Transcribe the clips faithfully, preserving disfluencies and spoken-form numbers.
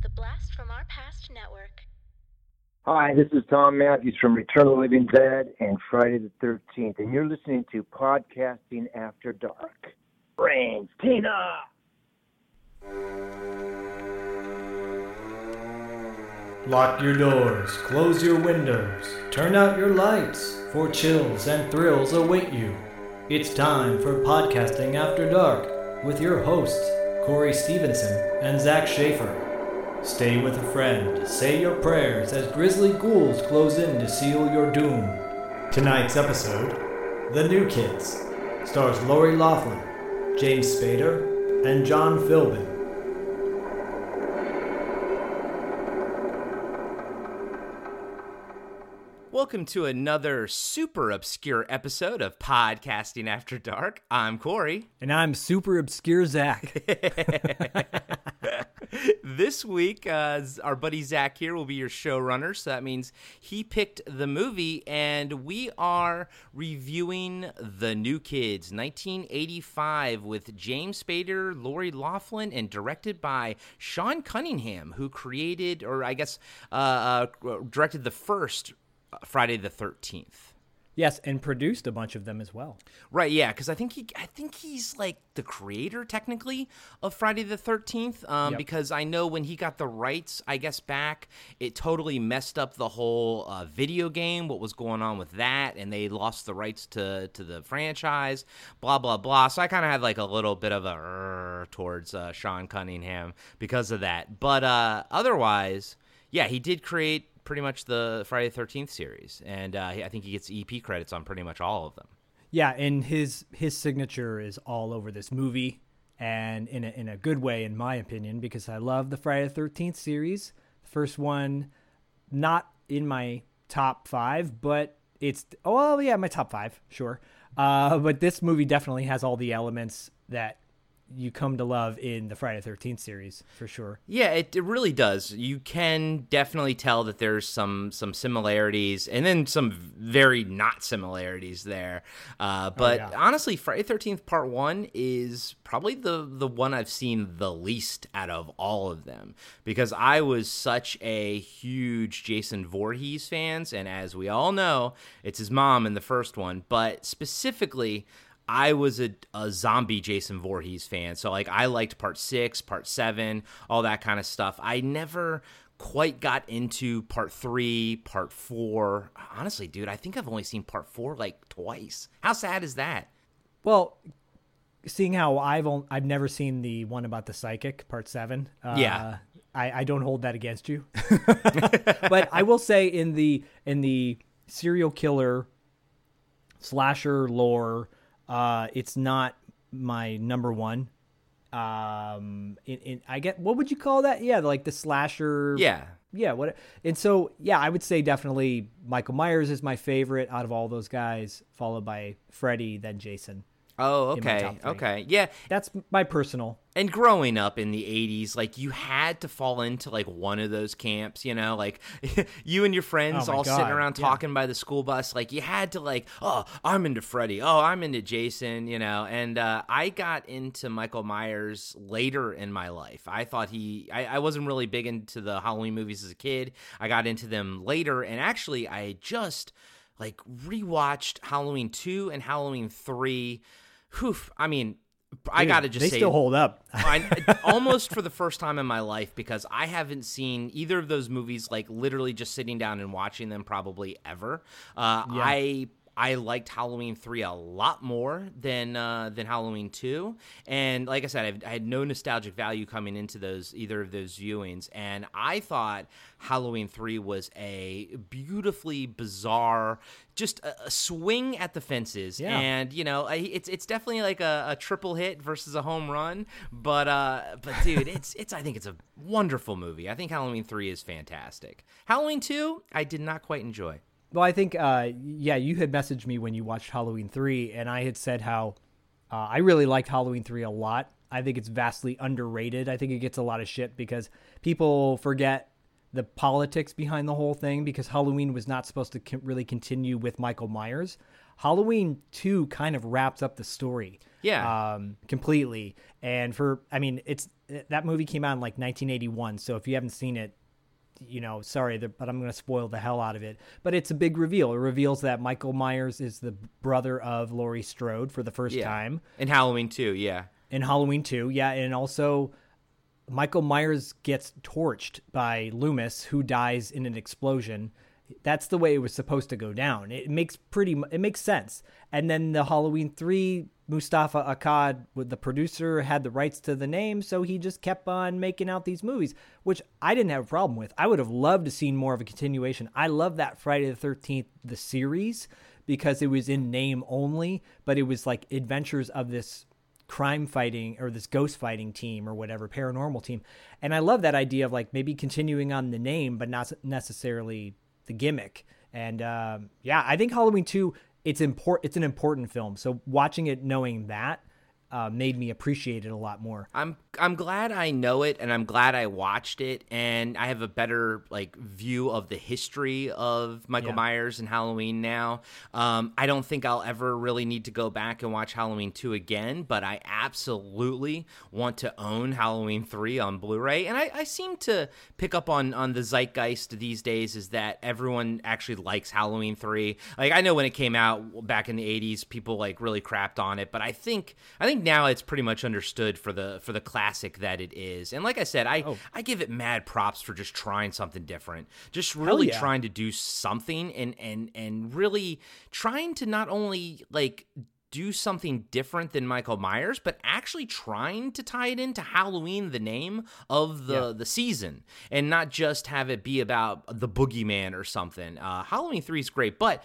the Blast From Our Past Network. Hi, this is Tom Matthews from Return of the Living Dead and Friday the thirteenth, and you're listening to Podcasting After Dark. Brains, Tina! Lock your doors, close your windows, turn out your lights, for chills and thrills await you. It's time for Podcasting After Dark with your hosts, Corey Stevenson and Zach Schaefer. Stay with a friend, say your prayers as grisly ghouls close in to seal your doom. Tonight's episode, The New Kids, stars Lori Loughlin, James Spader, and John Philbin. Welcome to another super obscure episode of Podcasting After Dark. I'm Corey. And I'm super obscure Zach. This week, uh, our buddy Zach here will be your showrunner, so that means he picked the movie, and we are reviewing The New Kids, nineteen eighty-five, with James Spader, Lori Loughlin, and directed by Sean Cunningham, who created, or I guess uh, uh, directed the first Friday the thirteenth. Yes, and produced a bunch of them as well. Right, yeah, because I think he, I think he's like the creator technically of Friday the thirteenth, um, yep. Because I know when he got the rights, I guess back, it totally messed up the whole uh, video game, what was going on with that, and they lost the rights to to the franchise, blah blah blah. So I kind of had like a little bit of a towards uh, Sean Cunningham because of that, but uh, otherwise, yeah, he did create pretty much the Friday the thirteenth series, and uh, I think he gets E P credits on pretty much all of them. Yeah, and his his signature is all over this movie, and in a, in a good way, in my opinion, because I love the Friday the thirteenth series. The first one, not in my top five, but it's oh well, yeah, my top five, sure. Uh, but this movie definitely has all the elements that you come to love in the Friday the thirteenth series, for sure. Yeah, it, it really does. You can definitely tell that there's some some similarities, and then some very not similarities there. Uh, but oh, yeah. honestly, Friday the thirteenth Part one is probably the, the one I've seen the least out of all of them, because I was such a huge Jason Voorhees fans, and as we all know, it's his mom in the first one, but specifically I was a, a zombie Jason Voorhees fan, so like I liked part six, part seven, all that kind of stuff. I never quite got into part three, part four. Honestly, dude, I think I've only seen part four like twice. How sad is that? Well, seeing how I've only, I've never seen the one about the psychic, part seven. Uh, yeah, I, I don't hold that against you, but I will say in the in the serial killer slasher lore, Uh, it's not my number one. Um, in, in, I get, what would you call that? Yeah, like the slasher. Yeah. Yeah. What? And so, yeah, I would say definitely Michael Myers is my favorite out of all those guys, followed by Freddy, then Jason. Oh, okay. Okay. Yeah. That's my personal. And growing up in the eighties, like you had to fall into like one of those camps, you know, like you and your friends oh all God. sitting around talking yeah. by the school bus. Like you had to like, oh, I'm into Freddy. Oh, I'm into Jason, you know, and uh, I got into Michael Myers later in my life. I thought he I, I wasn't really big into the Halloween movies as a kid. I got into them later. And actually, I just like rewatched Halloween two and Halloween three. Whew, I mean, I Dude, gotta just they say they still hold up. I, almost for the first time in my life, because I haven't seen either of those movies like literally just sitting down and watching them probably ever. Uh, yeah. I I liked Halloween three a lot more than uh, than Halloween two, and like I said, I've, I had no nostalgic value coming into those either of those viewings, and I thought Halloween three was a beautifully bizarre, just a, a swing at the fences, yeah. and you know, it's it's definitely like a, a triple hit versus a home run. But uh, but dude, it's it's I think it's a wonderful movie. I think Halloween three is fantastic. Halloween two, I did not quite enjoy. Well, I think uh, yeah, you had messaged me when you watched Halloween three, and I had said how uh, I really liked Halloween three a lot. I think it's vastly underrated. I think it gets a lot of shit because people forget the politics behind the whole thing, because Halloween was not supposed to really continue with Michael Myers. Halloween two kind of wraps up the story. Yeah. Um, completely. And for, I mean, it's, that movie came out in like nineteen eighty-one. So if you haven't seen it, you know, sorry, but I'm going to spoil the hell out of it. But it's a big reveal. It reveals that Michael Myers is the brother of Laurie Strode for the first yeah. time. In Halloween two, yeah. In Halloween two, yeah. And also, Michael Myers gets torched by Loomis, who dies in an explosion. That's the way it was supposed to go down. It makes pretty, it makes sense. And then the Halloween three, Mustafa Akkad, the producer, had the rights to the name, so he just kept on making out these movies, which I didn't have a problem with. I would have loved to see more of a continuation. I love that Friday the thirteenth, the series, because it was in name only, but it was like adventures of this crime fighting or this ghost fighting team or whatever, paranormal team. And I love that idea of like maybe continuing on the name, but not necessarily the gimmick. And um, yeah, I think Halloween two, it's important. It's an important film. So watching it, knowing that, uh, made me appreciate it a lot more. I'm I'm glad I know it, and I'm glad I watched it, and I have a better like view of the history of Michael yeah. Myers and Halloween now. Um, I don't think I'll ever really need to go back and watch Halloween two again, but I absolutely want to own Halloween three on Blu-ray. And I, I seem to pick up on on the zeitgeist these days is that everyone actually likes Halloween three. Like I know when it came out back in the eighties, people like really crapped on it, but I think I think. Now it's pretty much understood for the for the classic that it is. And like I said, I, oh. I give it mad props for just trying something different. Just really yeah. trying to do something and, and, and really trying to not only like do something different than Michael Myers, but actually trying to tie it into Halloween, the name of the, yeah. the season, and not just have it be about the boogeyman or something. Uh, Halloween three is great, but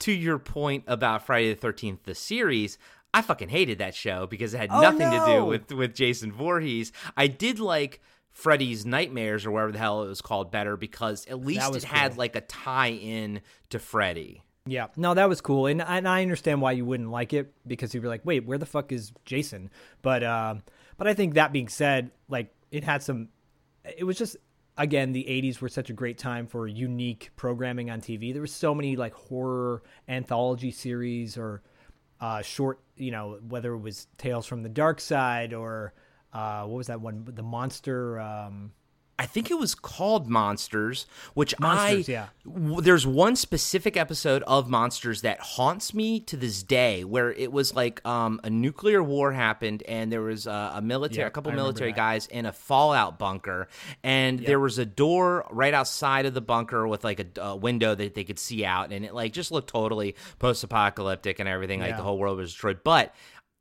to your point about Friday the thirteenth, the series, I fucking hated that show because it had oh, nothing no. to do with, with Jason Voorhees. I did like Freddy's Nightmares or whatever the hell it was called better because at least it cool. had like a tie-in to Freddy. Yeah. No, that was cool. And, and I understand why you wouldn't like it because you'd be like, wait, where the fuck is Jason? But uh, but I think that being said, like it had some – it was just – again, the eighties were such a great time for unique programming on T V. There were so many like horror anthology series or – Uh, short, you know, whether it was Tales from the Dark Side or uh, what was that one? The Monster. Um... I think it was called Monsters, which Monsters, I, yeah. w- there's one specific episode of Monsters that haunts me to this day where it was like um, a nuclear war happened and there was a, a military, yeah, a couple I military guys in a fallout bunker. And yeah. there was a door right outside of the bunker with like a, a window that they could see out. And it like just looked totally post-apocalyptic and everything. Yeah. Like the whole world was destroyed. But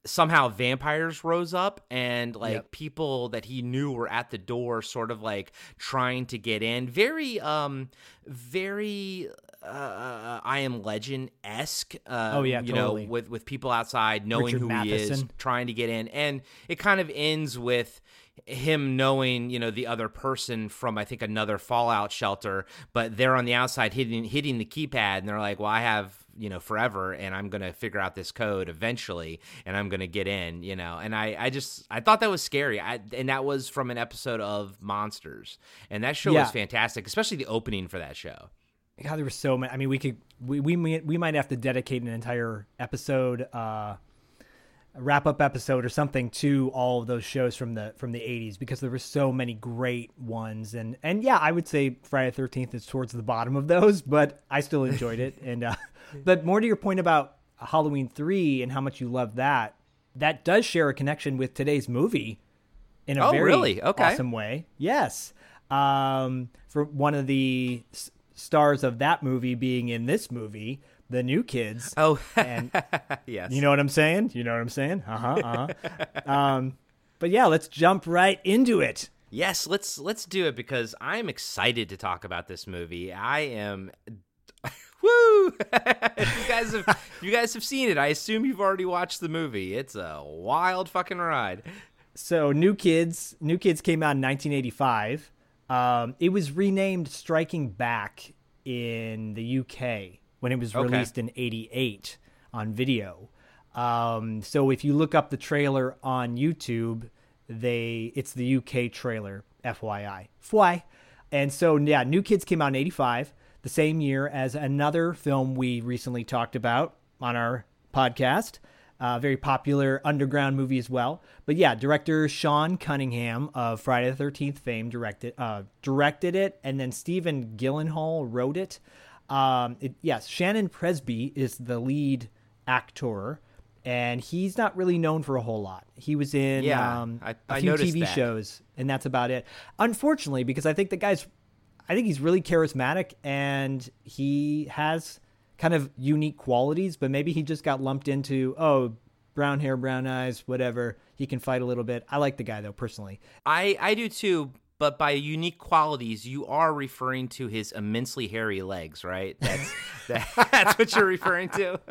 somehow vampires rose up and like yep. people that he knew were at the door sort of like trying to get in. Very, um, very... Uh, I Am Legend-esque, uh, oh, yeah, you totally. know, with, with people outside knowing Richard who Matheson. He is, trying to get in. And it kind of ends with him knowing, you know, the other person from, I think, another fallout shelter, but they're on the outside hitting, hitting the keypad, and they're like, well, I have, you know, forever, and I'm going to figure out this code eventually, and I'm going to get in, you know. And I, I just, I thought that was scary, I, and that was from an episode of Monsters, and that show yeah. was fantastic, especially the opening for that show. God, there were so many. I mean, we could we we we might have to dedicate an entire episode, uh, wrap up episode or something to all of those shows from the from the eighties because there were so many great ones. And and yeah, I would say Friday the thirteenth is towards the bottom of those, but I still enjoyed it. And uh, but more to your point about Halloween three and how much you love that, that does share a connection with today's movie in a oh, very really? okay. awesome way. Yes, um, for one of the stars of that movie being in this movie, the new kids. Oh, and yes. You know what I'm saying? You know what I'm saying? Uh-huh, uh-huh. um, but yeah, let's jump right into it. Yes, let's let's do it because I'm excited to talk about this movie. I am... Woo! you guys have you guys have seen it. I assume you've already watched the movie. It's a wild fucking ride. So, New Kids, New Kids came out in nineteen eighty-five. Um, it was renamed Striking Back in the U K when it was okay. released in eighty-eight on video. Um, so if you look up the trailer on YouTube, they it's the U K trailer, F Y I. Fly. And so, yeah, New Kids came out in eighty-five, the same year as another film we recently talked about, on our podcast. Uh, very popular underground movie as well. But yeah, director Sean Cunningham of Friday the thirteenth fame directed uh, directed it, and then Stephen Gyllenhaal wrote it. Um, it. Yes, Shannon Presby is the lead actor, and he's not really known for a whole lot. He was in yeah, um, I, I a few T V that. shows, and that's about it. Unfortunately, because I think the guy's, I think he's really charismatic, and he has kind of unique qualities, but maybe he just got lumped into, oh, brown hair, brown eyes, whatever. He can fight a little bit. I like the guy, though, personally. I, I do, too, but by unique qualities, you are referring to his immensely hairy legs, right? That's that, that's what you're referring to?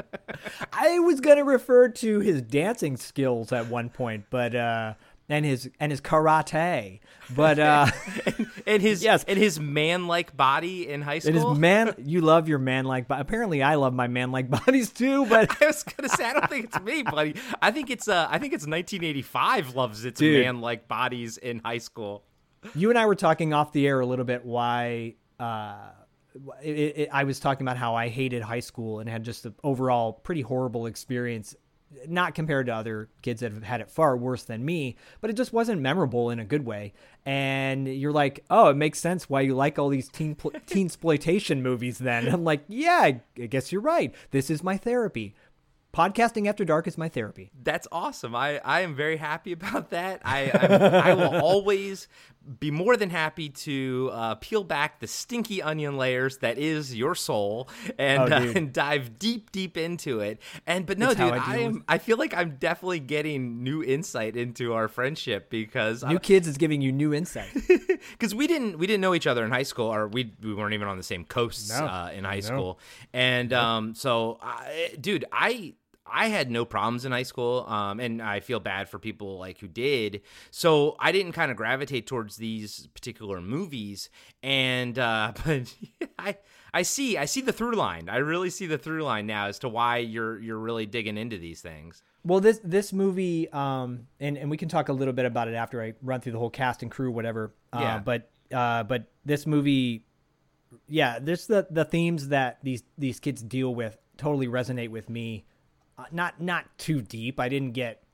I was going to refer to his dancing skills at one point, but... uh And his and his karate, but uh, and, and his yes. and his man-like body in high school. And his man, you love your man-like body. Apparently, I love my man-like bodies too. But I was gonna say, I don't think it's me, buddy. I think it's uh, I think it's nineteen eighty-five loves its Dude. man-like bodies in high school. You and I were talking off the air a little bit. Why uh, it, it, I was talking about how I hated high school and had just an overall pretty horrible experience. Not compared to other kids that have had it far worse than me, but it just wasn't memorable in a good way. And you're like, oh, it makes sense why you like all these teen pl- teensploitation movies then. And I'm like, yeah, I guess you're right. This is my therapy. Podcasting After Dark is my therapy. That's awesome. I, I am very happy about that. I I, I will always be more than happy to uh, peel back the stinky onion layers that is your soul and, oh, uh, and dive deep, deep into it. And but no, it's dude, I, I am. With... I feel like I'm definitely getting new insight into our friendship because New I'm, Kids is giving you new insight because we didn't we didn't know each other in high school, or we we weren't even on the same coasts no. uh, in high no. school. And no. um, so, I, dude, I. I had no problems in high school, um, and I feel bad for people like who did. So I didn't kind of gravitate towards these particular movies, and uh, but I I see I see the through line. I really see the through line now as to why you're you're really digging into these things. Well, this this movie, um, and and we can talk a little bit about it after I run through the whole cast and crew, whatever. Uh, yeah. But uh, but this movie, yeah, there's the the themes that these these kids deal with totally resonate with me. Uh, not not too deep. I didn't get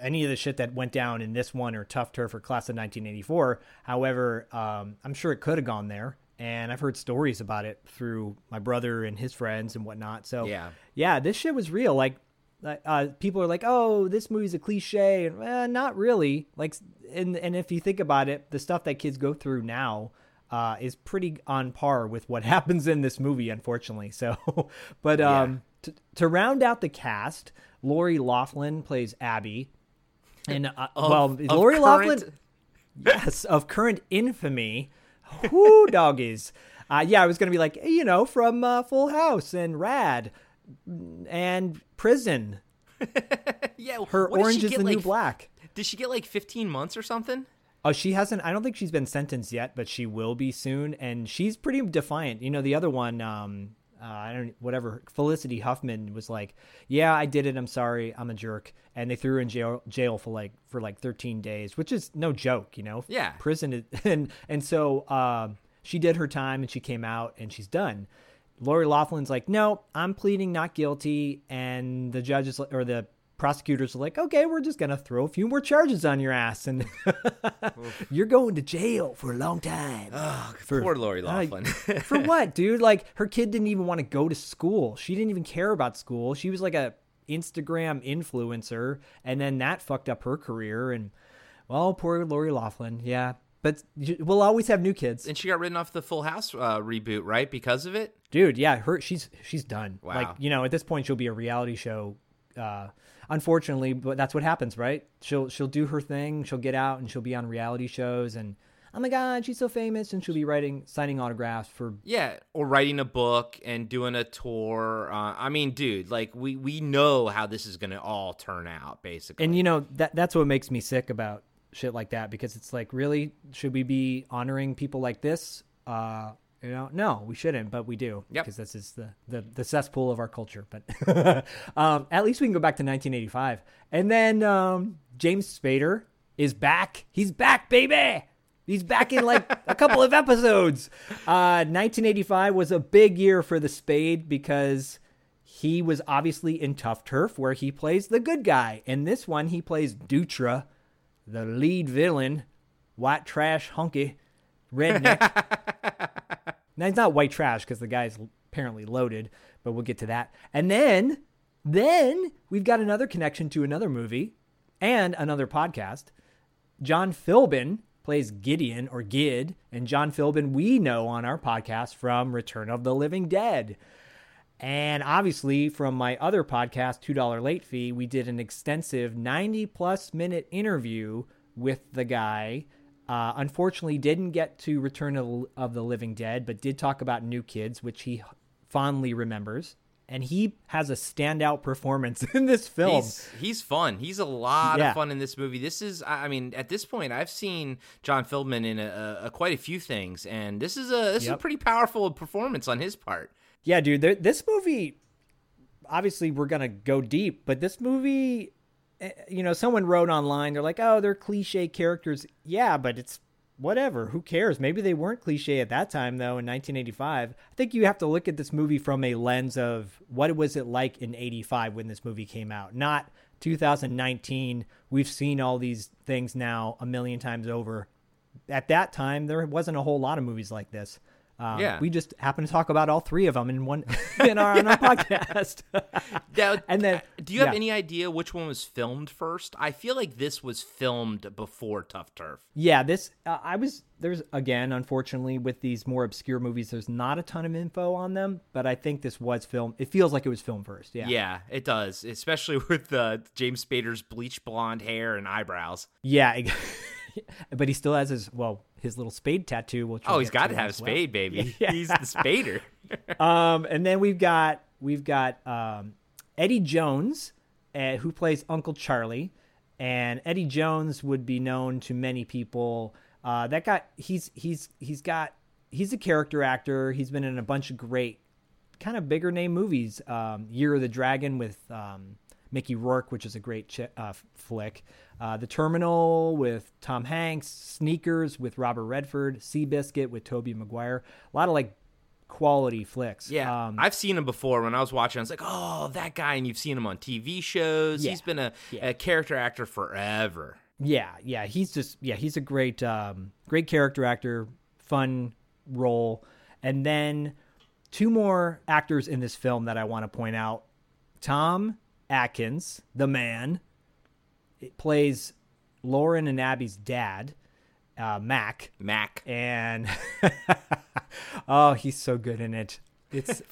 any of the shit that went down in this one or Tough Turf or Class of nineteen eighty-four. However, um, I'm sure it could have gone there. And I've heard stories about it through my brother and his friends and whatnot. So, yeah, yeah this shit was real. Like, uh, people are like, oh, this movie's a cliche. And, eh, not really. Like, and, and if you think about it, the stuff that kids go through now uh, is pretty on par with what happens in this movie, unfortunately. So, but... um. Yeah. To, to round out the cast, Lori Loughlin plays Abby, and uh, of, well, of Lori current... Loughlin, yes, of current infamy, whoo doggies. Uh, yeah, I was gonna be like, you know, from uh, Full House and Rad, and Prison. yeah, her Orange is the like, New Black. Did she get like fifteen months or something? Oh, she hasn't. I don't think she's been sentenced yet, but she will be soon, and she's pretty defiant. You know, the other one. Um, Uh, I don't, whatever. Felicity Huffman was like, yeah, I did it. I'm sorry. I'm a jerk. And they threw her in jail, jail for like, for like thirteen days, which is no joke, you know? Yeah. Prison. Is, and, and so, um, she did her time and she came out and she's done. Lori Loughlin's like, no, I'm pleading not guilty. And the judges or the prosecutors are like, okay, we're just going to throw a few more charges on your ass. And you're going to jail for a long time. Oh, for, poor Lori Loughlin. uh, for what, dude? Like, her kid didn't even want to go to school. She didn't even care about school. She was like a Instagram influencer. And then that fucked up her career. And, well, poor Lori Loughlin. Yeah. But we'll always have new kids. And she got written off the Full House uh, reboot, right? Because of it? Dude, yeah. her She's she's done. Wow. Like, you know, at this point, she'll be a reality show uh unfortunately, but that's what happens, right? She'll she'll do her thing, she'll get out and she'll be on reality shows and oh my god, she's so famous, and she'll be writing signing autographs for yeah, or writing a book and doing a tour. Uh, I mean, dude, like we we know how this is gonna all turn out, basically. And you know, that that's what makes me sick about shit like that, because it's like, really, should we be honoring people like this? Uh You know, no, we shouldn't, but we do, yep. because this is the, the, the cesspool of our culture. But um, at least we can go back to nineteen eighty-five. And then um, James Spader is back. He's back, baby. He's back in like a couple of episodes. Uh, nineteen eighty-five was a big year for the Spade because He was obviously in Tough Turf, where he plays the good guy. In this one, he plays Dutra, the lead villain, white trash, hunky, redneck. Now, he's not white trash because the guy's apparently loaded, but we'll get to that. And then, then we've got another connection to another movie and another podcast. John Philbin plays Gideon, or Gid, and John Philbin we know on our podcast from Return of the Living Dead. And obviously from my other podcast, two dollars Late Fee, we did an extensive ninety plus minute interview with the guy. Uh, unfortunately, didn't get to Return of the Living Dead, but did talk about New Kids, which he fondly remembers. And he has a standout performance in this film. He's, he's fun. He's a lot yeah. of fun in this movie. This is, I mean, at this point, I've seen John Philbin in a, a, quite a few things, and this is a this yep. is a pretty powerful performance on his part. Yeah, dude. There, this movie, obviously, we're gonna go deep, but this movie, you know, someone wrote online, they're like, "Oh, they're cliche characters." Yeah, but it's whatever. Who cares? Maybe they weren't cliche at that time, though, in nineteen eighty-five. I think you have to look at this movie from a lens of what was it like in eighty-five when this movie came out, not two thousand nineteen. We've seen all these things now a million times over. At that time, there wasn't a whole lot of movies like this. Um, yeah. We just happen to talk about all three of them in one in our, on our podcast. Now, and then, do you have yeah. any idea which one was filmed first? I feel like this was filmed before Tough Turf. Yeah, this uh, I was there's again, unfortunately, with these more obscure movies, there's not a ton of info on them. But I think this was filmed. It feels like it was filmed first. Yeah, yeah, it does, especially with uh, James Spader's bleach blonde hair and eyebrows. Yeah. It, but he still has his, well, his little spade tattoo. Which oh, he's got to have a spade, well. baby. Yeah. He's the Spader. um, and then we've got we've got um, Eddie Jones, uh, who plays Uncle Charlie, and Eddie Jones would be known to many people. Uh, that guy, he's he's he's got he's a character actor. He's been in a bunch of great, kind of bigger name movies. Um, Year of the Dragon with um, Mickey Rourke, which is a great ch- uh, flick. Uh, The Terminal with Tom Hanks. Sneakers with Robert Redford. Seabiscuit with Tobey Maguire. A lot of, like, quality flicks. Yeah, um, I've seen him before. When I was watching, I was like, oh, that guy. And you've seen him on T V shows. Yeah, he's been a, yeah. a character actor forever. Yeah, yeah. He's just, yeah, he's a great, um, great character actor. Fun role. And then two more actors in this film that I want to point out. Tom Atkins, the man, it plays Lauren and Abby's dad, uh, Mac. Mac. And, oh, he's so good in it. It's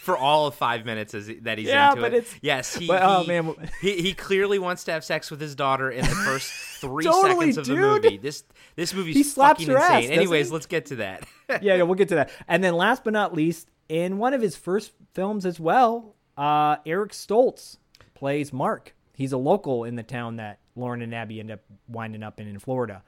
for all of five minutes is that he's yeah, into but it. It's, yes, he, but, oh, he, man. he he clearly wants to have sex with his daughter in the first three totally, seconds of dude. the movie. This this movie's he slaps fucking her insane. Ass, Anyways, he? let's get to that. yeah, yeah, we'll get to that. And then last but not least, in one of his first films as well, uh, Eric Stoltz plays Mark. He's a local in the town that Lauren and Abby end up winding up in in Florida.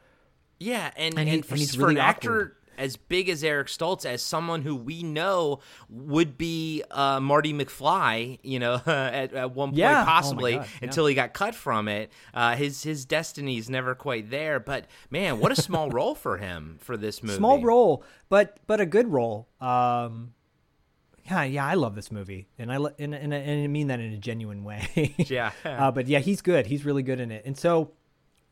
Yeah, and, and, he, and for, and for really an actor awkward. as big as Eric Stoltz, as someone who we know would be uh, Marty McFly, you know, at, at one point yeah. possibly oh my God, yeah. until he got cut from it. Uh, his his destiny is never quite there. But man, what a small role for him for this movie. Small role, but but a good role. Um, Yeah, yeah, I love this movie, and I lo- and, and and I mean that in a genuine way. yeah, uh, but yeah, he's good. He's really good in it. And so,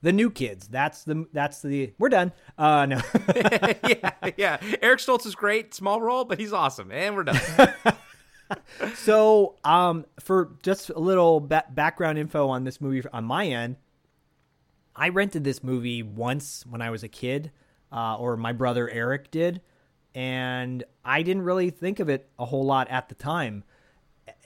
the New Kids. That's the that's the we're done. Uh, no. yeah, yeah. Eric Stoltz is great. Small role, but he's awesome, and we're done. so, um, for just a little ba- background info on this movie on my end, I rented this movie once when I was a kid, uh, or my brother Eric did. And I didn't really think of it a whole lot at the time.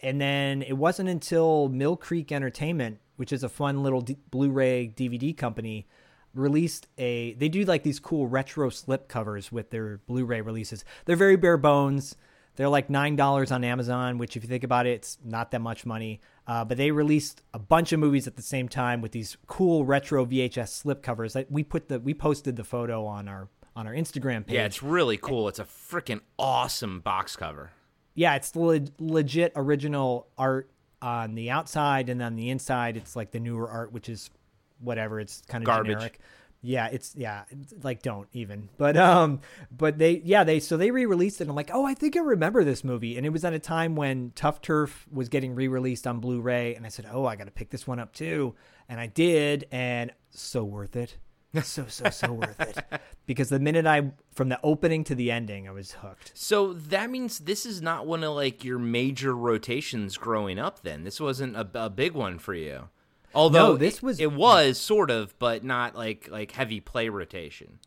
And then it wasn't until Mill Creek Entertainment, which is a fun little D- Blu-ray D V D company, released a... They do like these cool retro slip covers with their Blu-ray releases. They're very bare bones. They're like nine dollars on Amazon, which if you think about it, it's not that much money. Uh, but they released a bunch of movies at the same time with these cool retro V H S slip covers. We put the we posted the photo on our... on our Instagram page. Yeah, it's really cool. It's a freaking awesome box cover. Yeah, it's le- legit original art on the outside, and on the inside, it's like the newer art, which is whatever. It's kind of garbage. Generic. Yeah, it's yeah, like don't even. But um, but they yeah they so they re-released it. And I'm like, oh, I think I remember this movie, and it was at a time when Tough Turf was getting re-released on Blu-ray, and I said, oh, I got to pick this one up too, and I did, and so worth it, so so so worth it, because the minute I from the opening to the ending, I was hooked. So that means this is not one of like your major rotations growing up. Then this wasn't a, a big one for you. Although no, this was, it, it was sort of, but not like like heavy play rotation.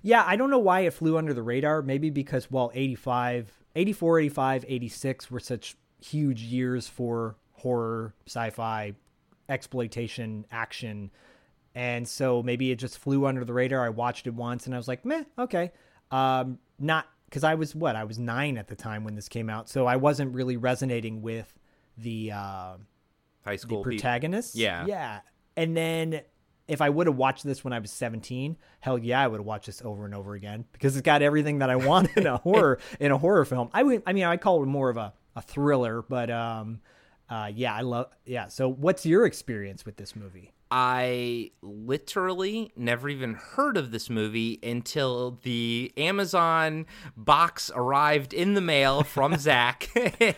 Yeah, I don't know why it flew under the radar. Maybe because, well, eighty-five, eighty-four, eighty-five, eighty-six were such huge years for horror, sci-fi, exploitation, action. And so maybe it just flew under the radar. I watched it once and I was like, meh, okay. Um, not because I was what? I was nine at the time when this came out. So I wasn't really resonating with the... Uh, high school the protagonists. People. Yeah. Yeah. And then if I would have watched this when I was seventeen, hell yeah, I would have watched this over and over again because it's got everything that I want in a horror, in a horror film. I would, I mean, I call it more of a, a thriller, but, um, uh, yeah, I love, yeah. So what's your experience with this movie? I literally never even heard of this movie until the Amazon box arrived in the mail from Zach.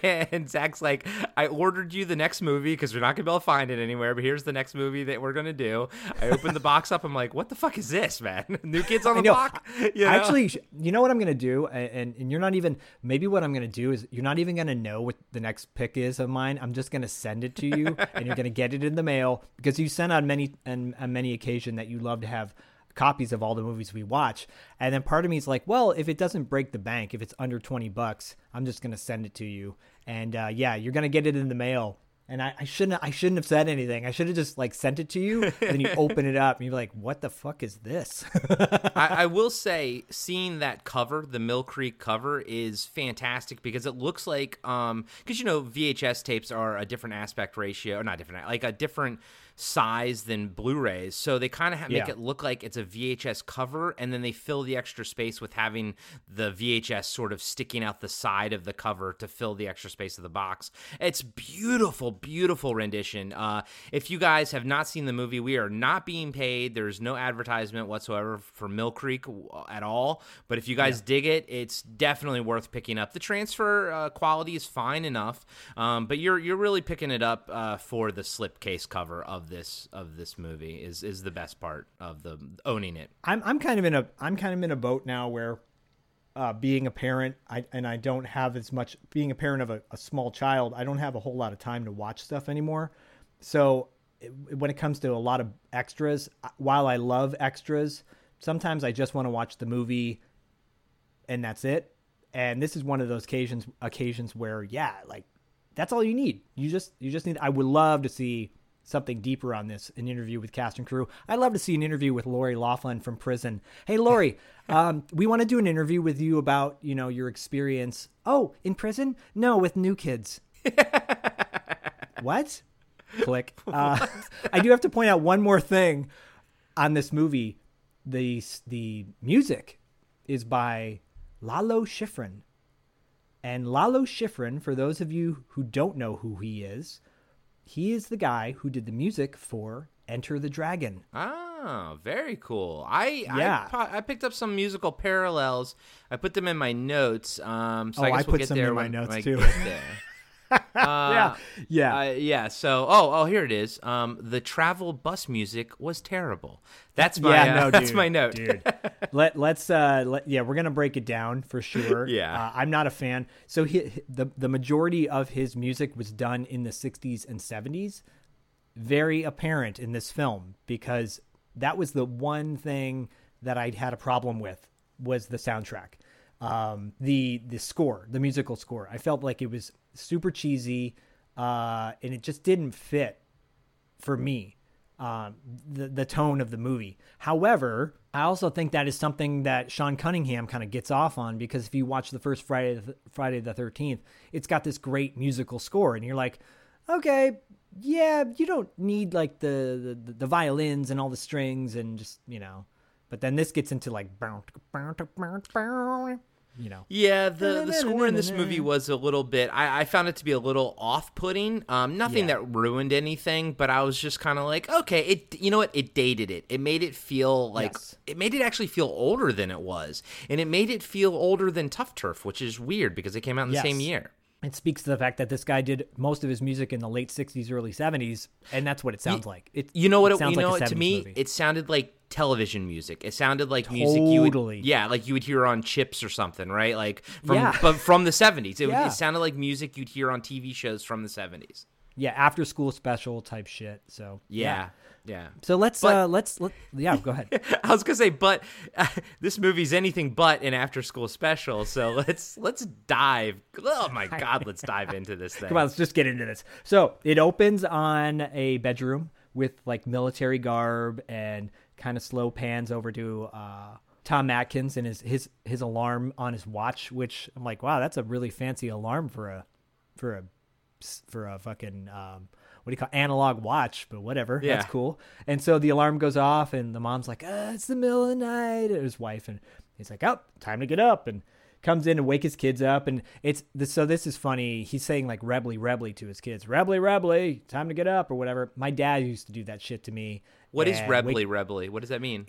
And Zach's like, I ordered you the next movie because we're not going to be able to find it anywhere, but here's the next movie that we're going to do. I opened the box up. I'm like, what the fuck is this, man? New Kids on the Block? You know? Actually, you know what I'm going to do? And, and you're not even, maybe what I'm going to do is you're not even going to know what the next pick is of mine. I'm just going to send it to you and you're going to get it in the mail because you sent out on many and on many occasion that you love to have copies of all the movies we watch. And then part of me is like, well, if it doesn't break the bank, if it's under twenty bucks, I'm just going to send it to you. And uh, yeah, you're going to get it in the mail. And I, I shouldn't, I shouldn't have said anything. I should have just like sent it to you. And then you open it up and you're like, what the fuck is this? I, I will say seeing that cover, the Mill Creek cover, is fantastic because it looks like, um, cause you know, V H S tapes are a different aspect ratio or not different, like a different size than Blu-rays. So they kind of ha- make yeah. it look like it's a V H S cover. And then they fill the extra space with having the V H S sort of sticking out the side of the cover to fill the extra space of the box. It's beautiful. Beautiful rendition. Uh, if you guys have not seen the movie, we are not being paid. There's no advertisement whatsoever for Mill Creek at all. But if you guys yeah. dig it, it's definitely worth picking up. The transfer uh, quality is fine enough, um, but you're you're really picking it up uh, for the slipcase cover of this of this movie is is the best part of the owning it. I'm I'm kind of in a I'm kind of in a boat now where uh, being a parent, I, and I don't have as much being a parent of a, a small child. I don't have a whole lot of time to watch stuff anymore. So it, when it comes to a lot of extras, while I love extras, sometimes I just want to watch the movie and that's it. And this is one of those occasions, occasions where, yeah, like that's all you need. You just, you just need, I would love to see something deeper on this, an interview with cast and crew. I'd love to see an interview with Lori Loughlin from prison. Hey, Lori, um, we want to do an interview with you about, you know, your experience. Oh, in prison? No, with New Kids. What? Click. Uh, I do have to point out one more thing on this movie. The, the music is by Lalo Schifrin. And Lalo Schifrin, for those of you who don't know who he is, he is the guy who did the music for Enter the Dragon. Oh, very cool. I yeah. I, I picked up some musical parallels. I put them in my notes. Um, so oh, I guess I we'll put get some there in my when, notes when too. Get there. uh, yeah, yeah, uh, yeah. So, oh, oh, here it is. Um, the travel bus music was terrible. That's my yeah, uh, no, that's dude, my note, dude. Let let's uh, let, yeah, we're gonna break it down for sure. yeah, uh, I'm not a fan. So he, the the majority of his music was done in the sixties and seventies. Very apparent in this film because that was the one thing that I had a problem with was the soundtrack, um, the the score, the musical score. I felt like it was super cheesy, uh, and it just didn't fit for me, um, the, the tone of the movie. However, I also think that is something that Sean Cunningham kind of gets off on because if you watch the first Friday, Friday the thirteenth, it's got this great musical score, and you're like, okay, yeah, you don't need like the the, the violins and all the strings and just, you know, but then this gets into like, you know. Yeah, the, the score in this movie was a little bit, I, I found it to be a little off-putting. Um, nothing yeah. that ruined anything, but I was just kind of like, okay, it. You know what? It dated it. It made it feel like, yes. it made it actually feel older than it was. And it made it feel older than Tough Turf, which is weird because it came out in the yes. same year. It speaks to the fact that this guy did most of his music in the late sixties, early seventies, and that's what it sounds you, like. It, you know what? It, it you know like what, to me, movie. It sounded like television music. It sounded like totally. music you would, yeah, like you would hear on Chips or something, right? Like from yeah. but from the seventies, it, yeah. it sounded like music you'd hear on T V shows from the seventies. Yeah, after school special type shit. So yeah. yeah. Yeah. So let's but, uh, let's let, yeah go ahead. I was gonna say, but uh, this movie's anything but an after-school special. So let's let's dive. Oh my God, let's dive into this thing. Come on, let's just get into this. So it opens on a bedroom with like military garb and kind of slow pans over to uh, Tom Atkins and his his his alarm on his watch, which I'm like, wow, that's a really fancy alarm for a for a for a fucking. Um, What do you call it? Analog watch, but whatever. Yeah. That's cool. And so the alarm goes off and the mom's like, oh, it's the middle of the night. And his wife and he's like, oh, time to get up, and comes in to wake his kids up. And it's this. So this is funny. He's saying like rebly, rebly to his kids, rebly, rebly, time to get up or whatever. My dad used to do that shit to me. What is rebly, wake- rebly? What does that mean?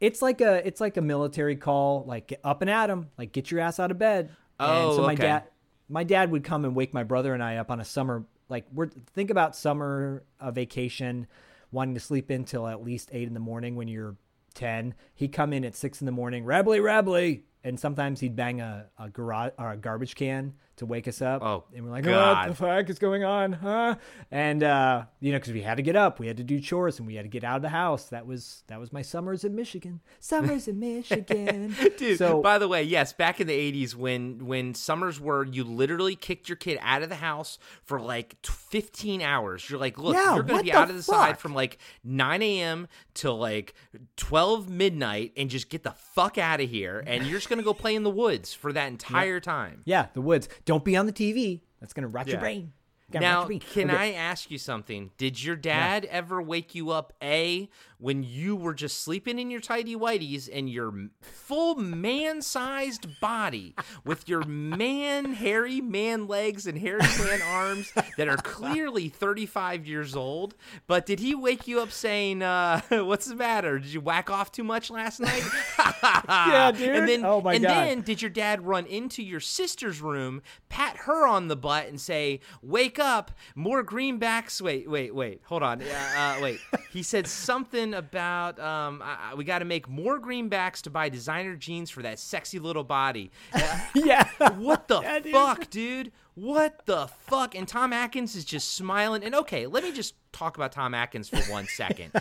It's like a, it's like a military call, like get up and at 'em, like get your ass out of bed. Oh, and so my okay. dad, my dad would come and wake my brother and I up on a summer Like we're think about summer uh, vacation, wanting to sleep in till at least eight in the morning when you're ten. He'd come in at six in the morning, rebly, rebly, and sometimes he'd bang a, a garage or a garbage can to wake us up. Oh, and we're like, God. Oh, what the fuck is going on, huh? And uh, you know, because we had to get up, we had to do chores, and we had to get out of the house. That was that was my summers in Michigan. Summers in Michigan, dude. So, by the way, yes, back in the eighties, when when summers were, you literally kicked your kid out of the house for like fifteen hours. You're like, look, yeah, you're going to be out of the fuck? side from like nine a.m. till like twelve midnight, and just get the fuck out of here. And you're just going to go play in the woods for that entire yeah. time. Yeah, the woods. Don't be on the T V. That's going to rot yeah. your brain. Now, your can okay. I ask you something? Did your dad yeah. ever wake you up, A, when you were just sleeping in your tighty-whities and your full man-sized body with your man, hairy man legs and hairy man arms that are clearly thirty-five years old? But did he wake you up saying, uh, what's the matter? Did you whack off too much last night? Yeah, dude. And then, oh, my and God. And then did your dad run into your sister's room, pat her on the butt, and say, wake up. Up more greenbacks. Wait, wait, wait. Hold on. Uh, wait. He said something about um, I, we got to make more greenbacks to buy designer jeans for that sexy little body. Uh, yeah. What the yeah, dude. fuck, dude? What the fuck? And Tom Atkins is just smiling. And okay, let me just talk about Tom Atkins for one second.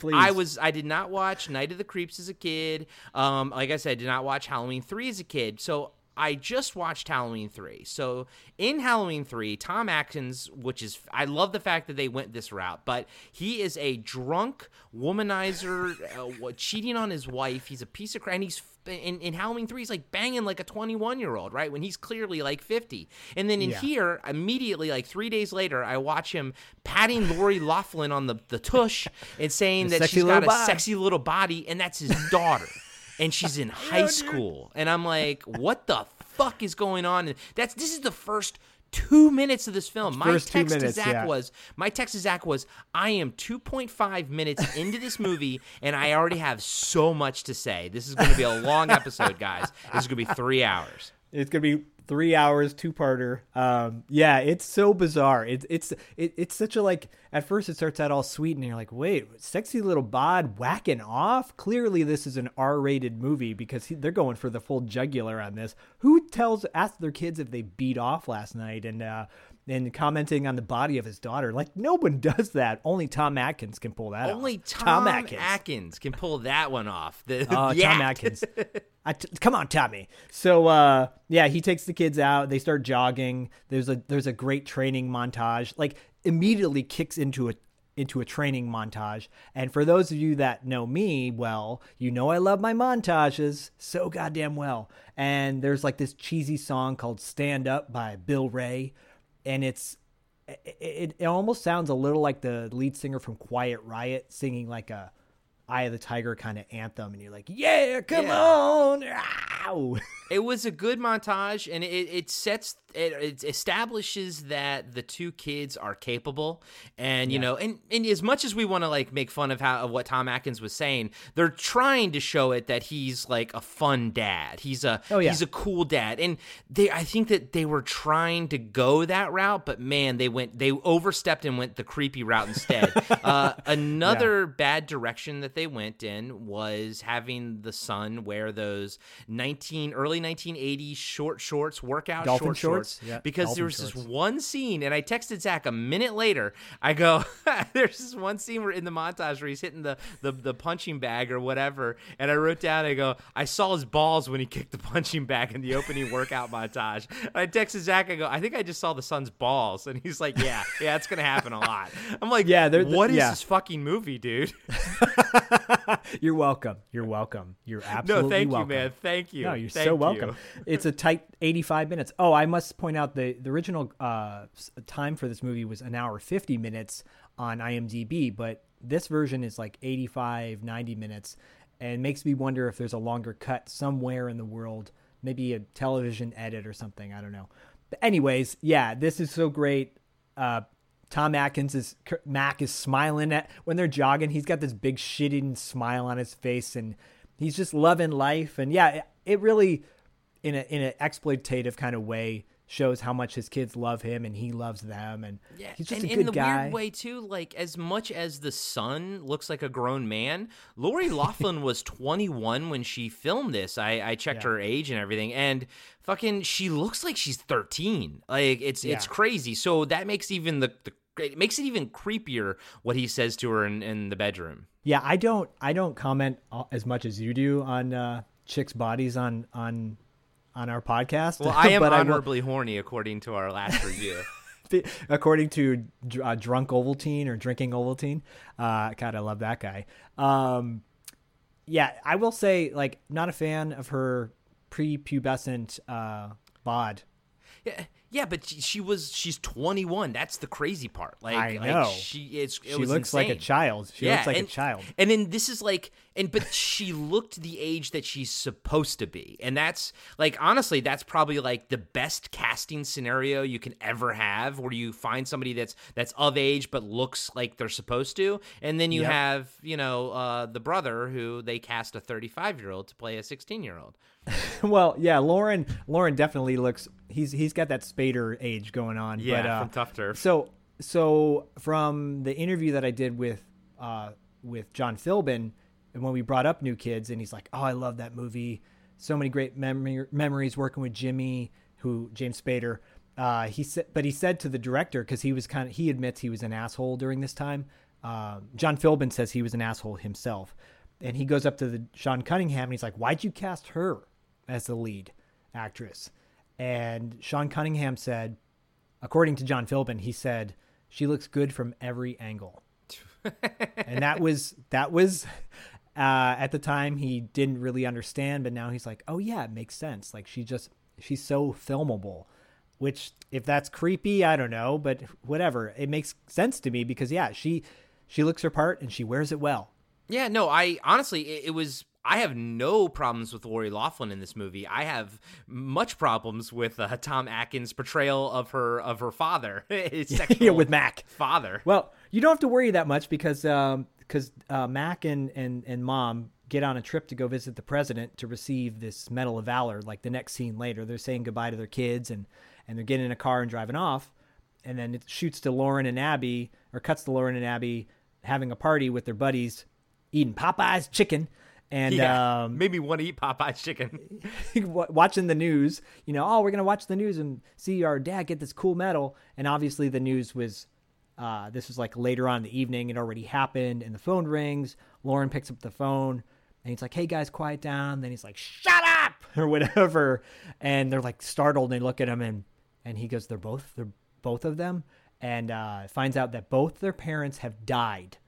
Please. I was I did not watch Night of the Creeps as a kid. Um, like I said, I did not watch Halloween three as a kid. So. I just watched Halloween three. So in Halloween three, Tom Atkins, which is – I love the fact that they went this route, but he is a drunk womanizer uh, cheating on his wife. He's a piece of crap. And he's in, in Halloween three, he's like banging like a twenty-one-year-old, right, when he's clearly like fifty. And then in yeah. here, immediately like three days later, I watch him patting Lori Loughlin on the, the tush and saying the that she's got a body. sexy little body, and that's his daughter. And she's in high yeah, school. Dude. And I'm like, what the fuck is going on? And that's this is the first two minutes of this film. My text, minutes, to Zach yeah. was, my text to Zach was, I am two point five minutes into this movie, and I already have so much to say. This is going to be a long episode, guys. This is going to be three hours. It's going to be three hours, two-parter. Um, yeah, it's so bizarre. It, it's it, it's such a, like, at first it starts out all sweet, and you're like, wait, sexy little bod whacking off? Clearly this is an R-rated movie because he, they're going for the full jugular on this. Who tells, asks their kids if they beat off last night and uh, and commenting on the body of his daughter? Like, no one does that. Only Tom Atkins can pull that Only off. Only Tom, Tom Atkins. Atkins can pull that one off. The, oh, the Tom act. Atkins. I t- come on, Tommy. So, uh, yeah, he takes the kids out. They start jogging. There's a there's a great training montage. Like, immediately kicks into a into a training montage. And for those of you that know me well, you know I love my montages so goddamn well. And there's, like, this cheesy song called Stand Up by Bill Ray. And it's it, it almost sounds a little like the lead singer from Quiet Riot singing, like, a Eye of the Tiger kind of anthem, and you're like, yeah, come yeah. on. It was a good montage, and it, it sets it, it establishes that the two kids are capable, and you yeah. know, and, and as much as we want to like make fun of how of what Tom Atkins was saying, they're trying to show it that he's like a fun dad. He's a oh, yeah. he's a cool dad, and they I think that they were trying to go that route, but man, they went they overstepped and went the creepy route instead. uh, another yeah. bad direction that they went in was having the son wear those nineteen early nineteen eighties short shorts, workout Dolphin short shorts. shorts yeah. Because Dolphin there was shorts. This one scene, and I texted Zach a minute later. I go, there's this one scene where in the montage where he's hitting the, the, the punching bag or whatever, and I wrote down, I go, I saw his balls when he kicked the punching bag in the opening workout montage. And I texted Zach, I go, I think I just saw the son's balls. And he's like, yeah, yeah, it's going to happen a lot. I'm like, yeah, what is yeah. this fucking movie, dude? You're welcome. You're welcome. You're absolutely welcome. No, thank welcome. you, man. Thank you. No, you're thank so welcome. You. It's a tight eighty-five minutes. Oh, I must point out the, the original uh, time for this movie was an hour fifty minutes on IMDb, but this version is like eighty-five, ninety minutes, and makes me wonder if there's a longer cut somewhere in the world, maybe a television edit or something. I don't know. But anyways, yeah, this is so great. Uh, Tom Atkins is Mac is smiling at when they're jogging. He's got this big shitting smile on his face, and he's just loving life. And yeah, it, it really, in a in an exploitative kind of way, shows how much his kids love him and he loves them, and yeah. he's just and, a good guy. And in the guy. weird way too, like as much as the son looks like a grown man, Lori Loughlin was twenty-one when she filmed this. I, I checked yeah. her age and everything, and fucking she looks like she's thirteen. Like it's yeah. it's crazy. So that makes even the, the it makes it even creepier what he says to her in, in the bedroom. Yeah, I don't I don't comment as much as you do on uh, chicks' bodies on on. on our podcast. Well, I am honorably I will... horny, according to our last review. According to uh, Drunk Ovaltine or Drinking Ovaltine. Uh, God, I love that guy. Um, yeah, I will say, like, not a fan of her prepubescent uh, bod. Yeah, yeah, but she, she was she's twenty-one. That's the crazy part. Like, I know. Like she it's, it she was looks insane. like a child. She yeah, looks like and, a child. And then this is like, and but she looked the age that she's supposed to be, and that's like honestly, that's probably like the best casting scenario you can ever have, where you find somebody that's that's of age but looks like they're supposed to, and then you yep. have you know uh, the brother who they cast a thirty-five year old to play a sixteen year old. Well, yeah, Lauren Lauren definitely looks. He's he's got that Spader age going on. Yeah, but, uh, from Tough Turf. So so from the interview that I did with uh, with John Philbin. And when we brought up New Kids, and he's like, oh, I love that movie. So many great mem- memories working with Jimmy, who James Spader. Uh, he said, but he said to the director, because he was kind of, he admits he was an asshole during this time. Uh, John Philbin says he was an asshole himself. And he goes up to the Sean Cunningham, and he's like, why'd you cast her as the lead actress? And Sean Cunningham said, according to John Philbin, he said, she looks good from every angle. And that was, that was... Uh, at the time, he didn't really understand, but now he's like, oh, yeah, it makes sense. Like, she just, she's so filmable, which, if that's creepy, I don't know, but whatever. It makes sense to me because, yeah, she she looks her part and she wears it well. Yeah, no, I honestly, it, it was... I have no problems with Lori Loughlin in this movie. I have much problems with uh, Tom Atkins' portrayal of her of her father, his sexual yeah, with Mac father. Well, you don't have to worry that much because um, because uh, Mac and, and and Mom get on a trip to go visit the president to receive this Medal of Valor. Like the next scene later, they're saying goodbye to their kids and and they're getting in a car and driving off, and then it shoots to Lauren and Abby or cuts to Lauren and Abby having a party with their buddies, eating Popeye's chicken. And yeah, um, made me want to eat Popeye's chicken. Watching the news, you know, oh, we're going to watch the news and see our dad get this cool medal. And obviously the news was, uh, this was like later on in the evening. It already happened. And the phone rings. Lauren picks up the phone and he's like, hey, guys, quiet down. And then he's like, shut up or whatever. And they're like startled. And they look at him and, and he goes, they're both, they're both of them. And uh, finds out that both their parents have died,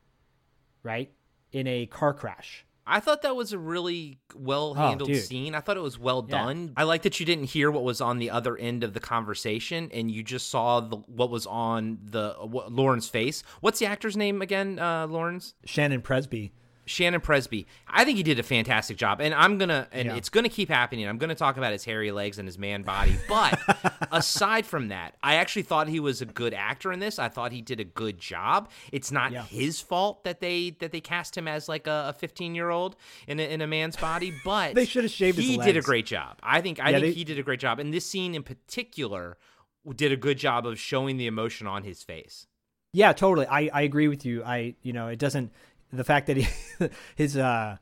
right, in a car crash. I thought that was a really well-handled oh, scene. I thought it was well done. Yeah. I like that you didn't hear what was on the other end of the conversation, and you just saw the, what was on the what, Lauren's face. What's the actor's name again, uh, Lauren's? Shannon Presby. Shannon Presby, I think he did a fantastic job, and I'm gonna, and yeah. it's gonna keep happening. I'm gonna talk about his hairy legs and his man body, but aside from that, I actually thought he was a good actor in this. I thought he did a good job. It's not yeah. his fault that they that they cast him as like a fifteen year old in a, in a man's body, but they should have shaved. He his legs. did a great job. I think. I yeah, think they... he did a great job, and this scene in particular did a good job of showing the emotion on his face. Yeah, totally. I, I agree with you. I, you know, it doesn't, the fact that he, his, uh,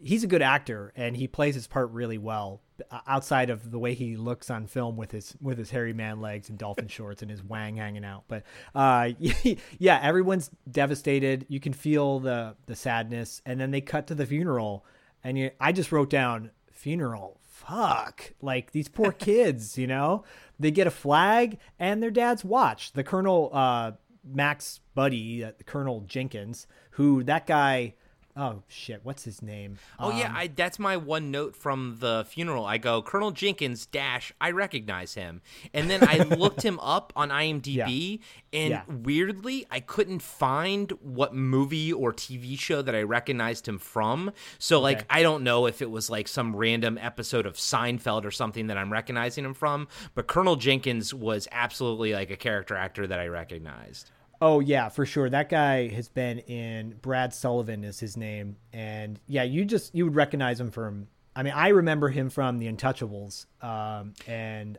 he's a good actor and he plays his part really well outside of the way he looks on film with his, with his hairy man legs and dolphin shorts and his wang hanging out. But, uh, yeah, everyone's devastated. You can feel the, the sadness. And then they cut to the funeral and you, I just wrote down funeral. Fuck. Like these poor kids, you know, they get a flag and their dad's watch. The Colonel, uh, Mac's buddy, uh, Colonel Jenkins, who that guy, oh shit, what's his name? Oh um, yeah, I, that's my one note from the funeral. I go, Colonel Jenkins dash, I recognize him. And then I looked him up on IMDb, yeah. and yeah. weirdly, I couldn't find what movie or T V show that I recognized him from. So like, okay. I don't know if it was like some random episode of Seinfeld or something that I'm recognizing him from, but Colonel Jenkins was absolutely like a character actor that I recognized. Oh, yeah, for sure. That guy has been in, Brad Sullivan is his name. And yeah, you just, you would recognize him from, I mean, I remember him from The Untouchables. Um, and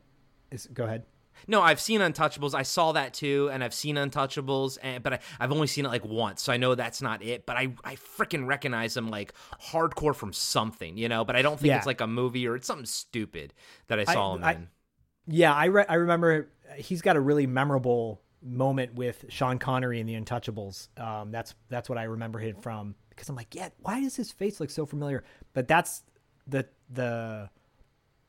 is, go ahead. No, I've seen Untouchables. I saw that too, and I've seen Untouchables, and, but I, I've only seen it like once, so I know that's not it. But I, I freaking recognize him like hardcore from something, you know, but I don't think yeah. it's like a movie or it's something stupid that I saw I, him I, in. Yeah, I, re- I remember he's got a really memorable moment with Sean Connery in The Untouchables. Um, that's that's what I remember him from, because I'm like, yeah, why does his face look so familiar? But that's the the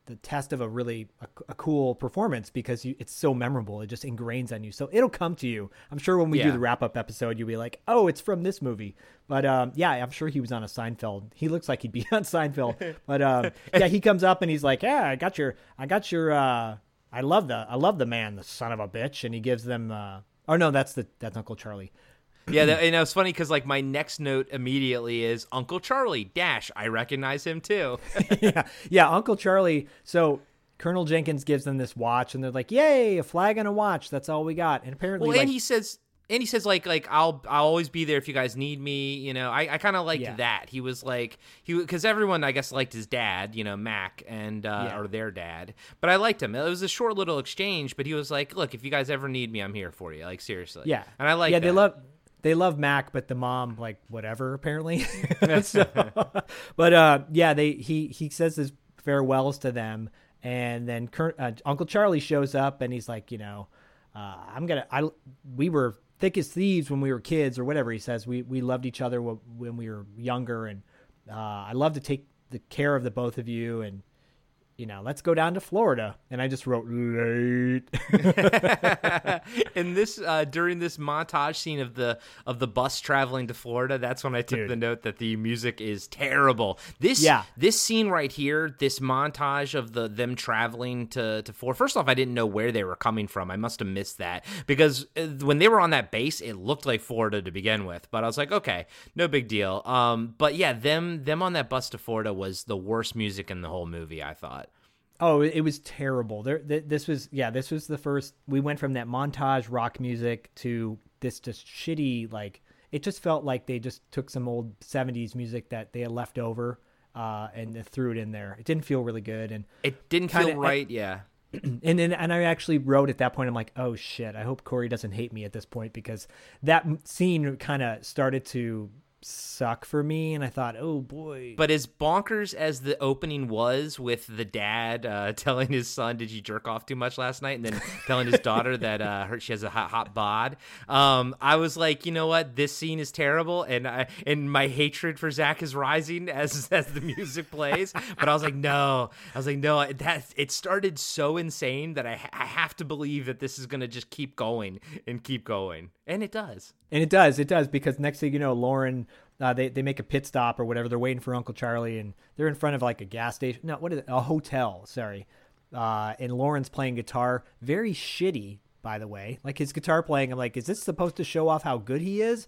the test of a really a, a cool performance, because you, it's so memorable. It just ingrains on you, so it'll come to you. I'm sure when we yeah. do the wrap up episode, you'll be like, oh, it's from this movie. But um, yeah, I'm sure he was on a Seinfeld. He looks like he'd be on Seinfeld. But um, yeah, he comes up and he's like, yeah, I got your, I got your. Uh, I love the I love the man, the son of a bitch, and he gives them. Uh, oh no, that's the that's Uncle Charlie. Yeah, that, and it was funny because like my next note immediately is Uncle Charlie dash. I recognize him too. yeah, yeah, Uncle Charlie. So Colonel Jenkins gives them this watch, and they're like, "Yay, a flag and a watch. That's all we got." And apparently, well, and like, he says, and he says like like I'll I'll always be there if you guys need me. You know, I, I kind of liked yeah. that. He was like he because everyone I guess liked his dad. You know, Mac and uh, yeah. or their dad. But I liked him. It was a short little exchange. But he was like, look, if you guys ever need me, I'm here for you. Like seriously. Yeah. And I like. Yeah, that. they love they love Mac, but the mom like whatever apparently. so, but uh, yeah, they he he says his farewells to them, and then uh, Uncle Charlie shows up, and he's like, you know, uh, I'm gonna I we were. thick as thieves when we were kids or whatever he says. We we loved each other when we were younger, and uh I love to take the care of the both of you, and you know, let's go down to Florida. And I just wrote late. And this uh during this montage scene of the of the bus traveling to Florida, that's when I took Dude. the note that the music is terrible. This yeah. this scene right here, this montage of the them traveling to to Florida. First off, I didn't know where they were coming from. I must have missed that, because when they were on that base, it looked like Florida to begin with. But I was like, okay, no big deal. Um, but yeah, them them on that bus to Florida was the worst music in the whole movie, I thought. Oh, it was terrible. There, th- this was, yeah, this was the first, we went from that montage rock music to this just shitty, like, it just felt like they just took some old seventies music that they had left over uh, and threw it in there. It didn't feel really good. And it didn't kinda, feel right, I, yeah. And, and and I actually wrote at that point, I'm like, oh shit, I hope Corey doesn't hate me at this point, because that scene kind of started to suck for me, and I thought, oh boy. But as bonkers as the opening was, with the dad uh telling his son, did you jerk off too much last night, and then telling his daughter that uh her, she has a hot hot bod, um I was like, you know what, this scene is terrible, and I and my hatred for Zach is rising as as the music plays. But I was like, no I was like no that it started so insane that I, I have to believe that this is gonna just keep going and keep going. And it does. And it does. It does. Because next thing you know, Lauren, uh, they, they make a pit stop or whatever. They're waiting for Uncle Charlie, and they're in front of like a gas station. No, what is it? A hotel. Sorry. Uh, and Lauren's playing guitar. Very shitty, by the way. Like his guitar playing. I'm like, is this supposed to show off how good he is?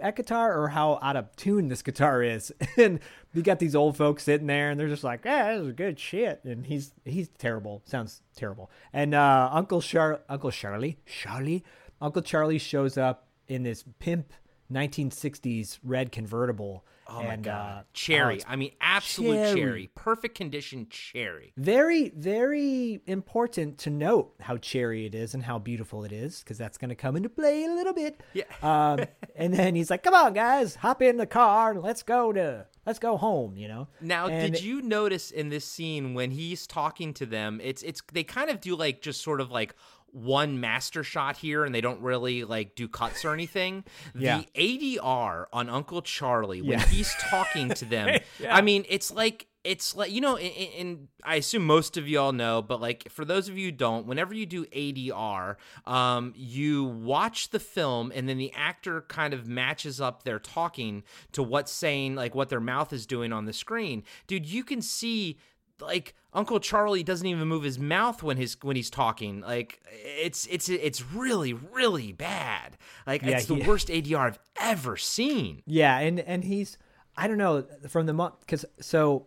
that guitar or how out of tune this guitar is. And you got these old folks sitting there and they're just like, yeah, this is good shit. And he's, he's terrible. Sounds terrible. And, uh, Uncle Char, Uncle Charlie, Charlie, Uncle Charlie shows up in this pimp nineteen sixties red convertible. Oh, and, my God. Uh, cherry. I mean, absolute cherry. cherry. Perfect condition cherry. Very, very important to note how cherry it is and how beautiful it is, because that's going to come into play a little bit. Yeah. um, and then he's like, come on, guys, hop in the car and let's go to, let's go home, you know? Now, and did you notice in this scene when he's talking to them, it's, it's, they kind of do like, just sort of like, one master shot here, and they don't really like do cuts or anything. Yeah. The A D R on Uncle Charlie when yeah. he's talking to them. yeah. I mean, it's like it's like you know, and I assume most of y'all know, but like for those of you who don't, whenever you do A D R, um, you watch the film, and then the actor kind of matches up their talking to what's saying, like what their mouth is doing on the screen. Dude, you can see. Like Uncle Charlie doesn't even move his mouth when his when he's talking. Like it's it's it's really really bad. Like yeah, it's the he, worst A D R I've ever seen. Yeah, and and he's I don't know from the month because so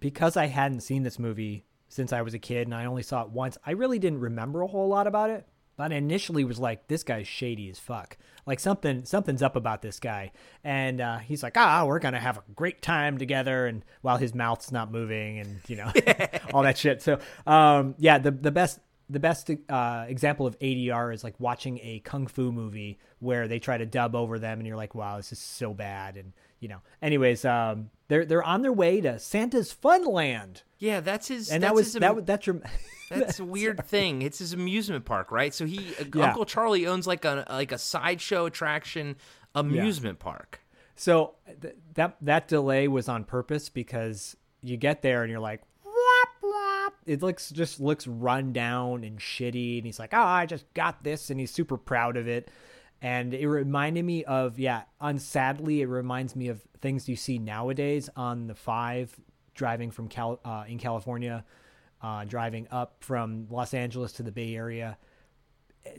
because I hadn't seen this movie since I was a kid and I only saw it once. I really didn't remember a whole lot about it. But I initially was like, this guy's shady as fuck. Like something, something's up about this guy. And uh, he's like, ah, we're going to have a great time together. And while his mouth's not moving and, you know, all that shit. So, um, yeah, the, the best, the best uh, example of A D R is like watching a Kung Fu movie where they try to dub over them. And you're like, wow, this is so bad. And, you know, anyways, um, they're, they're on their way to Santa's Funland. Yeah, that's his. And that's that was, his, that, that's your... That's a weird Sorry. thing. It's his amusement park, right? So he, yeah. Uncle Charlie owns like a like a sideshow attraction amusement yeah. park. So th- that that delay was on purpose because you get there and you're like, wop, wop. It looks just looks run down and shitty. And he's like, oh, I just got this. And he's super proud of it. And it reminded me of, yeah, unsadly, it reminds me of things you see nowadays on the five driving from Cal- uh, in California. Uh, driving up from Los Angeles to the Bay Area,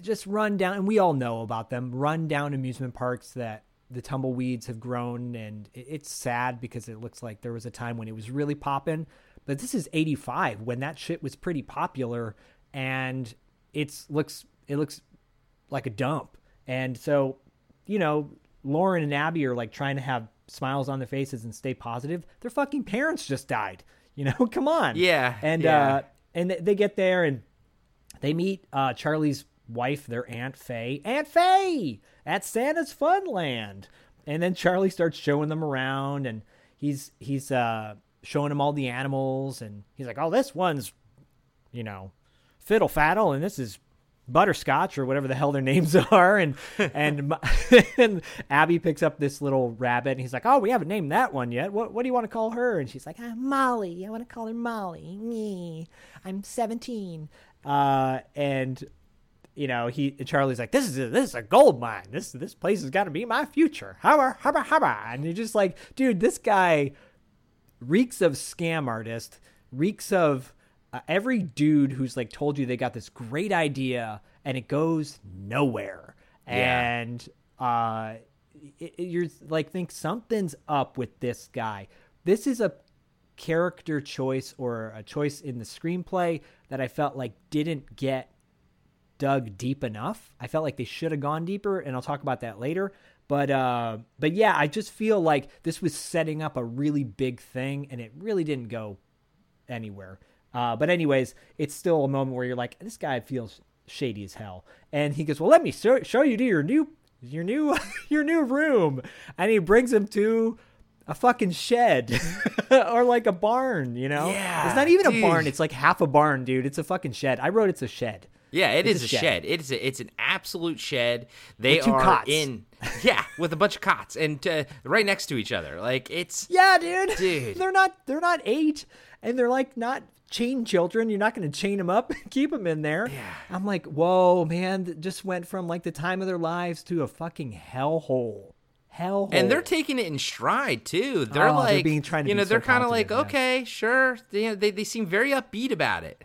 just run down. And we all know about them, run down amusement parks that the tumbleweeds have grown. And it's sad because it looks like there was a time when it was really popping, but this is eighty-five when that shit was pretty popular and it's looks, it looks like a dump. And so, you know, Lauren and Abby are like trying to have smiles on their faces and stay positive. Their fucking parents just died. You know, come on. Yeah. And yeah. Uh, and they get there and they meet uh, Charlie's wife, their Aunt Faye. Aunt Faye at Santa's Funland. And then Charlie starts showing them around and he's he's uh, showing them all the animals. And he's like, oh, this one's, you know, fiddle faddle. And this is butterscotch or whatever the hell their names are. And and, and Abby picks up this little rabbit and he's like, oh, we haven't named that one yet. What what do you want to call her? And she's like, ah, Molly. I want to call her Molly. I'm seventeen. Uh, and, you know, he Charlie's like, this is a, this is a gold mine. This this place has got to be my future. Hubba, hubba, hubba. And you're just like, dude, this guy reeks of scam artist, reeks of Uh, every dude who's like told you they got this great idea and it goes nowhere. Yeah. And uh, it, it, you're like, think something's up with this guy. This is a character choice or a choice in the screenplay that I felt like didn't get dug deep enough. I felt like they should have gone deeper, and I'll talk about that later. But uh, but yeah, I just feel like this was setting up a really big thing and it really didn't go anywhere. Uh, but anyways, it's still a moment where you're like, this guy feels shady as hell. And he goes, well, let me show, show you to your new, your new, your new room. And he brings him to a fucking shed or like a barn, you know, yeah, it's not even dude. a barn. It's like half a barn, dude. It's a fucking shed. I wrote, it's a shed. Yeah, it it's is a shed. shed. It is a, it's an absolute shed. They with two are cots. in, yeah, with a bunch of cots and uh, right next to each other. Like it's yeah, dude. Dude, they're not they're not eight, and they're like not chain children. You're not going to chain them up and keep them in there. Yeah. I'm like, whoa, man, just went from like the time of their lives to a fucking hellhole. Hell and they're taking it in stride too. They're oh, like, they're being, trying to you know, they're so kind of like, man. okay, sure. They, they they seem very upbeat about it.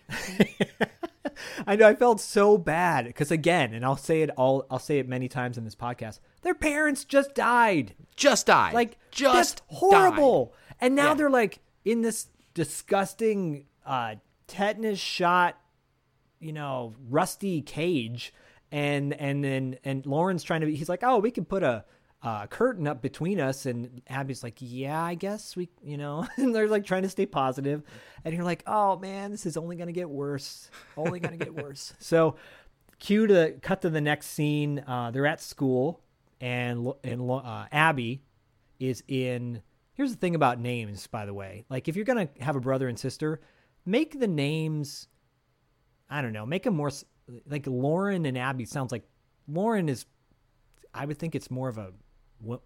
I know I felt so bad because again, and I'll say it all, I'll say it many times in this podcast. Their parents just died, just died, like just that's horrible. Died. And now yeah. they're like in this disgusting uh, tetanus shot, you know, rusty cage, and and then and Lauren's trying to be. He's like, oh, we can put a. Uh, curtain up between us, and Abby's like, yeah, I guess we, you know, and they're like trying to stay positive, and you're like, oh man, this is only going to get worse, only going to get worse. So cue to cut to the next scene. Uh, they're at school, and and uh, Abby is in. Here's the thing about names, by the way, like if you're going to have a brother and sister, make the names, I don't know, make them more like Lauren and Abby sounds like Lauren is, I would think it's more of a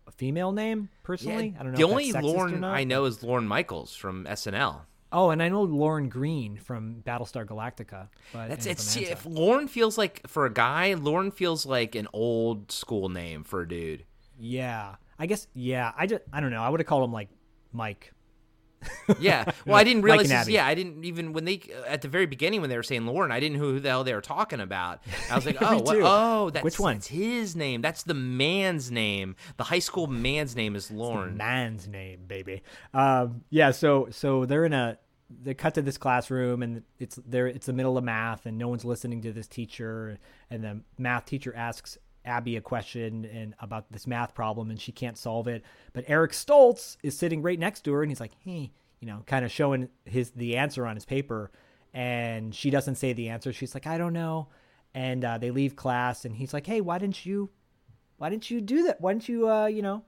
a female name personally. Yeah, I don't know. The only Lauren I know is Lauren Michaels from S N L. Oh, and I know Lauren Green from Battlestar Galactica. But that's it's if Lauren feels like for a guy, Lauren feels like an old school name for a dude. Yeah, I guess. Yeah, I just I don't know. I would have called him like Mike. Yeah. Well, I didn't realize. This, yeah, I didn't even when they at the very beginning when they were saying Lauren, I didn't know who the hell they were talking about. I was like, oh, what? Oh, that's which one? That's his name. That's the man's name. The high school man's name is Lauren. It's the man's name, baby. Um, yeah. So, so they're in a they cut to this classroom, and it's there. It's the middle of math, and no one's listening to this teacher. And the math teacher asks Abby a question and about this math problem, and she can't solve it. But Eric Stoltz is sitting right next to her, and he's like, hey, you know, kind of showing his the answer on his paper, and she doesn't say the answer. She's like, I don't know. And uh, they leave class, and he's like, hey, why didn't you why didn't you do that? Why didn't you uh, you know,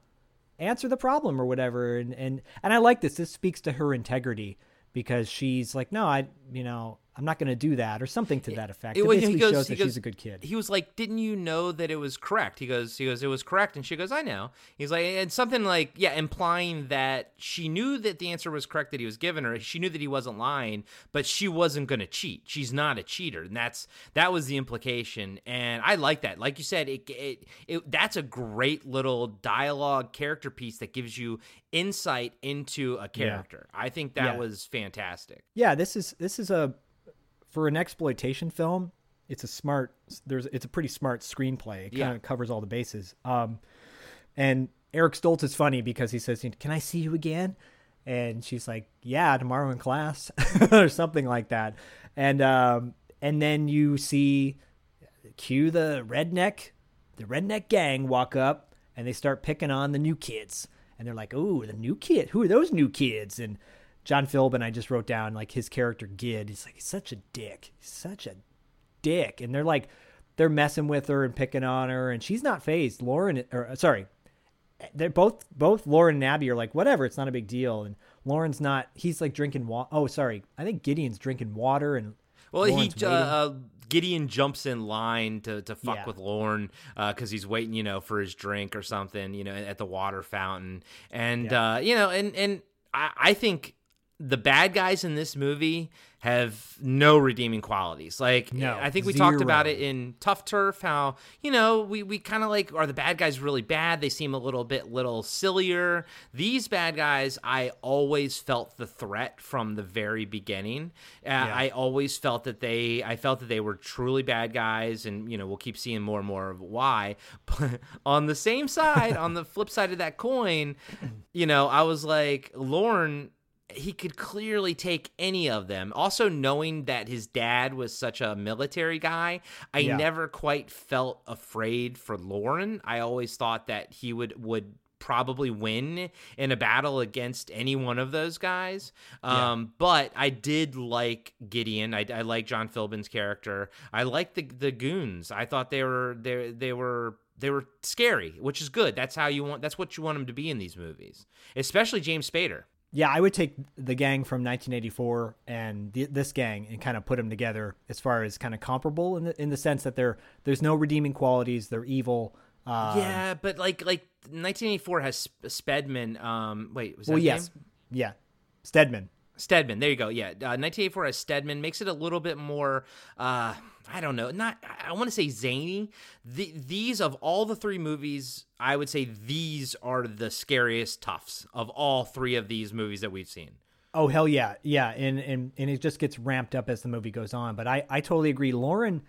answer the problem or whatever? And and and I like this. This speaks to her integrity because she's like, no, I you know, I'm not going to do that or something to that effect. It, it basically he goes, shows that goes, she's a good kid. He was like, didn't you know that it was correct? He goes, he goes, it was correct. And she goes, I know. He's like, and something like, yeah, implying that she knew that the answer was correct that he was giving her. She knew that he wasn't lying, but she wasn't going to cheat. She's not a cheater. And that's, that was the implication. And I like that. Like you said, it, it, it that's a great little dialogue character piece that gives you insight into a character. Yeah. I think that yeah. was fantastic. Yeah. This is, this is a, for an exploitation film, it's a smart. There's it's a pretty smart screenplay. It yeah. kind of covers all the bases. Um, and Eric Stoltz is funny because he says, "Can I see you again?" And she's like, "Yeah, tomorrow in class," or something like that. And um, and then you see, cue the redneck, the redneck gang walk up, and they start picking on the new kids. And they're like, "Oh, the new kid. Who are those new kids?" And John Philbin, I just wrote down, like, his character, Gid, he's like, he's such a dick. He's such a dick. And they're, like, they're messing with her and picking on her, and she's not phased. Lauren, or sorry, they're both both Lauren and Abby are like, whatever, it's not a big deal. And Lauren's not, he's, like, drinking water. Oh, sorry, I think Gideon's drinking water. And Well, Lauren's he, uh, uh, Gideon jumps in line to, to fuck yeah. with Lauren because uh, he's waiting, you know, for his drink or something, you know, at the water fountain. And, yeah. uh, you know, and, and I, I think... the bad guys in this movie have no redeeming qualities. Like, no, I think we zero. talked about it in Tough Turf, how, you know, we, we kind of like, are the bad guys really bad? They seem a little bit little sillier. These bad guys, I always felt the threat from the very beginning. Uh, yeah. I always felt that they, I felt that they were truly bad guys. And, you know, we'll keep seeing more and more of why. But on the same side, on the flip side of that coin, you know, I was like, Lauren... he could clearly take any of them. Also, knowing that his dad was such a military guy, I yeah. never quite felt afraid for Lauren. I always thought that he would, would probably win in a battle against any one of those guys. Um, yeah. But I did like Gideon. I, I like John Philbin's character. I liked the, the goons. I thought they were, they, they were, They were scary, which is good. That's how you want, that's what you want them to be in these movies, especially James Spader. Yeah, I would take the gang from nineteen eighty-four and th- this gang and kind of put them together as far as kind of comparable in the in the sense that they're there's no redeeming qualities. They're evil. Uh, yeah, but like like nineteen eighty-four has Sp- Spedman. Um, wait, was that well, yes, name? yeah, Stedman. Stedman, there you go. Yeah, uh, nineteen eighty-four has Stedman. Makes it a little bit more. Uh, I don't know. Not. I want to say zany. The, these of all the three movies, I would say these are the scariest toughs of all three of these movies that we've seen. Oh, hell yeah. Yeah. And, and, and it just gets ramped up as the movie goes on. But I, I totally agree. Lauren,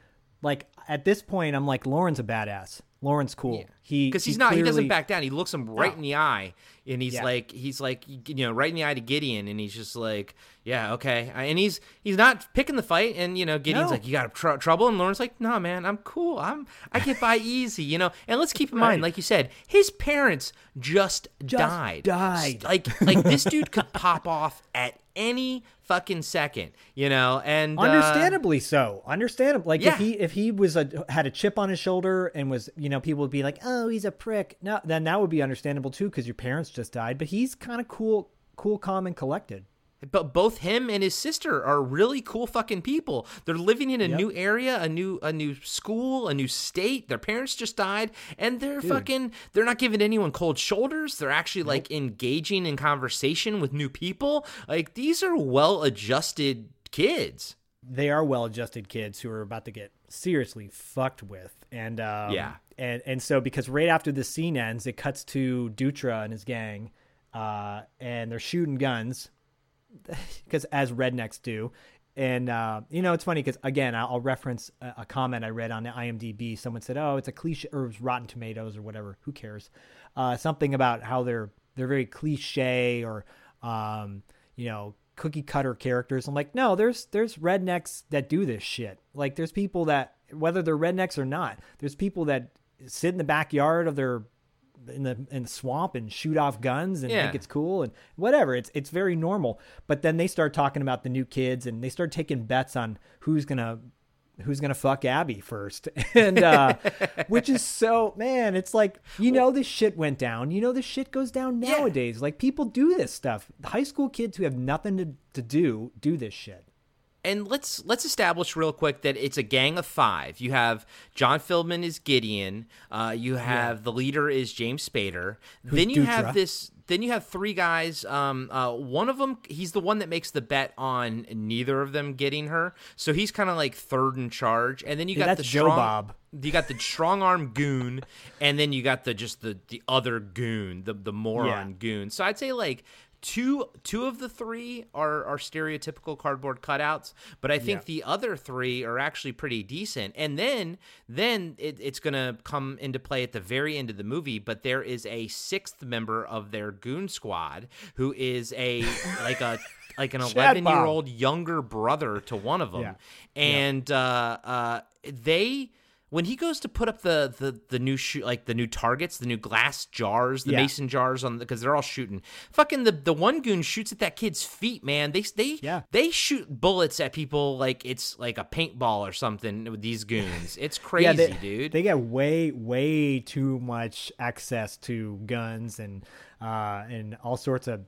like at this point, I'm like, Lauren's a badass. Lauren's cool. Yeah. He Because he's he not, clearly... he doesn't back down. He looks him right no. in the eye and he's yeah. like, he's like, you know, right in the eye to Gideon. And he's just like, yeah, okay. And he's, he's not picking the fight. And, you know, Gideon's no. like, you got tr- trouble. And Lauren's like, no, man, I'm cool. I'm, I get by easy, you know? And let's keep in right. mind, like you said, his parents just, just died. died. Like, like this dude could pop off at any fucking second, you know, and understandably uh, so. Understandable. Like yeah. if he if he was a had a chip on his shoulder and was, you know, people would be like, oh, he's a prick. No, then that would be understandable too because your parents just died. But he's kind of cool, cool, calm, and collected. But both him and his sister are really cool fucking people. They're living in a yep. new area, a new a new school, a new state. Their parents just died, and they're Dude. fucking. They're not giving anyone cold shoulders. They're actually nope. like engaging in conversation with new people. Like these are well-adjusted kids. They are well-adjusted kids who are about to get seriously fucked with, and um, yeah, and and so because right after the scene ends, it cuts to Dutra and his gang, uh, and they're shooting guns. Because as rednecks do. And, uh, you know, it's funny because, again, I'll reference a, a comment I read on IMDb. Someone said, oh, it's a cliche, or it's Rotten Tomatoes or whatever. Who cares? Uh, something about how they're they're very cliche or, um, you know, cookie cutter characters. I'm like, no, there's there's rednecks that do this shit. Like there's people that, whether they're rednecks or not, there's people that sit in the backyard of their in the in the swamp and shoot off guns and yeah. think it's cool and whatever. It's it's very normal. But then they start talking about the new kids and they start taking bets on who's gonna who's gonna fuck Abby first. And uh which is so man, it's like you know this shit went down. You know this shit goes down nowadays. Yeah. Like people do this stuff. High school kids who have nothing to, to do do this shit. And let's let's establish real quick that it's a gang of five. You have John Philbin is Gideon. Uh, you have yeah. the leader is James Spader. Who's then you Dutra. have this. Then you have three guys. Um, uh, one of them, he's the one that makes the bet on neither of them getting her. So he's kind of like third in charge. And then you yeah, got that's the strong, Joe Bob. You got the strong arm goon, and then you got the just the the other goon, the the moron yeah. goon. So I'd say like. Two two of the three are, are stereotypical cardboard cutouts, but I think yeah. the other three are actually pretty decent. And then then it, it's going to come into play at the very end of the movie, but there is a sixth member of their goon squad who is a like a like an eleven-year-old younger brother to one of them. Yeah. And yeah. Uh, uh, they – when he goes to put up the the the new shoot like the new targets, the new glass jars, the yeah. mason jars on because the, they're all shooting. Fucking the, the one goon shoots at that kid's feet, man. They they yeah. they shoot bullets at people like it's like a paintball or something with these goons. It's crazy, yeah, they, dude. They got way way too much access to guns and uh and all sorts of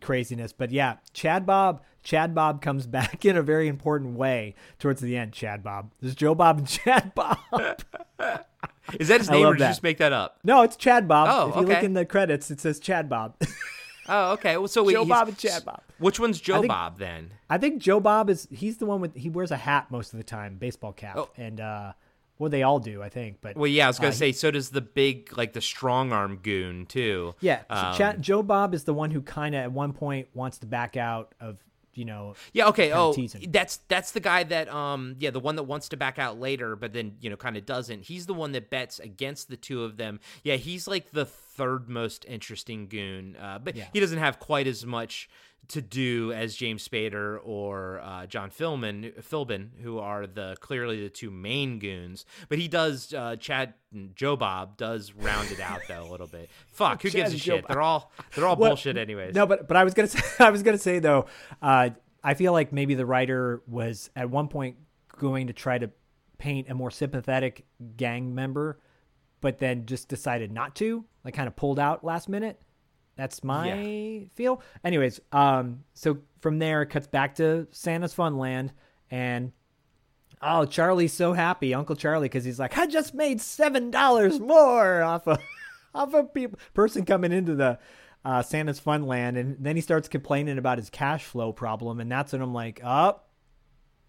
craziness. But yeah, Chad Bob, Chad Bob comes back in a very important way towards the end. Chad Bob, there's Joe Bob and Chad Bob. Is that his name, or did you just make that up? No, it's Chad Bob. Oh, if you okay. look in the credits, it says Chad Bob. Oh, okay. Well, so wait, Joe Bob and Chad Bob. Which one's Joe think, Bob then? I think Joe Bob is he's the one with he wears a hat most of the time, baseball cap, oh. and uh, well, they all do, I think. But well, yeah, I was gonna uh, say so does the big like the strong arm goon too. Yeah, um, Chad, Joe Bob is the one who kind of at one point wants to back out of. You know, yeah, okay. Oh, that's that's the guy that, um, yeah, the one that wants to back out later, but then you know, kind of doesn't. He's the one that bets against the two of them. Yeah, he's like the third most interesting goon, uh, but yeah. he doesn't have quite as much to do as James Spader or uh, John Philbin, Philbin, who are the clearly the two main goons. But he does uh, Chad Joe Bob does round it out though a little bit. Fuck, who Chad gives a Joe shit? Bob. They're all they're all well, bullshit anyways. No, but but I was gonna say, I was gonna say though. Uh, I feel like maybe the writer was at one point going to try to paint a more sympathetic gang member, but then just decided not to, like kind of pulled out last minute. That's my yeah. feel. Anyways, um, so from there, it cuts back to Santa's Funland, and oh, Charlie's so happy, Uncle Charlie, because he's like, I just made seven dollars more off of, off of people, person coming into the... Uh, Santa's Funland, and then he starts complaining about his cash flow problem, and that's when I'm like, oh,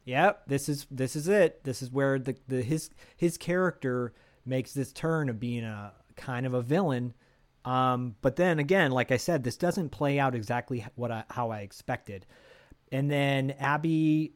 yep, this is this is it. This is where the, the his his character makes this turn of being a kind of a villain Um, but then again, like I said, this doesn't play out exactly what I, how I expected. And then Abby,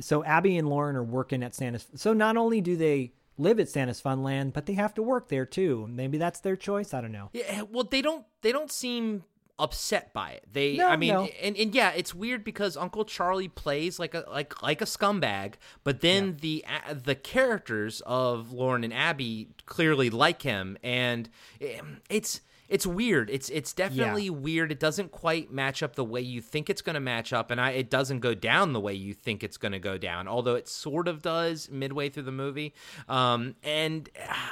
so Abby and Lauren are working at Santa's. So not only do they live at Santa's Funland, but they have to work there too. Maybe that's their choice. I don't know. Yeah. Well, they don't, they don't seem upset by it. They, no, I mean, no. and, and yeah, it's weird because Uncle Charlie plays like a, like, like a scumbag, but then yeah. the, the characters of Lauren and Abby clearly like him. And it, it's, It's weird. It's it's definitely yeah. weird. It doesn't quite match up the way you think it's going to match up, and I, it doesn't go down the way you think it's going to go down, although it sort of does midway through the movie. Um, and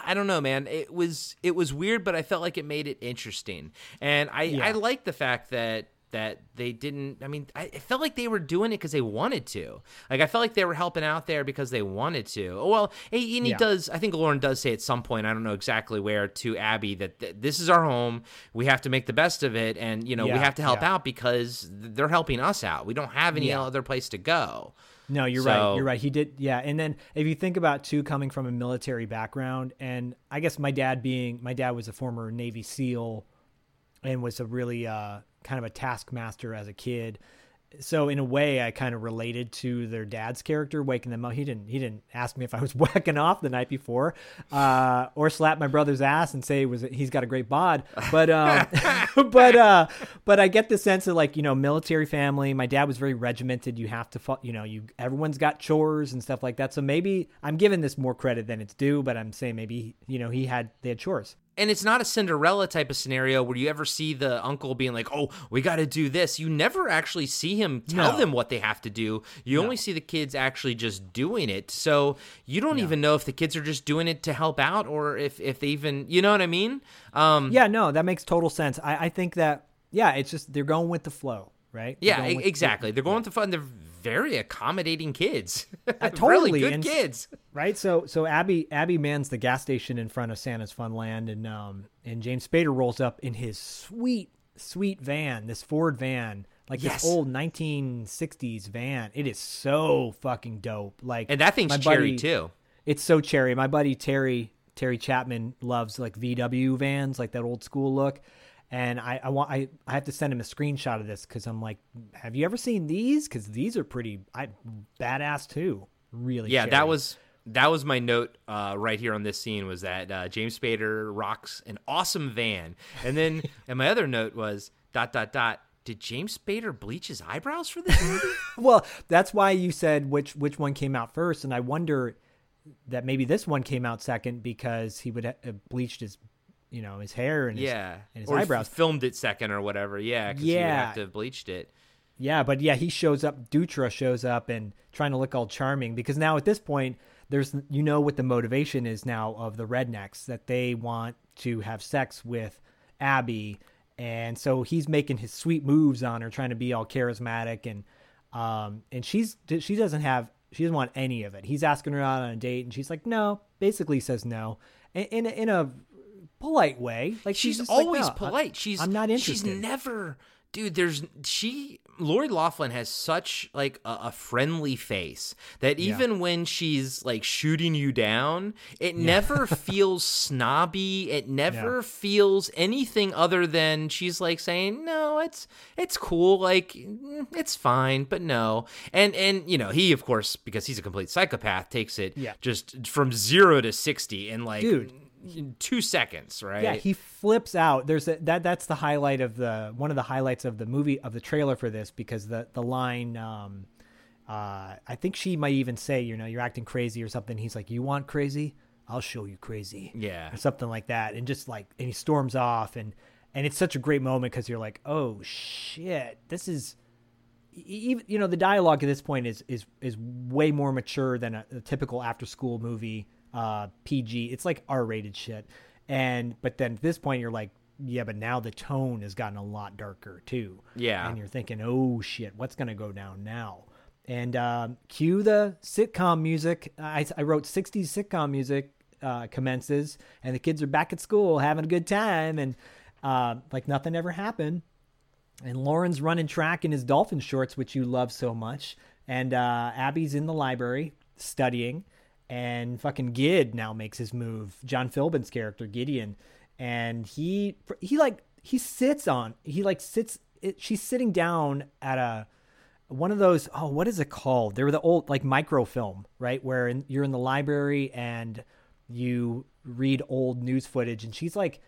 I don't know, man. It was it was weird, but I felt like it made it interesting. And I, yeah. I like the fact that that they didn't – I mean, I, it felt like they were doing it because they wanted to. Like, I felt like they were helping out there because they wanted to. Oh, well, and he yeah. does – I think Lauren does say at some point, I don't know exactly where, to Abby that th- this is our home. We have to make the best of it, and, you know, yeah, we have to help yeah. out because they're helping us out. We don't have any yeah. other place to go. No, you're so, right. You're right. He did – yeah. And then if you think about, too, coming from a military background, and I guess my dad being – my dad was a former Navy SEAL and was a really uh, – kind of a taskmaster as a kid. So in a way I kind of related to their dad's character, waking them up. He didn't, he didn't ask me if I was whacking off the night before, uh, or slap my brother's ass and say, it was, he's got a great bod. But, um, but, uh, but I get the sense of like, you know, military family, my dad was very regimented. You have to, you know, you, everyone's got chores and stuff like that. So maybe I'm giving this more credit than it's due, but I'm saying maybe, you know, he had, they had chores. And it's not a Cinderella type of scenario where you ever see the uncle being like, oh, we got to do this. You never actually see him tell no. them what they have to do. You no. only see the kids actually just doing it. So you don't no. even know if the kids are just doing it to help out or if, if they even, you know what I mean? Um, yeah, no, that makes total sense. I, I think that, yeah, it's just they're going with the flow, right? They're yeah, exactly. The, they're going with the flow. They're very accommodating kids. Uh, totally. Really good and, kids. Right. So so Abby Abby mans the gas station in front of Santa's Funland, and um and James Spader rolls up in his sweet, sweet van, this Ford van, like yes. this old nineteen sixties van. It is so fucking dope. Like, and that thing's cherry buddy, too. It's so cherry. My buddy Terry Terry Chapman loves like V W vans, like that old school look. And I, I want I, I have to send him a screenshot of this because I'm like, have you ever seen these? Because these are pretty I, badass too. Really, yeah, cherry. that was. That was my note uh, right here on this scene was that uh, James Spader rocks an awesome van. And then and my other note was dot, dot, dot. Did James Spader bleach his eyebrows for this movie? Well, that's why you said which which one came out first. And I wonder that maybe this one came out second because he would have bleached his, you know, his hair and his, yeah. and his or eyebrows. Filmed it second or whatever. Yeah, because yeah. he would have to have bleached it. Yeah, but yeah, he shows up. Dutra shows up and trying to look all charming because now at this point – there's, you know, what the motivation is now of the rednecks, that they want to have sex with Abby. And so he's making his sweet moves on her, trying to be all charismatic. And, um, and she's, she doesn't have, she doesn't want any of it. He's asking her out on a date and she's like, no, basically says no in, in, in a polite way. Like she's, she's always like, no, polite. I'm, she's, I'm not interested. She's never, dude, there's, she, Lori Loughlin has such like a, a friendly face that even yeah. when she's like shooting you down, it yeah. never feels snobby. It never yeah. feels anything other than she's like saying, no, it's, it's cool. Like it's fine, but no. And, and you know, he of course, because he's a complete psychopath, takes it yeah. just from zero to sixty in like Dude. two seconds, right? Yeah. He flips out. There's a, that, that's the highlight of the, one of the highlights of the movie, of the trailer for this, because the, the line, um, uh, I think she might even say, you know, you're acting crazy or something. He's like, you want crazy? I'll show you crazy. Yeah. Or something like that. And just like, and he storms off and, and it's such a great moment because you're like, oh shit, this is even, you know, the dialogue at this point is, is, is way more mature than a, a typical after school movie. Uh, P G, it's like R-rated shit, and but then at this point you're like, yeah, but now the tone has gotten a lot darker too. Yeah, and you're thinking, oh shit, what's gonna go down now? And um, cue the sitcom music. I, I wrote sixties sitcom music uh, commences, and the kids are back at school having a good time, and uh, like nothing ever happened. And Lauren's running track in his dolphin shorts, which you love so much, and uh, Abby's in the library studying. And fucking Gid now makes his move. John Philbin's character, Gideon, and he he like he sits on he like sits. It, she's sitting down at a one of those. Oh, what is it called? They were the old like microfilm, right? Where in, you're in the library and you read old news footage, and she's like,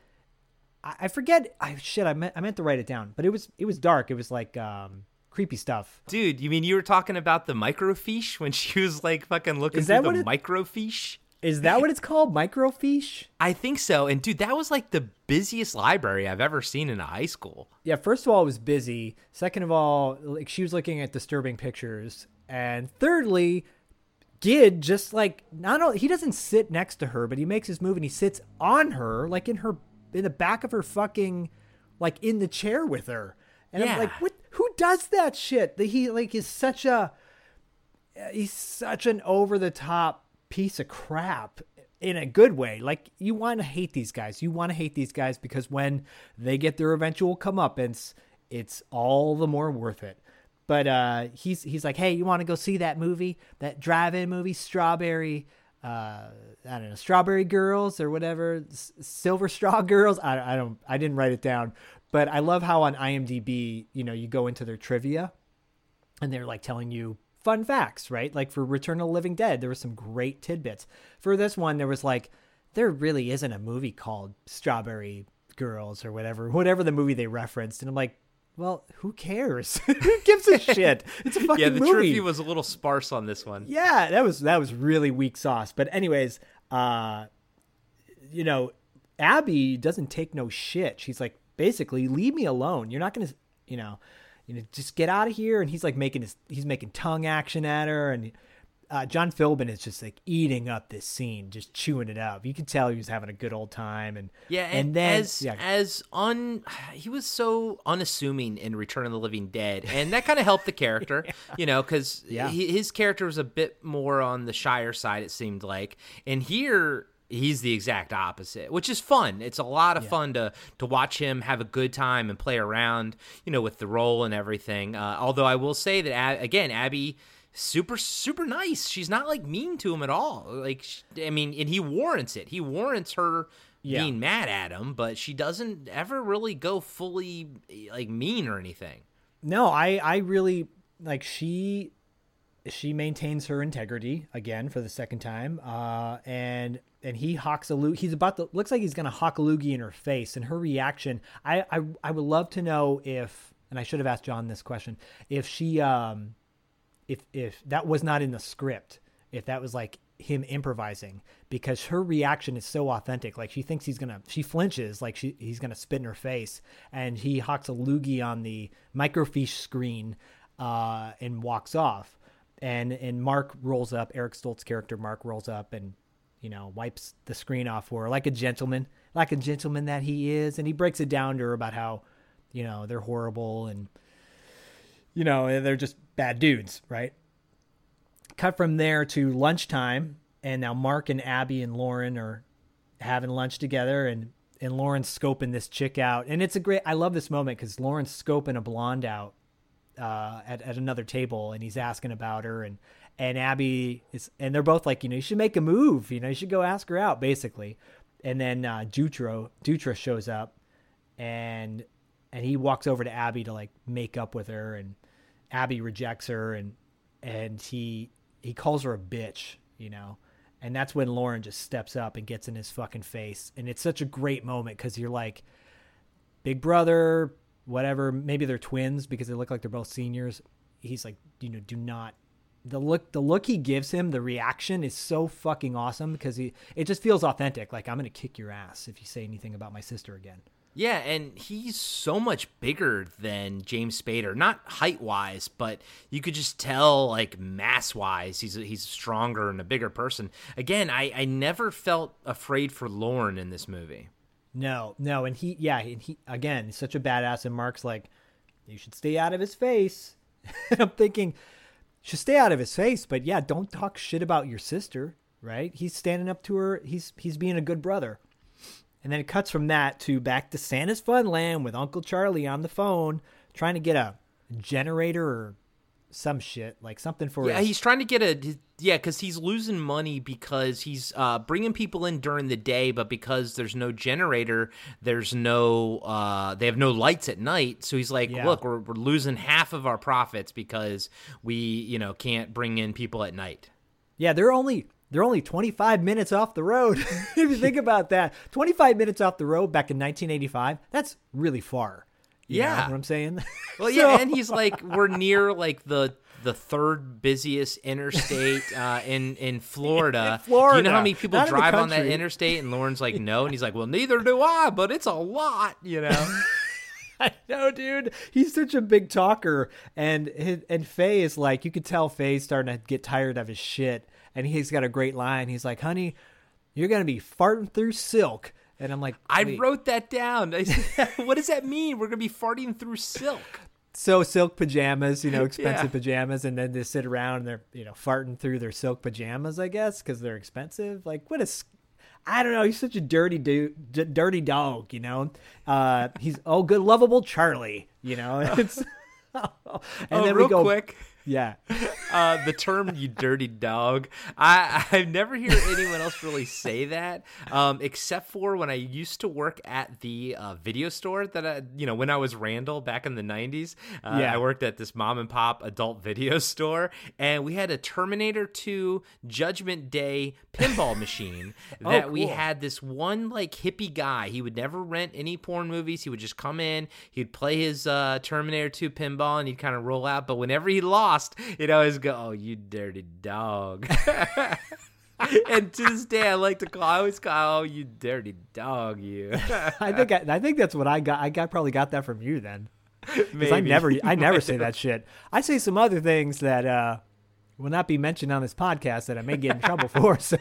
I, I forget. I shit. I meant I meant to write it down, but it was it was dark. It was like. Um, creepy stuff. Dude, you mean you were talking about the microfiche when she was like fucking looking through the it, microfiche? Is that what it's called? Microfiche? I think so. And dude, that was like the busiest library I've ever seen in a high school. Yeah, first of all, it was busy. Second of all, like she was looking at disturbing pictures. And thirdly, Gid just like, not only, he doesn't sit next to her, but he makes his move and he sits on her, like in her, in the back of her fucking, like in the chair with her. And yeah. I'm like, what? Who does that shit? That he like is such a he's such an over the top piece of crap in a good way. Like you want to hate these guys. You want to hate these guys because when they get their eventual comeuppance, it's all the more worth it. But uh, he's he's like, hey, you want to go see that movie, that drive-in movie, Strawberry? Uh, I don't know, Strawberry Girls or whatever, S- Silver Straw Girls. I, I don't. I didn't write it down. But I love how on I M D B, you know, you go into their trivia and they're like telling you fun facts, right? Like for Return of the Living Dead, there were some great tidbits. For this one, there was like, there really isn't a movie called Strawberry Girls or whatever, whatever the movie they referenced. And I'm like, well, who cares? Who gives a shit? It's a fucking movie. Yeah, the movie. Trivia was a little sparse on this one. Yeah, that was that was really weak sauce. But anyways, uh, you know, Abby doesn't take no shit. She's like, basically, leave me alone. You're not going to, you know, you know, just get out of here. And he's like making his, he's making tongue action at her. And uh, John Philbin is just like eating up this scene, just chewing it up. You can tell he was having a good old time. And yeah, and, and then as, yeah. as un, he was so unassuming in Return of the Living Dead. And that kind of helped the character, yeah. you know, because yeah. his character was a bit more on the shyer side, it seemed like. And here, he's the exact opposite, which is fun. It's a lot of yeah. fun to to watch him have a good time and play around, you know, with the role and everything. Uh, although I will say that, again, Abby, super, super nice. She's not, like, mean to him at all. Like, I mean, and he warrants it. He warrants her yeah. being mad at him, but she doesn't ever really go fully, like, mean or anything. No, I, I really, like, she... she maintains her integrity again for the second time. Uh, and, and he hawks a loogie. He's about to, looks like he's going to hawk a loogie in her face, and her reaction. I, I, I would love to know if, and I should have asked John this question, if she, um, if, if that was not in the script, if that was like him improvising, because her reaction is so authentic. Like she thinks he's going to, she flinches, like she, he's going to spit in her face, and he hawks a loogie on the microfiche screen, uh, and walks off. And and Mark rolls up, Eric Stoltz's character, Mark rolls up and, you know, wipes the screen off for her like a gentleman, like a gentleman that he is. And he breaks it down to her about how, you know, they're horrible and, you know, they're just bad dudes, right? Cut from there to lunchtime. And now Mark and Abby and Lauren are having lunch together, and, and Lauren's scoping this chick out. And it's a great, I love this moment because Lauren's scoping a blonde out. Uh, at, at another table, and he's asking about her, and, and Abby is, and they're both like, you know, you should make a move, you know, you should go ask her out, basically. And then uh, Dutra Dutra shows up, and and he walks over to Abby to like make up with her, and Abby rejects her, and and he he calls her a bitch, you know, and that's when Lauren just steps up and gets in his fucking face, and it's such a great moment because you're like, big brother, whatever, maybe they're twins because they look like they're both seniors. He's like, you know, do not, the look, the look he gives him, the reaction is so fucking awesome because he, it just feels authentic. Like, I'm going to kick your ass if you say anything about my sister again. Yeah, and he's so much bigger than James Spader, not height-wise, but you could just tell, like, mass-wise, he's he's stronger and a bigger person. Again, I, I never felt afraid for Lauren in this movie. No, no, and he, yeah, and he, again, he's such a badass, and Mark's like, you should stay out of his face. I'm thinking, should stay out of his face, but yeah, don't talk shit about your sister, right? He's standing up to her, he's he's being a good brother. And then it cuts from that to back to Santa's Funland with Uncle Charlie on the phone, trying to get a generator or some shit, like something for yeah his... he's trying to get a his, yeah because he's losing money because he's uh bringing people in during the day, but because there's no generator, there's no uh they have no lights at night, so he's like, yeah. look, we're, we're losing half of our profits because we you know can't bring in people at night. Yeah, they're only they're only twenty-five minutes off the road. If you think about that, twenty-five minutes off the road back in nineteen eighty-five, that's really far. You yeah, know what I'm saying. Well, yeah, so. And he's like, we're near like the the third busiest interstate uh, in in Florida. In Florida, do you know how many people Not drive in on that interstate? And Lauren's like, no, and he's like, well, neither do I, but it's a lot, you know. I know, dude. He's such a big talker, and his, and Faye is like, you could tell Faye's starting to get tired of his shit, and he's got a great line. He's like, honey, you're gonna be farting through silk. And I'm like, wait. I wrote that down. I said, what does that mean? We're going to be farting through silk. So silk pajamas, you know, expensive yeah. pajamas. And then they sit around and they're, you know, farting through their silk pajamas, I guess, because they're expensive. Like, what is, I don't know. He's such a dirty dude, d- dirty dog, you know. Uh, he's, oh, good, lovable Charlie, you know. It's, and oh, then real we go, quick. Yeah. Uh, the term "you dirty dog," I, I never hear anyone else really say that, um, except for when I used to work at the uh, video store that I, you know, when I was Randall back in the nineties. Uh, yeah. I worked at this mom and pop adult video store, and we had a Terminator two Judgment Day pinball machine that oh, cool. we had this one like hippie guy. He would never rent any porn movies. He would just come in, he'd play his uh, Terminator two pinball, and he'd kind of roll out. But whenever he lost, it always go, oh, you dirty dog. And to this day, I like to call. I always call, oh, you dirty dog, you. I think I, I think that's what I got. I got probably got that from you then, because I never I never say that shit. I say some other things that uh, will not be mentioned on this podcast that I may get in trouble for. So,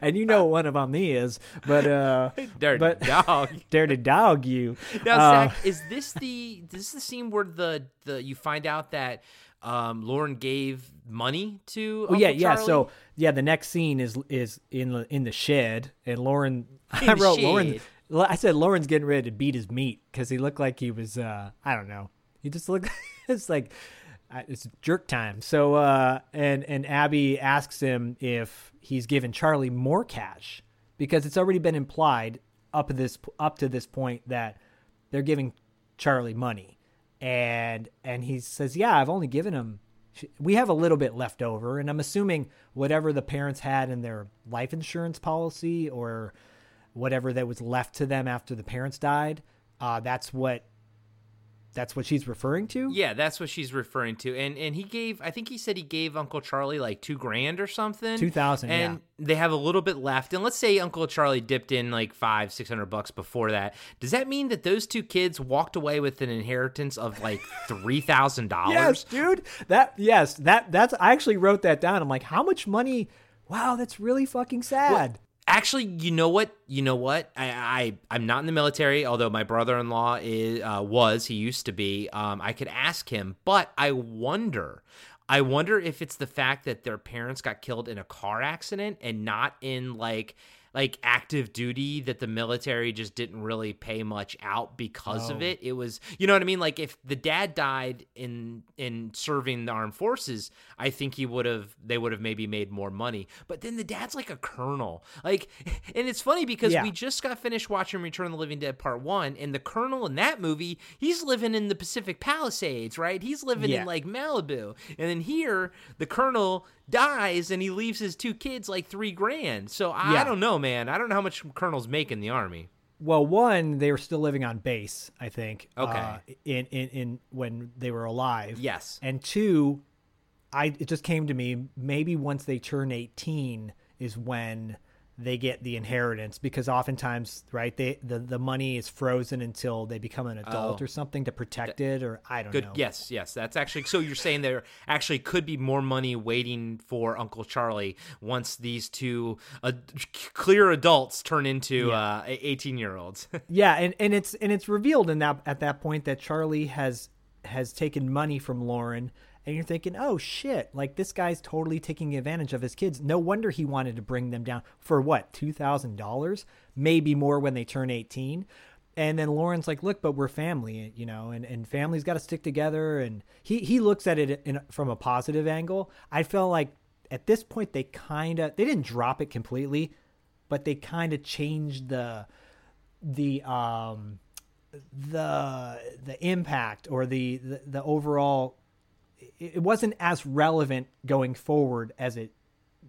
and you know what one of them is, but uh, dirty but, dog, dirty dog, you. Now, uh, Zach, is this the this is the scene where the the you find out that. Um, Lauren gave money to Uncle well, yeah, yeah. Charlie? So yeah, the next scene is is in in the shed, and Lauren. In I wrote Lauren. I said Lauren's getting ready to beat his meat because he looked like he was. Uh, I don't know. He just looked. It's like it's jerk time. So uh, and and Abby asks him if he's given Charlie more cash because it's already been implied up to this up to this point that they're giving Charlie money. And and he says, yeah, I've only given him, we have a little bit left over. And I'm assuming whatever the parents had in their life insurance policy or whatever that was left to them after the parents died, uh, that's what that's what she's referring to. Yeah, that's what she's referring to. And and he gave, I think he said he gave Uncle Charlie like two grand or something. two thousand dollars, yeah. And they have a little bit left. And let's say Uncle Charlie dipped in like five, six hundred bucks before that. Does that mean that those two kids walked away with an inheritance of like three thousand dollars? Yes, dude. That yes, that that's I actually wrote that down. I'm like, how much money? Wow, that's really fucking sad. Well, actually, you know what? You know what? I, I, I'm not in the military, although my brother-in-law is, uh, was. He used to be. Um, I could ask him, but I wonder. I wonder if it's the fact that their parents got killed in a car accident and not in, like... like active duty, that the military just didn't really pay much out because oh. of it. It was, you know what I mean? Like if the dad died in, in serving the armed forces, I think he would have, they would have maybe made more money, but then the dad's like a colonel. Like, and it's funny because yeah. we just got finished watching Return of the Living Dead part one, and the colonel in that movie, he's living in the Pacific Palisades, right? He's living yeah. in like Malibu. And then here the colonel dies and he leaves his two kids like three grand. So I, yeah. I don't know, man. I don't know how much colonels make in the army. Well, one, they were still living on base, I think. Okay. Uh, in, in in when they were alive. Yes. And two, I it just came to me, maybe once they turn eighteen is when they get the inheritance, because oftentimes, right, they the, the money is frozen until they become an adult oh. or something to protect it, or I don't Good. know. Yes, yes, that's actually, so you're saying there actually could be more money waiting for Uncle Charlie once these two uh, clear adults turn into yeah. uh, eighteen-year-olds. yeah, and, and it's and it's revealed in that at that point that Charlie has has taken money from Lauren. And you're thinking, oh, shit, like this guy's totally taking advantage of his kids. No wonder he wanted to bring them down for what, two thousand dollars? Maybe more when they turn eighteen. And then Lauren's like, look, but we're family, you know, and, and family's got to stick together. And he, he looks at it in, from a positive angle. I felt like at this point they kind of, they didn't drop it completely, but they kind of changed the, the, um, the, the impact or the, the, the overall, it wasn't as relevant going forward as it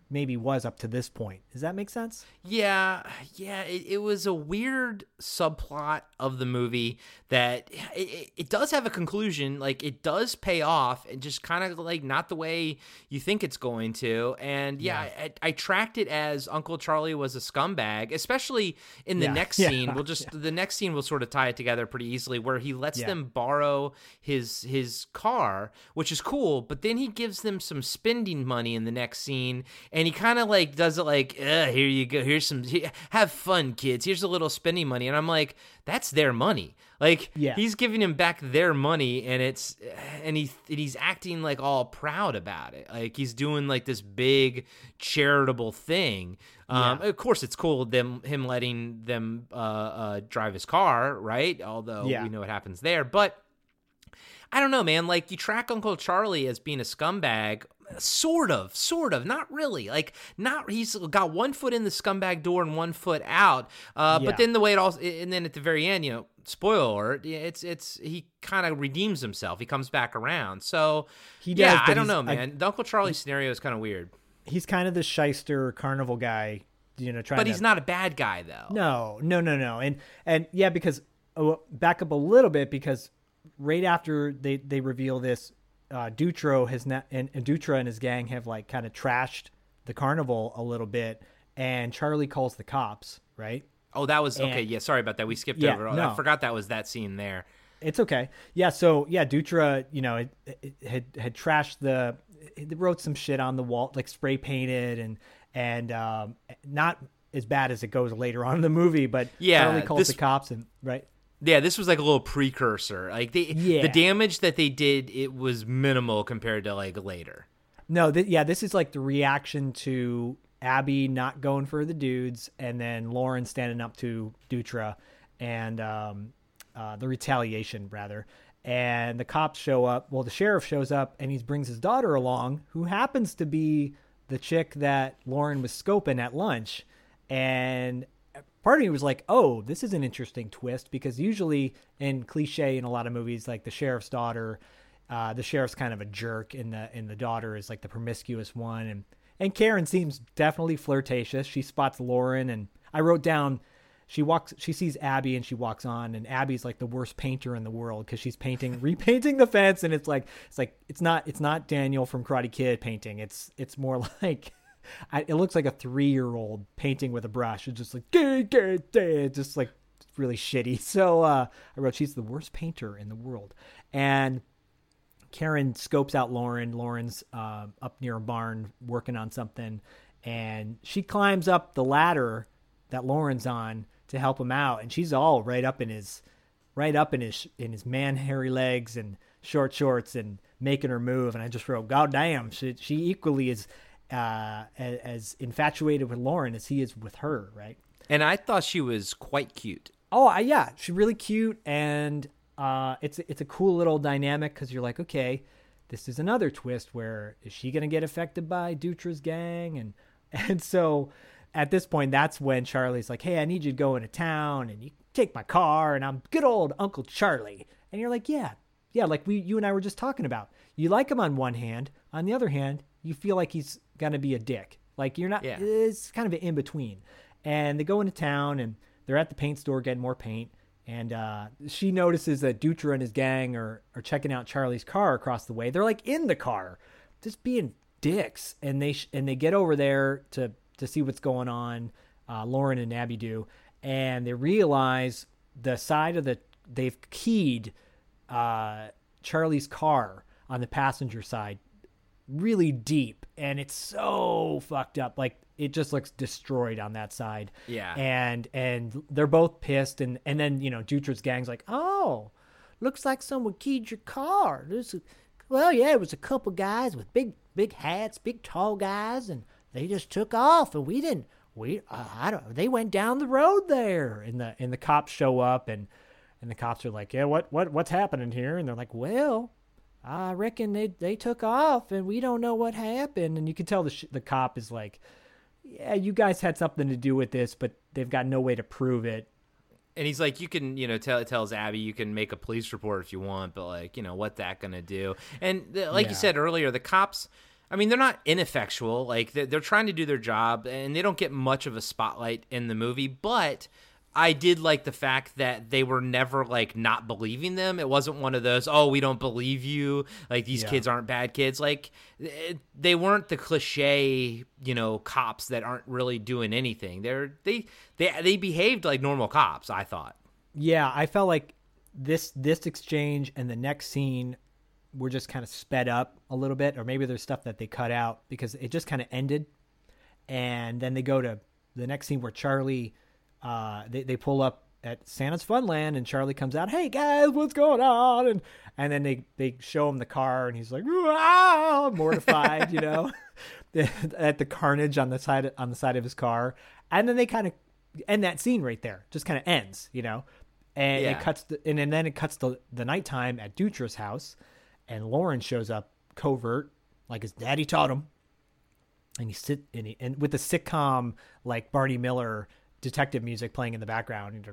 maybe was up to this point. Does that make sense? Yeah. Yeah. It, it was a weird subplot of the movie that it, it does have a conclusion. Like it does pay off and just kind of like not the way you think it's going to. And yeah, yeah. I, I tracked it as Uncle Charlie was a scumbag, especially in the yeah. next yeah. scene. We'll just, yeah. the next scene will sort of tie it together pretty easily where he lets yeah. them borrow his, his car, which is cool. But then he gives them some spending money in the next scene. And he kind of like does it like, uh, here you go. Here's some, here, have fun, kids. Here's a little spending money. And I'm like, that's their money. Like yeah. he's giving him back their money, and it's, and he and he's acting like all proud about it. Like he's doing like this big charitable thing. Um, yeah. Of course, it's cool them him letting them uh, uh, drive his car, right? Although yeah. we know what happens there, but I don't know, man. Like you track Uncle Charlie as being a scumbag. Sort of, sort of, not really. Like, not. He's got one foot in the scumbag door and one foot out. Uh, yeah. But then the way it all, and then at the very end, you know, spoiler, it's it's he kind of redeems himself. He comes back around. So he does, yeah, I don't know, man. I, the Uncle Charlie he, scenario is kind of weird. He's kind of the shyster carnival guy, you know. Trying, but he's to, not a bad guy though. No, no, no, no. And and yeah, because oh, back up a little bit because right after they they reveal this. Uh, Dutra has not, and, and Dutra and his gang have like kind of trashed the carnival a little bit, and Charlie calls the cops, right? Oh, that was and, okay. Yeah, sorry about that. We skipped yeah, over. No. I forgot that was that scene there. It's okay. Yeah. So yeah, Dutra, you know, it, it, it had had trashed the, it wrote some shit on the wall, like spray painted, and and um, not as bad as it goes later on in the movie, but yeah, Charlie calls this... the cops and right. Yeah, this was like a little precursor. Like they, yeah. the damage that they did, it was minimal compared to like later. No, th- yeah, this is like the reaction to Abby not going for the dudes, and then Lauren standing up to Dutra, and um, uh, the retaliation rather. And the cops show up. Well, the sheriff shows up, and he brings his daughter along, who happens to be the chick that Lauren was scoping at lunch, and. Part of me was like, oh, this is an interesting twist, because usually in cliche in a lot of movies, like the sheriff's daughter, uh, the sheriff's kind of a jerk and the and the daughter is like the promiscuous one. And, and Karen seems definitely flirtatious. She spots Lauren, and I wrote down she walks she sees Abby and she walks on, and Abby's like the worst painter in the world because she's painting repainting the fence, and it's like it's like it's not it's not Daniel from Karate Kid painting. It's it's more like I, it looks like a three-year-old painting with a brush. It's just like, just like really shitty. So uh, I wrote, she's the worst painter in the world. And Karen scopes out Lauren. Lauren's uh, up near a barn working on something. And she climbs up the ladder that Lauren's on to help him out. And she's all right up in his, right up in his, in his man hairy legs and short shorts and making her move. And I just wrote, God damn, she, she equally is... uh as, as infatuated with Lauren as he is with her, right? And I thought she was quite cute. Oh, I, yeah, she's really cute, and uh it's it's a cool little dynamic because you're like, okay, this is another twist where is she gonna get affected by Dutra's gang? And and so at this point, that's when Charlie's like, hey, I need you to go into town, and you take my car, and I'm good old Uncle Charlie. And you're like, yeah, yeah, like we you and I were just talking about. You like him on one hand, on the other hand, you feel like he's gonna be a dick. Like you're not yeah. It's kind of an in-between. And they go into town, and they're at the paint store getting more paint, and uh she notices that Dutra and his gang are are checking out Charlie's car across the way. They're like in the car just being dicks, and they sh- and they get over there to to see what's going on. uh Lauren and Abby do, and they realize the side of the they've keyed uh Charlie's car on the passenger side really deep, and it's so fucked up. Like it just looks destroyed on that side. Yeah. And and they're both pissed, and and then, you know, Dutra's gang's like, oh, looks like someone keyed your car. This, well, yeah, it was a couple guys with big big hats, big tall guys, and they just took off, and we didn't we, uh, I don't, they went down the road there. And the, and the cops show up, and, and the cops are like, yeah, what, what, what's happening here? And they're like, well, I reckon they, they took off and we don't know what happened. And you can tell the, sh- the cop is like, yeah, you guys had something to do with this, but they've got no way to prove it. And he's like, you can, you know, tell, tells Abby, you can make a police report if you want, but, like, you know, what that going to do? And the, like yeah. you said earlier, the cops, I mean, they're not ineffectual. Like, they're, they're trying to do their job, and they don't get much of a spotlight in the movie. But I did like the fact that they were never, like, not believing them. It wasn't one of those, oh, we don't believe you. Like, these yeah. kids aren't bad kids. Like, they weren't the cliche, you know, cops that aren't really doing anything. They're they they they behaved like normal cops, I thought. Yeah, I felt like this this exchange and the next scene were just kind of sped up a little bit, or maybe there's stuff that they cut out because it just kind of ended. And then they go to the next scene where Charlie, uh, they they pull up at Santa's Funland, and Charlie comes out, hey guys, what's going on? And and then they, they show him the car, and he's like, ah, mortified, you know, at the carnage on the side on the side of his car. And then they kind of end that scene right there, just kind of ends, you know, and yeah. it cuts the, and, and then it cuts the the nighttime at Dutra's house, and Lauren shows up covert, like his daddy taught him, and he sit and he, and with the sitcom like Barney Miller detective music playing in the background,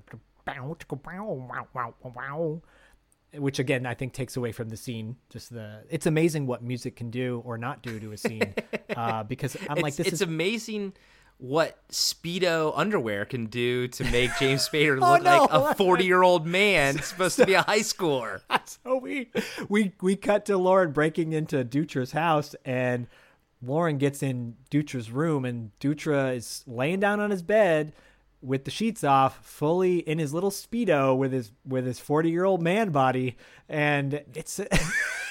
which again I think takes away from the scene. Just the it's amazing what music can do or not do to a scene, uh, because I'm it's, like this it's is amazing what Speedo underwear can do to make James Spader look oh, no. like a forty-year-old man supposed so, to be a high schooler. So we we we cut to Lauren breaking into Dutra's house, and Lauren gets in Dutra's room, and Dutra is laying down on his bed with the sheets off, fully in his little Speedo with his with his forty-year-old man body, and it's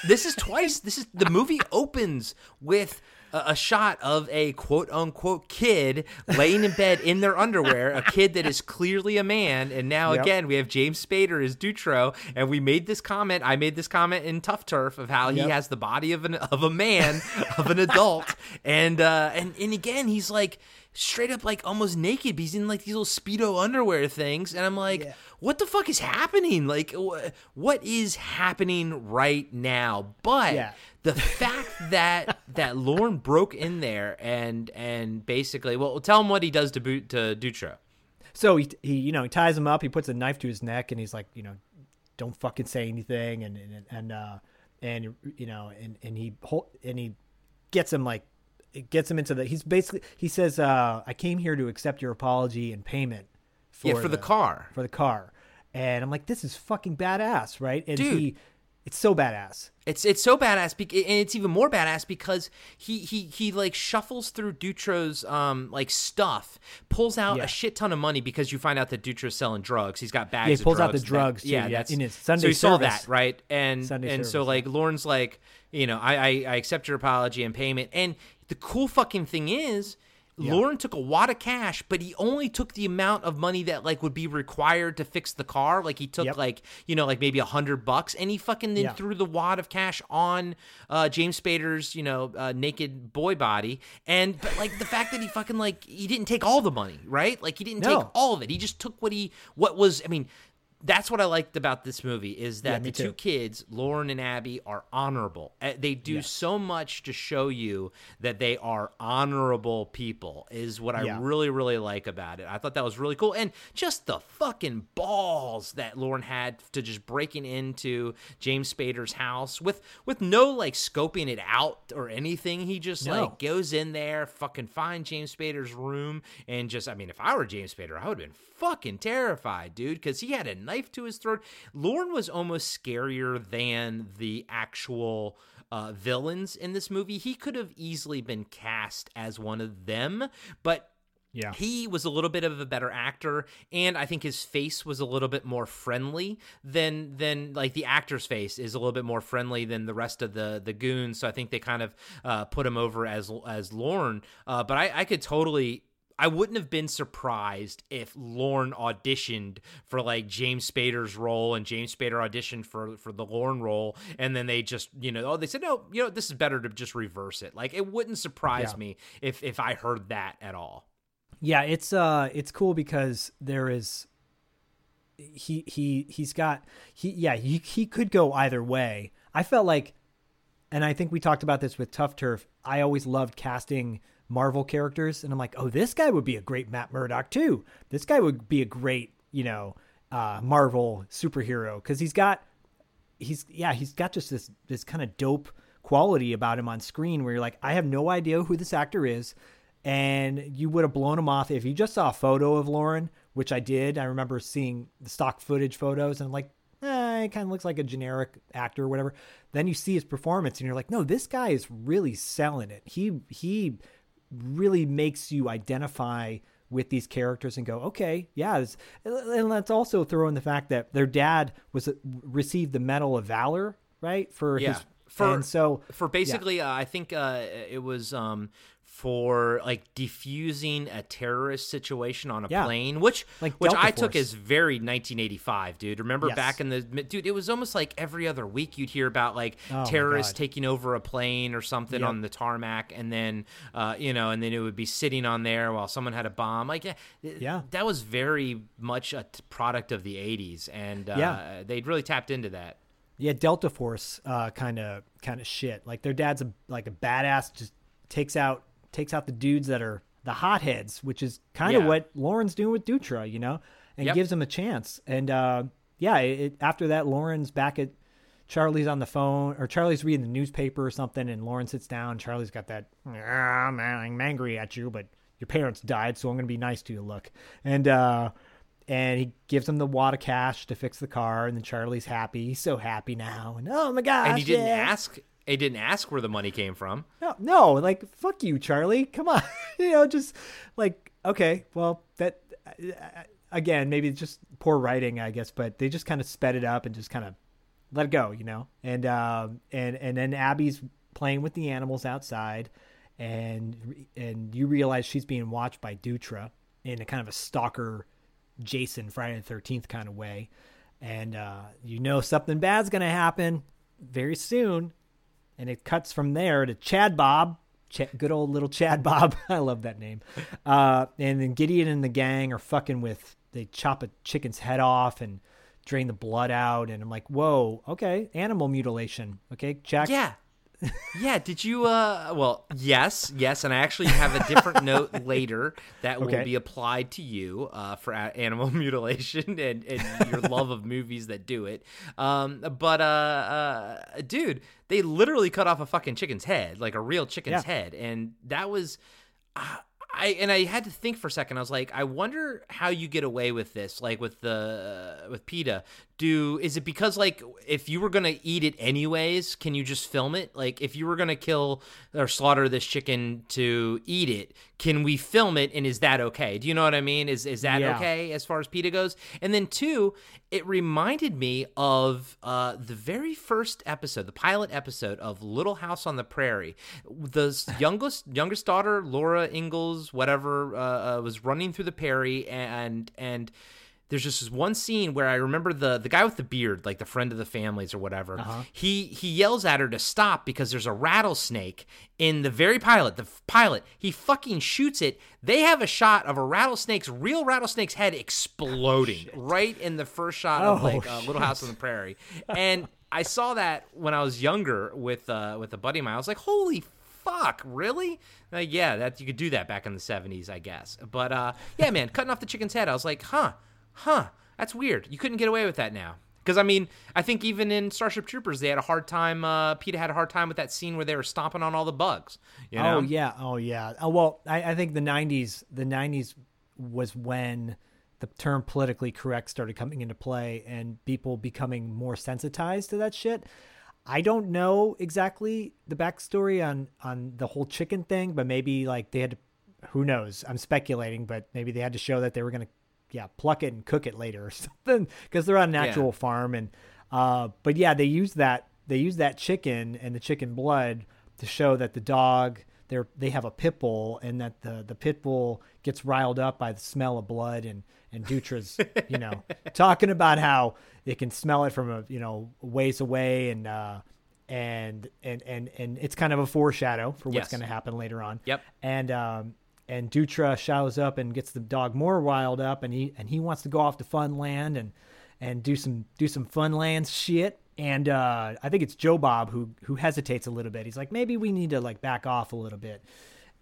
this is twice. This is the movie opens with a shot of a quote-unquote kid laying in bed in their underwear, a kid that is clearly a man, and now yep. again we have James Spader as Dutra, and we made this comment, I made this comment in Tough Turf of how yep. he has the body of an of a man, of an adult, and, uh, and and again he's like straight up like almost naked, but he's in like these little Speedo underwear things, and I'm like, yeah. what the fuck is happening? Like, wh- what is happening right now? But yeah. the fact that that Lorne broke in there and and basically, well, tell him what he does to boot to Dutra. So he, he you know he ties him up, he puts a knife to his neck, and he's like, you know, don't fucking say anything, and and and uh, and you know and and he and he gets him like. It gets him into the, he's basically, he says, uh, I came here to accept your apology and payment for, yeah, for the, the car, for the car. And I'm like, this is fucking badass. Right. And Dude. he, it's so badass. It's, it's so badass. Be- and it's even more badass because he, he, he like shuffles through Dutra's, um, like stuff, pulls out yeah. a shit ton of money, because you find out that Dutra's selling drugs. He's got bags yeah, he pulls of drugs. out the drugs. That, too, yeah. That's, in his Sunday so you saw that, right? And, Sunday and service. so like, Lauren's like, you know, I, I, I accept your apology and payment. And the cool fucking thing is, yeah. Lauren took a wad of cash, but he only took the amount of money that like would be required to fix the car. Like he took yep. like, you know, like maybe a hundred bucks, and he fucking then yeah. threw the wad of cash on uh, James Spader's, you know, uh, naked boy body. And but like the fact that he fucking like he didn't take all the money, right? Like he didn't no. take all of it. He just took what he what was. I mean, that's what I liked about this movie is that yeah, the two too. kids, Lauren and Abby, are honorable. They do yes. so much to show you that they are honorable people is what I yeah. really, really like about it. I thought that was really cool. And just the fucking balls that Lauren had to just breaking into James Spader's house with, with no like scoping it out or anything. He just no. like goes in there, fucking finds James Spader's room, and just, I mean, if I were James Spader, I would have been fucking terrified, dude, because he had a nice knife to his throat. Lauren was almost scarier than the actual uh, villains in this movie. He could have easily been cast as one of them, but yeah. he was a little bit of a better actor, and I think his face was a little bit more friendly than than like the actor's face is a little bit more friendly than the rest of the the goons. So I think they kind of uh, put him over as as Lauren. Uh, but I, I could totally. I wouldn't have been surprised if Lorne auditioned for like James Spader's role and James Spader auditioned for, for the Lorne role. And then they just, you know, oh, they said, no, you know, this is better to just reverse it. Like it wouldn't surprise yeah. me if, if I heard that at all. Yeah, it's uh, it's cool because there is he he he's got he yeah he he could go either way. I felt like, and I think we talked about this with Tough Turf. I always loved casting Marvel characters, and I'm like, oh, this guy would be a great Matt Murdock too. This guy would be a great, you know, uh, Marvel superhero because he's got he's yeah he's got just this this kind of dope quality about him on screen where you're like, I have no idea who this actor is. And you would have blown him off if you just saw a photo of Lauren, which I did. I remember seeing the stock footage photos and I'm like, eh, it kind of looks like a generic actor or whatever. Then you see his performance and you're like, no, this guy is really selling it. He he really makes you identify with these characters and go, okay, yeah. This, and let's also throw in the fact that their dad was received the Medal of Valor, right? For yeah. his for and so for basically, yeah. uh, I think uh, it was. Um, for like defusing a terrorist situation on a yeah. plane, which like which I Force. took as very nineteen eighty-five, dude. Remember yes. back in the dude, it was almost like every other week you'd hear about like oh terrorists taking over a plane or something yeah. on the tarmac, and then uh, you know, and then it would be sitting on there while someone had a bomb. Like yeah, yeah. that was very much a t- product of the eighties, and uh, yeah. they'd really tapped into that. Yeah, Delta Force kind of kind of shit. Like their dad's a, like a badass, just takes out. takes out the dudes that are the hotheads, which is kind of yeah. what Lauren's doing with Dutra, you know, and yep. gives him a chance. And uh, yeah, it, after that, Lauren's back at Charlie's on the phone, or Charlie's reading the newspaper or something. And Lauren sits down. Charlie's got that, ah, man, I'm angry at you, but your parents died. So I'm going to be nice to you. Look. And, uh, and he gives him the wad of cash to fix the car. And then Charlie's happy. He's so happy now. And oh my gosh. And he didn't yes. ask They didn't ask where the money came from. No, no, like, fuck you, Charlie. Come on. You know, just like, okay, well, that, again, maybe it's just poor writing, I guess, but they just kind of sped it up and just kind of let it go, you know? And, um, and, and then Abby's playing with the animals outside, and, and you realize she's being watched by Dutra in a kind of a stalker Jason Friday the thirteenth kind of way. And, uh, you know, something bad's going to happen very soon. And it cuts from there to Chad Bob, Ch- good old little Chad Bob. I love that name. Uh, and then Gideon and the gang are fucking with, they chop a chicken's head off and drain the blood out. And I'm like, whoa, okay, animal mutilation. Okay, Jack. Yeah. Yeah, did you, uh, well, yes, yes, and I actually have a different note later that okay. will be applied to you uh, for animal mutilation and, and your love of movies that do it. Um, but, uh, uh, dude, they literally cut off a fucking chicken's head, like a real chicken's yeah. head, and that was... Uh, I and I had to think for a second. I was like, I wonder how you get away with this, like with the uh, with PETA. Do is it because like if you were gonna eat it anyways, can you just film it? Like if you were gonna kill or slaughter this chicken to eat it, can we film it? And is that okay? Do you know what I mean? Is is that yeah. okay as far as PETA goes? And then two, it reminded me of uh, the very first episode, the pilot episode of Little House on the Prairie. The youngest youngest daughter, Laura Ingalls, whatever uh, was running through the prairie, and and there's just this one scene where I remember the the guy with the beard, like the friend of the family's or whatever. Uh-huh. He he yells at her to stop because there's a rattlesnake in the very pilot. The pilot he fucking shoots it. They have a shot of a rattlesnake's real rattlesnake's head exploding oh, right in the first shot oh, of like uh, Little House on the Prairie. And I saw that when I was younger with uh, with a buddy of mine. I was like, holy. Fuck, really? Like, yeah, that you could do that back in the seventies, I guess. But uh, yeah, man, cutting off the chicken's head, I was like, huh, huh, that's weird. You couldn't get away with that now. Because, I mean, I think even in Starship Troopers, they had a hard time, uh, PETA had a hard time with that scene where they were stomping on all the bugs. You know? Oh, yeah, oh, yeah. Oh, well, I, I think the nineties, the nineties was when the term politically correct started coming into play and people becoming more sensitized to that shit. I don't know exactly the backstory on, on the whole chicken thing, but maybe like they had to, who knows? I'm speculating, but maybe they had to show that they were going to, yeah, pluck it and cook it later or something because they're on an actual yeah. farm. And, uh, but yeah, they used that, they used that chicken and the chicken blood to show that the dog they're, they have a pit bull and that the, the pit bull gets riled up by the smell of blood and, and Dutra's, you know, talking about how they can smell it from a, you know, ways away. And, uh, and, and, and, and it's kind of a foreshadow for what's yes. going to happen later on. Yep. And, um, and Dutra shows up and gets the dog more riled up, and he and he wants to go off to Funland and and do some do some Funland shit. And uh, I think it's Joe Bob who who hesitates a little bit. He's like, maybe we need to like back off a little bit.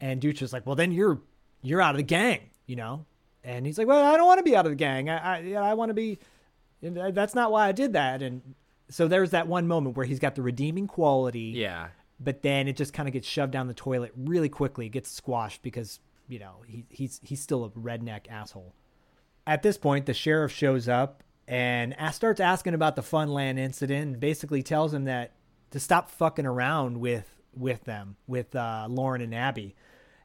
And Dutra's like, well, then you're you're out of the gang, you know. And he's like, well, I don't want to be out of the gang. I I, I want to be. That's not why I did that. And so there's that one moment where he's got the redeeming quality. Yeah. But then it just kind of gets shoved down the toilet really quickly. It gets squashed because, you know, he, he's he's still a redneck asshole. At this point, the sheriff shows up and starts asking about the Funland incident and basically tells him that to stop fucking around with with them, with uh, Lauren and Abby.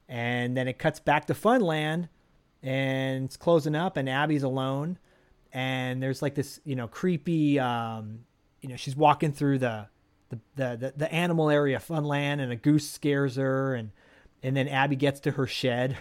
And then it cuts back to Funland and it's closing up and Abby's alone. And there's like this, you know, creepy, um, you know, she's walking through the, the, the, the animal area of Funland and a goose scares her. And, and then Abby gets to her shed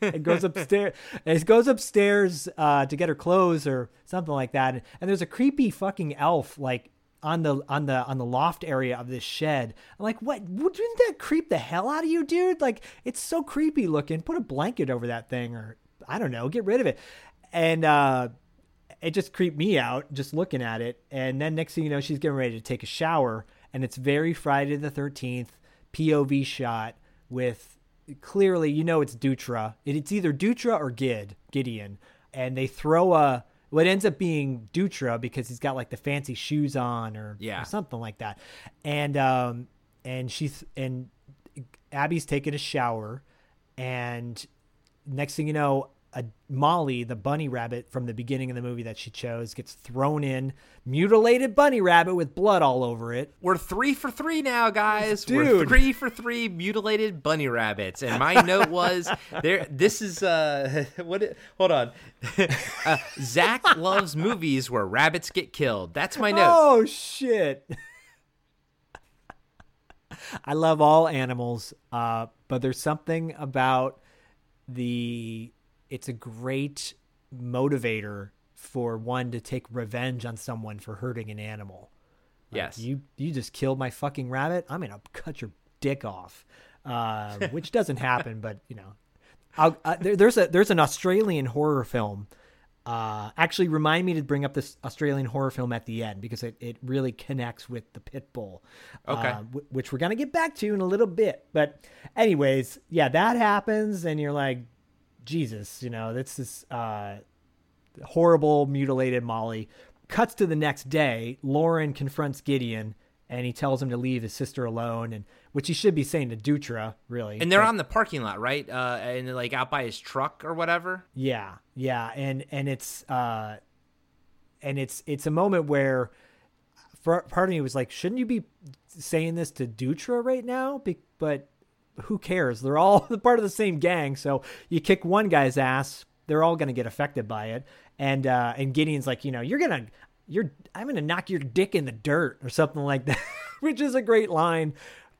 and goes upstairs and goes upstairs, uh, to get her clothes or something like that. And, and there's a creepy fucking elf, like on the, on the, on the loft area of this shed. I'm like, what, wouldn't that creep the hell out of you, dude? Like, it's so creepy looking, put a blanket over that thing or I don't know, get rid of it. And, uh, it just creeped me out just looking at it. And then next thing you know, she's getting ready to take a shower and it's very Friday the thirteenth P O V shot with clearly, you know, it's Dutra. It's either Dutra or Gid, Gideon. And they throw a, what ends up being Dutra because he's got like the fancy shoes on or, yeah. or something like that. And, um, and she's, and Abby's taking a shower and next thing you know, A, Molly, the bunny rabbit from the beginning of the movie that she chose, gets thrown in, mutilated bunny rabbit with blood all over it. We're three for three now, guys. Dude. We're three for three mutilated bunny rabbits. And my note was there. This is uh, what? Hold on. Uh, Zach loves movies where rabbits get killed. That's my note. Oh shit. I love all animals, uh, but there's something about the. It's a great motivator for one to take revenge on someone for hurting an animal. Like, yes. You, you just killed my fucking rabbit. I'm going to cut your dick off, uh, which doesn't happen, but you know, I'll, uh, there, there's a, there's an Australian horror film. Uh, actually remind me to bring up this Australian horror film at the end because it, it really connects with the pit bull, okay. uh, w- which we're going to get back to in a little bit. But anyways, yeah, that happens. And you're like, Jesus, you know, that's this uh, horrible, mutilated Molly. Cuts to the next day. Lauren confronts Gideon, and he tells him to leave his sister alone, and which he should be saying to Dutra, really. And they're but, on the parking lot, right? Uh, and like out by his truck or whatever. Yeah, yeah, and and it's uh, and it's it's a moment where, for, part of me was like, shouldn't you be saying this to Dutra right now? Be, but. Who cares? They're all part of the same gang. So you kick one guy's ass, they're all going to get affected by it. And, uh, and Gideon's like, you know, you're going to, you're, I'm going to knock your dick in the dirt or something like that, which is a great line.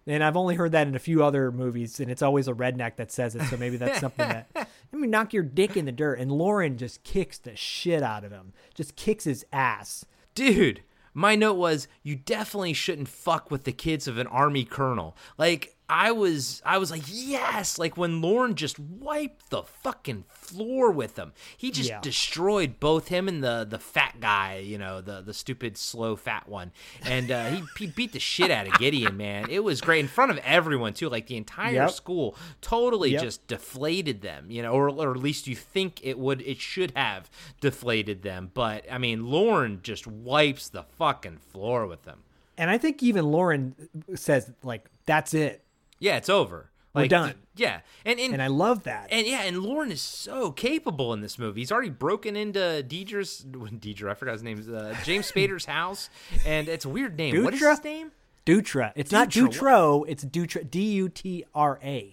And I've only heard that in a few other movies and it's always a redneck that says it. So maybe that's something that, let me knock your dick in the dirt. And Lauren just kicks the shit out of him, just kicks his ass. Dude, my note was you definitely shouldn't fuck with the kids of an army colonel. Like, I was I was like, yes, like when Lauren just wiped the fucking floor with him. He just yeah. destroyed both him and the the fat guy, you know, the, the stupid, slow, fat one. And uh, he, he beat the shit out of Gideon, man. It was great in front of everyone, too. Like the entire yep. school totally yep. just deflated them, you know, or, or at least you think it would, it should have deflated them. But, I mean, Lauren just wipes the fucking floor with them. And I think even Lauren says, like, that's it. Yeah, it's over. Like, we're done. Yeah. And, and and I love that. And yeah, and Lauren is so capable in this movie. He's already broken into Deidre's, Deidre, I forgot his name, uh, James Spader's house. And it's a weird name. Dutra? What is his name? Dutra. It's Dutra. Not Dutro. It's Dutra, D U T R A.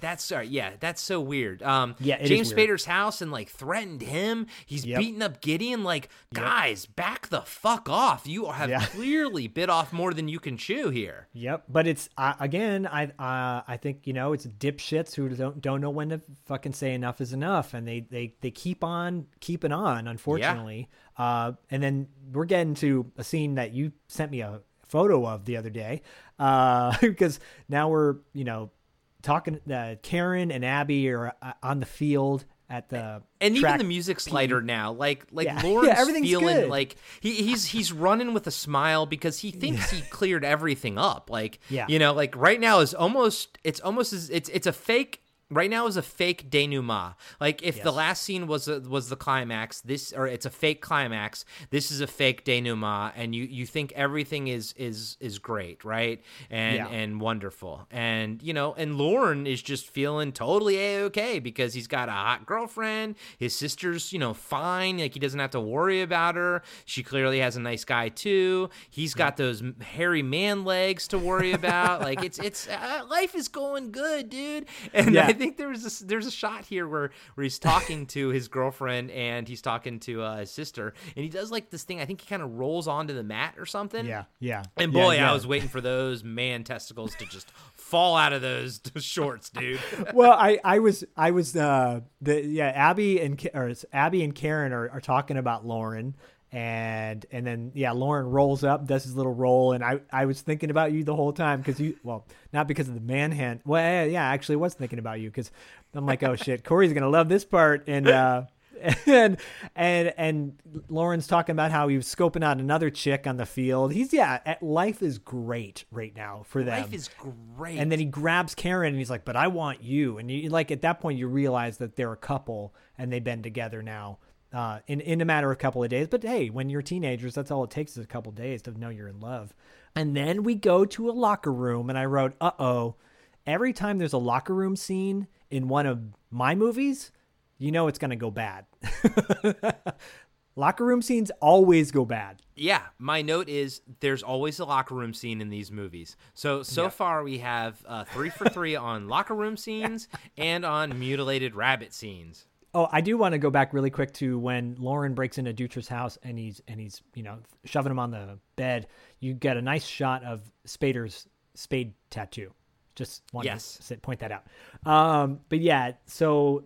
That's sorry. Yeah, that's so weird. Um, yeah, it James is weird. Spader's house and like threatened him. He's yep. beating up Gideon. Like, yep. guys, back the fuck off. You have yeah. clearly bit off more than you can chew here. Yep. But it's uh, again, I uh, I think you know it's dipshits who don't don't know when to fucking say enough is enough, and they they they keep on keeping on. Unfortunately, yeah. uh, and then we're getting to a scene that you sent me a photo of the other day, uh, because now we're you know. talking uh, Karen and Abby are uh, on the field at the and track. Even the music's lighter now. Like like yeah. Lauren's yeah, feeling good. Like he, he's he's running with a smile because he thinks yeah. he cleared everything up. Like yeah. you know, like right now is almost it's almost as it's it's a fake. Right now is a fake denouement. Like if yes. the last scene was a, was the climax, this or it's a fake climax. This is a fake denouement, and you, you think everything is is is great, right? And yeah. and wonderful, and you know, and Lauren is just feeling totally A-okay because he's got a hot girlfriend. His sister's you know fine, like he doesn't have to worry about her. She clearly has a nice guy too. He's got those hairy man legs to worry about. Like it's it's uh, life is going good, dude. And yeah. I I think there was a, there's a shot here where, where he's talking to his girlfriend and he's talking to uh, his sister, and he does like this thing. I think he kind of rolls onto the mat or something. Yeah, yeah. And boy, yeah, yeah. I was waiting for those man testicles to just fall out of those shorts, dude. Well, I, I was I was uh, the yeah Abby and or it's Abby and Karen are, are talking about Lauren. And and then, yeah, Lauren rolls up, does his little roll. And I, I was thinking about you the whole time because you, well, not because of the manhunt. Well, yeah, I actually was thinking about you because I'm like, oh, shit, Corey's going to love this part. And, uh, and and and Lauren's talking about how he was scoping out another chick on the field. He's, yeah, at, life is great right now for them. Life is great. And then he grabs Karen and he's like, but I want you. And you like at that point, you realize that they're a couple and they've been together now. Uh, in, in a matter of a couple of days. But hey, when you're teenagers, that's all it takes is a couple of days to know you're in love. And then we go to a locker room, and I wrote, uh-oh, every time there's a locker room scene in one of my movies, you know it's going to go bad. Locker room scenes always go bad. Yeah. My note is there's always a locker room scene in these movies. So, so yeah. far we have uh, three for three on locker room scenes and on mutilated rabbit scenes. Oh, I do want to go back really quick to when Lauren breaks into Dutra's house and he's and he's you know shoving him on the bed. You get a nice shot of Spader's spade tattoo. Just want yes. to sit, point that out. Um, but yeah, so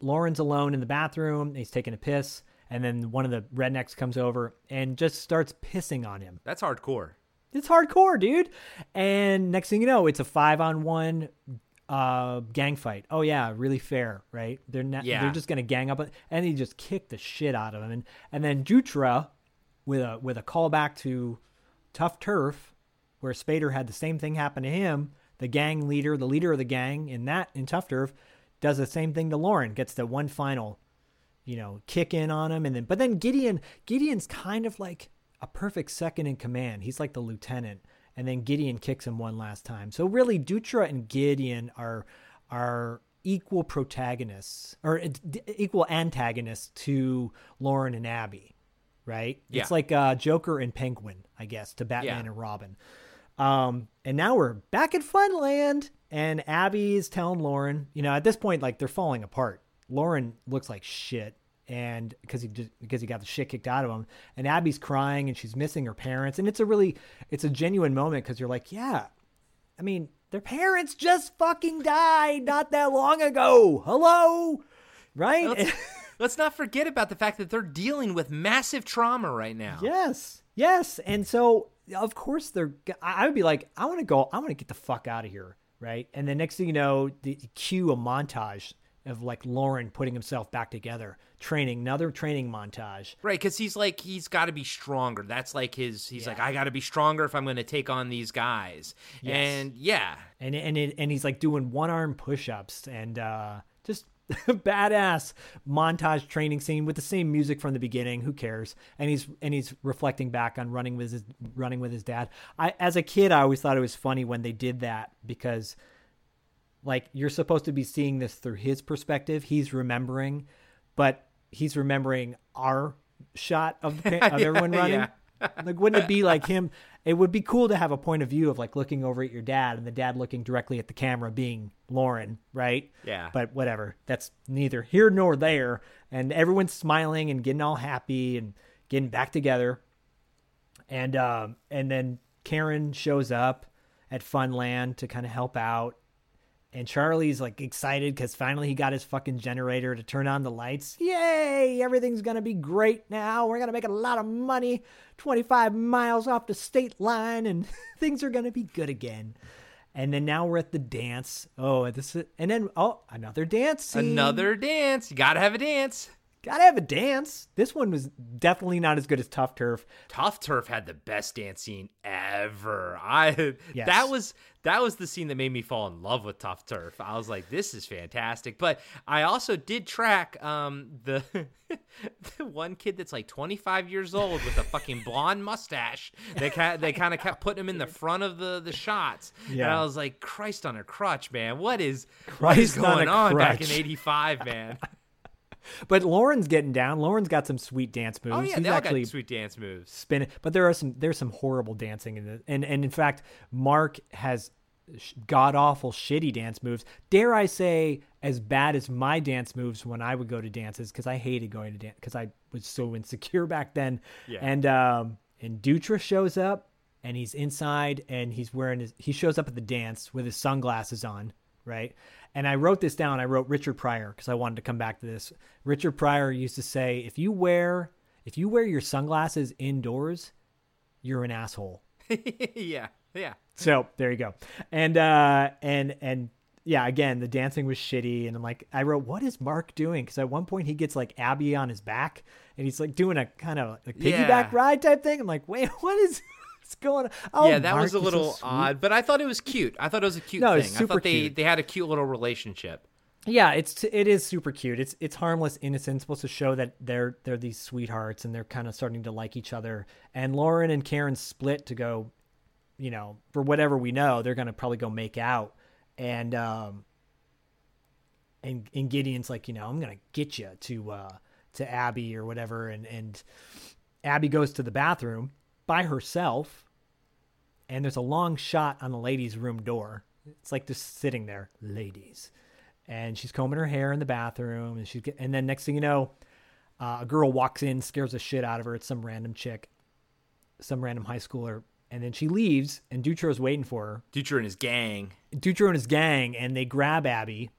Lauren's alone in the bathroom. He's taking a piss, and then one of the rednecks comes over and just starts pissing on him. That's hardcore. It's hardcore, dude. And next thing you know, it's a five on one. Uh, gang fight. Oh yeah, really fair, right? They're not. Yeah. They're just gonna gang up, and he just kicked the shit out of him, and and then Dutra, with a with a callback to Tough Turf, where Spader had the same thing happen to him. The gang leader, the leader of the gang in that in Tough Turf, does the same thing to Lauren. Gets the one final, you know, kick in on him, and then but then Gideon Gideon's kind of like a perfect second in command. He's like the lieutenant. And then Gideon kicks him one last time. So really, Dutra and Gideon are are equal protagonists or equal antagonists to Lauren and Abby, right? Yeah. It's like uh, Joker and Penguin, I guess, to Batman yeah. and Robin. Um, and now we're back at Funland, and Abby's telling Lauren, you know, at this point, like they're falling apart. Lauren looks like shit. And because he just, because he got the shit kicked out of him, and Abby's crying and she's missing her parents, and it's a really it's a genuine moment because you're like, yeah, I mean their parents just fucking died not that long ago. Hello, right? Let's, let's not forget about the fact that they're dealing with massive trauma right now. Yes, yes, and so of course they're. I would be like, I want to go. I want to get the fuck out of here, right? And the next thing you know, the cue a montage of like Lauren putting himself back together. Training, another training montage. Right, because he's like, he's got to be stronger. That's like his, he's yeah. like, I got to be stronger if I'm going to take on these guys. Yes. And yeah. And and it, and he's like doing one-arm push-ups and uh, just badass montage training scene with the same music from the beginning. Who cares? And he's and he's reflecting back on running with his running with his dad. I as a kid, I always thought it was funny when they did that because like you're supposed to be seeing this through his perspective. He's remembering, but he's remembering our shot of, the, of everyone running. Yeah. Like, wouldn't it be like him? It would be cool to have a point of view of like looking over at your dad and the dad looking directly at the camera being Lauren, right? Yeah. But whatever. That's neither here nor there. And everyone's smiling and getting all happy and getting back together. And, um, and then Karen shows up at Funland to kind of help out. And Charlie's like excited because finally he got his fucking generator to turn on the lights. Yay! Everything's going to be great now. We're going to make a lot of money. twenty-five miles off the state line and things are going to be good again. And then now we're at the dance. Oh, this is, and then, oh, another dance scene. Another dance. You got to have a dance. Got to have a dance. This one was definitely not as good as Tough Turf. Tough Turf had the best dance scene ever. I yes. That was that was the scene that made me fall in love with Tough Turf. I was like, this is fantastic. But I also did track um, the, the one kid that's like twenty-five years old with a fucking blonde mustache. They, ca- they kind of kept putting him in the front of the, the shots. Yeah. And I was like, Christ on a crutch, man. What is, what is going on, on back in eighty-five, man? But Lauren's getting down. Lauren's got some sweet dance moves. Oh yeah, He's they all got sweet dance moves. Spinning, but there are some. There's some horrible dancing in the. And and in fact, Mark has god awful, shitty dance moves. Dare I say, as bad as my dance moves when I would go to dances, because I hated going to dance because I was so insecure back then. Yeah. And um and Dutra shows up and he's inside and he's wearing his. He shows up at the dance with his sunglasses on. Right. And I wrote this down. I wrote Richard Pryor because I wanted to come back to this. Richard Pryor used to say, if you wear if you wear your sunglasses indoors, you're an asshole. Yeah. Yeah. So there you go. And uh, and and yeah, again, the dancing was shitty. And I'm like, I wrote, what is Mark doing? Because at one point he gets like Abby on his back and he's like doing a kind of like piggyback yeah. ride type thing. I'm like, wait, what is What's going on? Oh, yeah, that Mark was a little so odd, but I thought it was cute. I thought it was a cute no, thing. I thought they, they had a cute little relationship. Yeah, it's it is super cute. It's it's harmless innocence, supposed to show that they're they're these sweethearts and they're kind of starting to like each other. And Lauren and Karen split to go, you know, for whatever we know, they're gonna probably go make out. And um, and and Gideon's like, you know, I'm gonna get you to uh, to Abby or whatever. And and Abby goes to the bathroom by herself, and there's a long shot on the ladies' room door. It's like just sitting there, ladies, and she's combing her hair in the bathroom, and she get, and then next thing you know, uh, a girl walks in, scares the shit out of her. It's some random chick, some random high schooler, and then she leaves, and Dutro's waiting for her. Dutra and his gang. Dutra and his gang, and they grab Abby,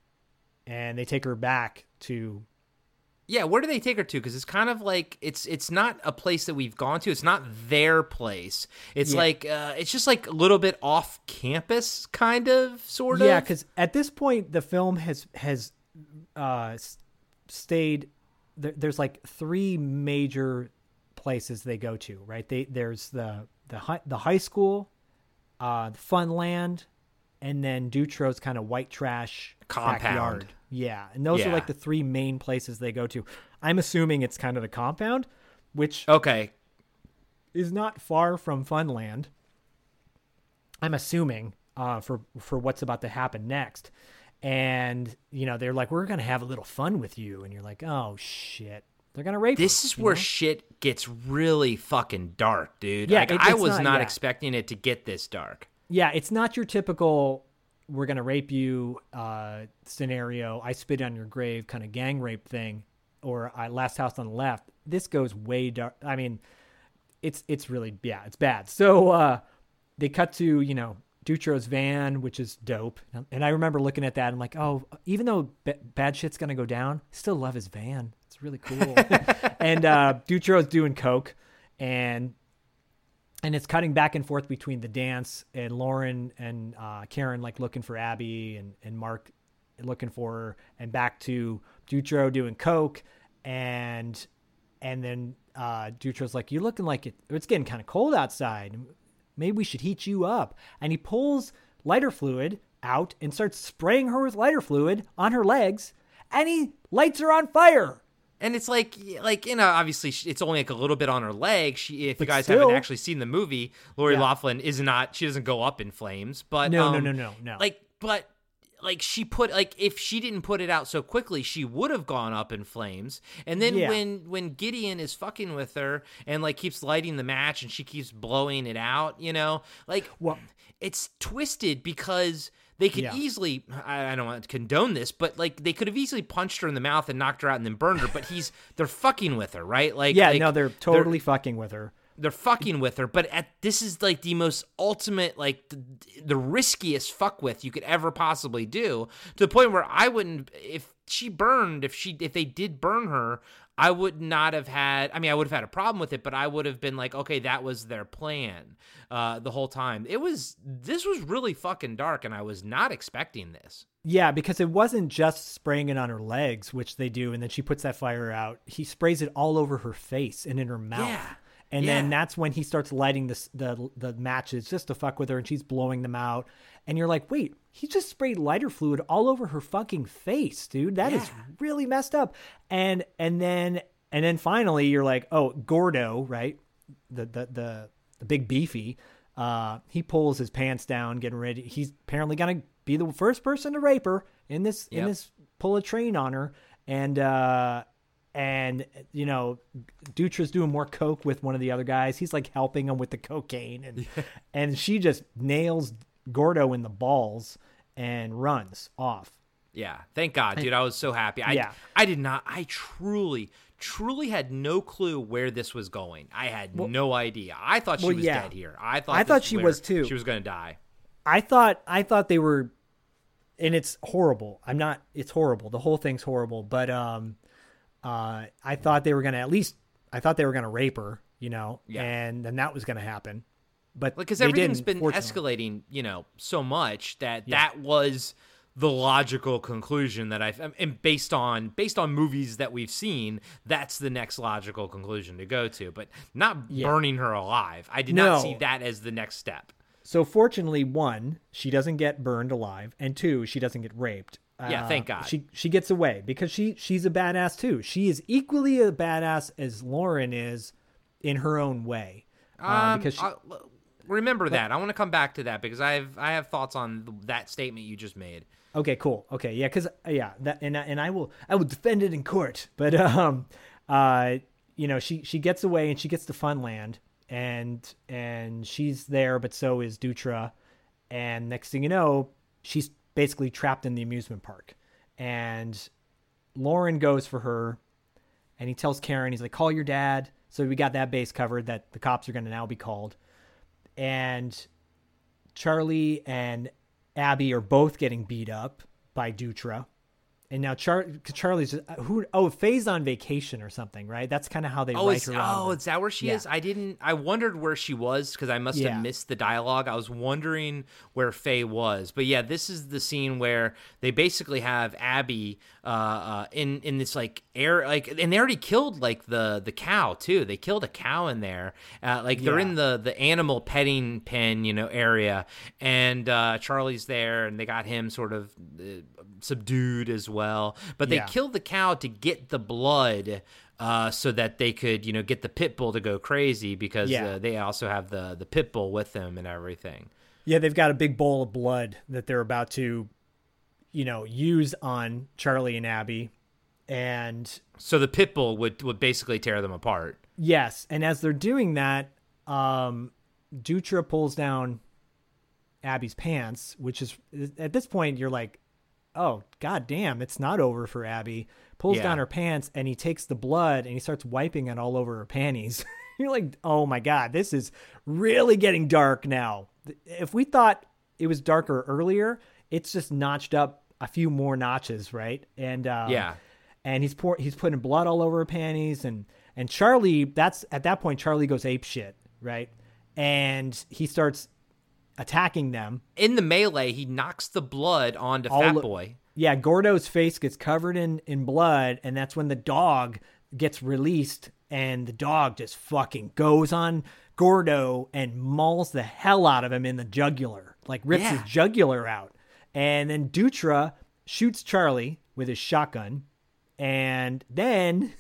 and they take her back to. Yeah, where do they take her to? Because it's kind of like it's it's not a place that we've gone to. It's not their place. It's yeah. like uh, it's just like a little bit off campus, kind of, sort of. Yeah, because at this point, the film has has uh, stayed. There, there's like three major places they go to, right? They there's the the high, the high school, uh, Funland, and then Dutro's kind of white trash compound. Backyard. Yeah, and those yeah. are like the three main places they go to. I'm assuming it's kind of the compound, which okay, is not far from Funland. I'm assuming uh, for for what's about to happen next. And, you know, they're like, we're going to have a little fun with you. And you're like, oh, shit. They're going to rape This her, is where know? Shit gets really fucking dark, dude. Yeah, like, it, I was not, not yeah. expecting it to get this dark. Yeah, it's not your typical... we're going to rape you uh, scenario, I spit on your grave kind of gang rape thing, or I Last House on the Left. This goes way dark. I mean, it's it's really, yeah, it's bad. So uh, they cut to, you know, Dutro's van, which is dope. And I remember looking at that and I'm like, oh, even though b- bad shit's going to go down, still love his van. It's really cool. And uh, Dutro's doing coke and And it's cutting back and forth between the dance and Lauren and uh, Karen, like looking for Abby and, and Mark looking for her, and back to Dutro doing coke. And and then uh, Dutro's like, you're looking like it, it's getting kind of cold outside. Maybe we should heat you up. And he pulls lighter fluid out and starts spraying her with lighter fluid on her legs. And he lights her on fire. And it's like, like you know, obviously it's only like a little bit on her leg. She, if but you guys still, haven't actually seen the movie, Lori yeah. Loughlin is not. She doesn't go up in flames, but no, um, no, no, no, no. Like, but like she put like if she didn't put it out so quickly, she would have gone up in flames. And then yeah. when when Gideon is fucking with her and like keeps lighting the match and she keeps blowing it out, you know, like well, it's twisted because. They could yeah. easily, I don't want to condone this, but like they could have easily punched her in the mouth and knocked her out and then burned her, but he's, they're fucking with her, right? Like, yeah, like, no, they're totally they're, fucking with her. They're fucking with her, but at, this is like the most ultimate, like the, the riskiest fuck with you could ever possibly do, to the point where I wouldn't, if she burned, if she if they did burn her, I would not have had, I mean, I would have had a problem with it, but I would have been like, okay, that was their plan uh, the whole time. It was, this was really fucking dark, and I was not expecting this. Yeah, because it wasn't just spraying it on her legs, which they do, and then she puts that fire out. He sprays it all over her face and in her mouth. Yeah. And yeah. then that's when he starts lighting the, the the matches just to fuck with her, and she's blowing them out. And you're like, wait, he just sprayed lighter fluid all over her fucking face, dude. That yeah. is really messed up. And and then and then finally you're like, oh, Gordo, right? The the the, the big beefy. Uh, he pulls his pants down, getting ready. He's apparently gonna be the first person to rape her in this yep. in this pull a train on her. And uh And, you know, Dutra's doing more coke with one of the other guys. He's like helping him with the cocaine. And yeah. and she just nails Gordo in the balls and runs off. Yeah. Thank God, dude. I was so happy. I, yeah. I did not. I truly, truly had no clue where this was going. I had well, no idea. I thought she well, was yeah. dead here. I thought, I thought she was too. She was going to die. I thought, I thought they were, and it's horrible. I'm not, it's horrible. The whole thing's horrible. But, um, Uh, I thought they were going to at least, I thought they were going to rape her, you know, yeah. and then that was going to happen. But because like, everything's been escalating, you know, so much that yeah. that was the logical conclusion that I've, and based on, based on movies that we've seen, that's the next logical conclusion to go to, but not yeah. burning her alive. I did no. not see that as the next step. So fortunately, one, she doesn't get burned alive, and two, she doesn't get raped. Yeah, thank God. Uh, she she gets away because she she's a badass too. She is equally a badass as Lauren is in her own way. Uh, um, because she, I, remember but, that. I want to come back to that because I have I have thoughts on that statement you just made. Okay, cool. Okay, yeah, because yeah, that and and I will I will defend it in court. But um, uh, you know, she she gets away and she gets to Funland, and and she's there, but so is Dutra, and next thing you know, she's basically trapped in the amusement park, and Lauren goes for her, and he tells Karen, he's like, call your dad. So we got that base covered that the cops are going to now be called, and Charlie and Abby are both getting beat up by Dutra. And now Char- Charlie's just, who? Oh, Faye's on vacation or something, right? That's kind of how they oh, write her out. Oh, is that where she yeah. is? I didn't. I wondered where she was because I must yeah. have missed the dialogue. I was wondering where Faye was, but yeah, this is the scene where they basically have Abby uh, uh, in in this like air, like, and they already killed like the the cow too. They killed a cow in there. Uh, like they're yeah. in the the animal petting pen, you know, area, and uh, Charlie's there, and they got him sort of uh, subdued as well. Well, but they yeah. killed the cow to get the blood uh, so that they could, you know, get the pit bull to go crazy because yeah. uh, they also have the, the pit bull with them and everything. Yeah, they've got a big bowl of blood that they're about to, you know, use on Charlie and Abby. And so the pit bull would, would basically tear them apart. Yes. And as they're doing that, um, Dutra pulls down Abby's pants, which is at this point you're like, oh, God damn, it's not over for Abby. Pulls yeah. down her pants, and he takes the blood, and he starts wiping it all over her panties. You're like, oh, my God, this is really getting dark now. If we thought it was darker earlier, it's just notched up a few more notches, right? And um, yeah. and he's pour- he's putting blood all over her panties, and, and Charlie, that's at that point, Charlie goes apeshit, right? And he starts attacking them. In the melee, he knocks the blood onto All Fat lo- Boy. Yeah, Gordo's face gets covered in, in blood, and that's when the dog gets released, and the dog just fucking goes on Gordo and mauls the hell out of him in the jugular, like rips yeah. his jugular out. And then Dutra shoots Charlie with his shotgun, and then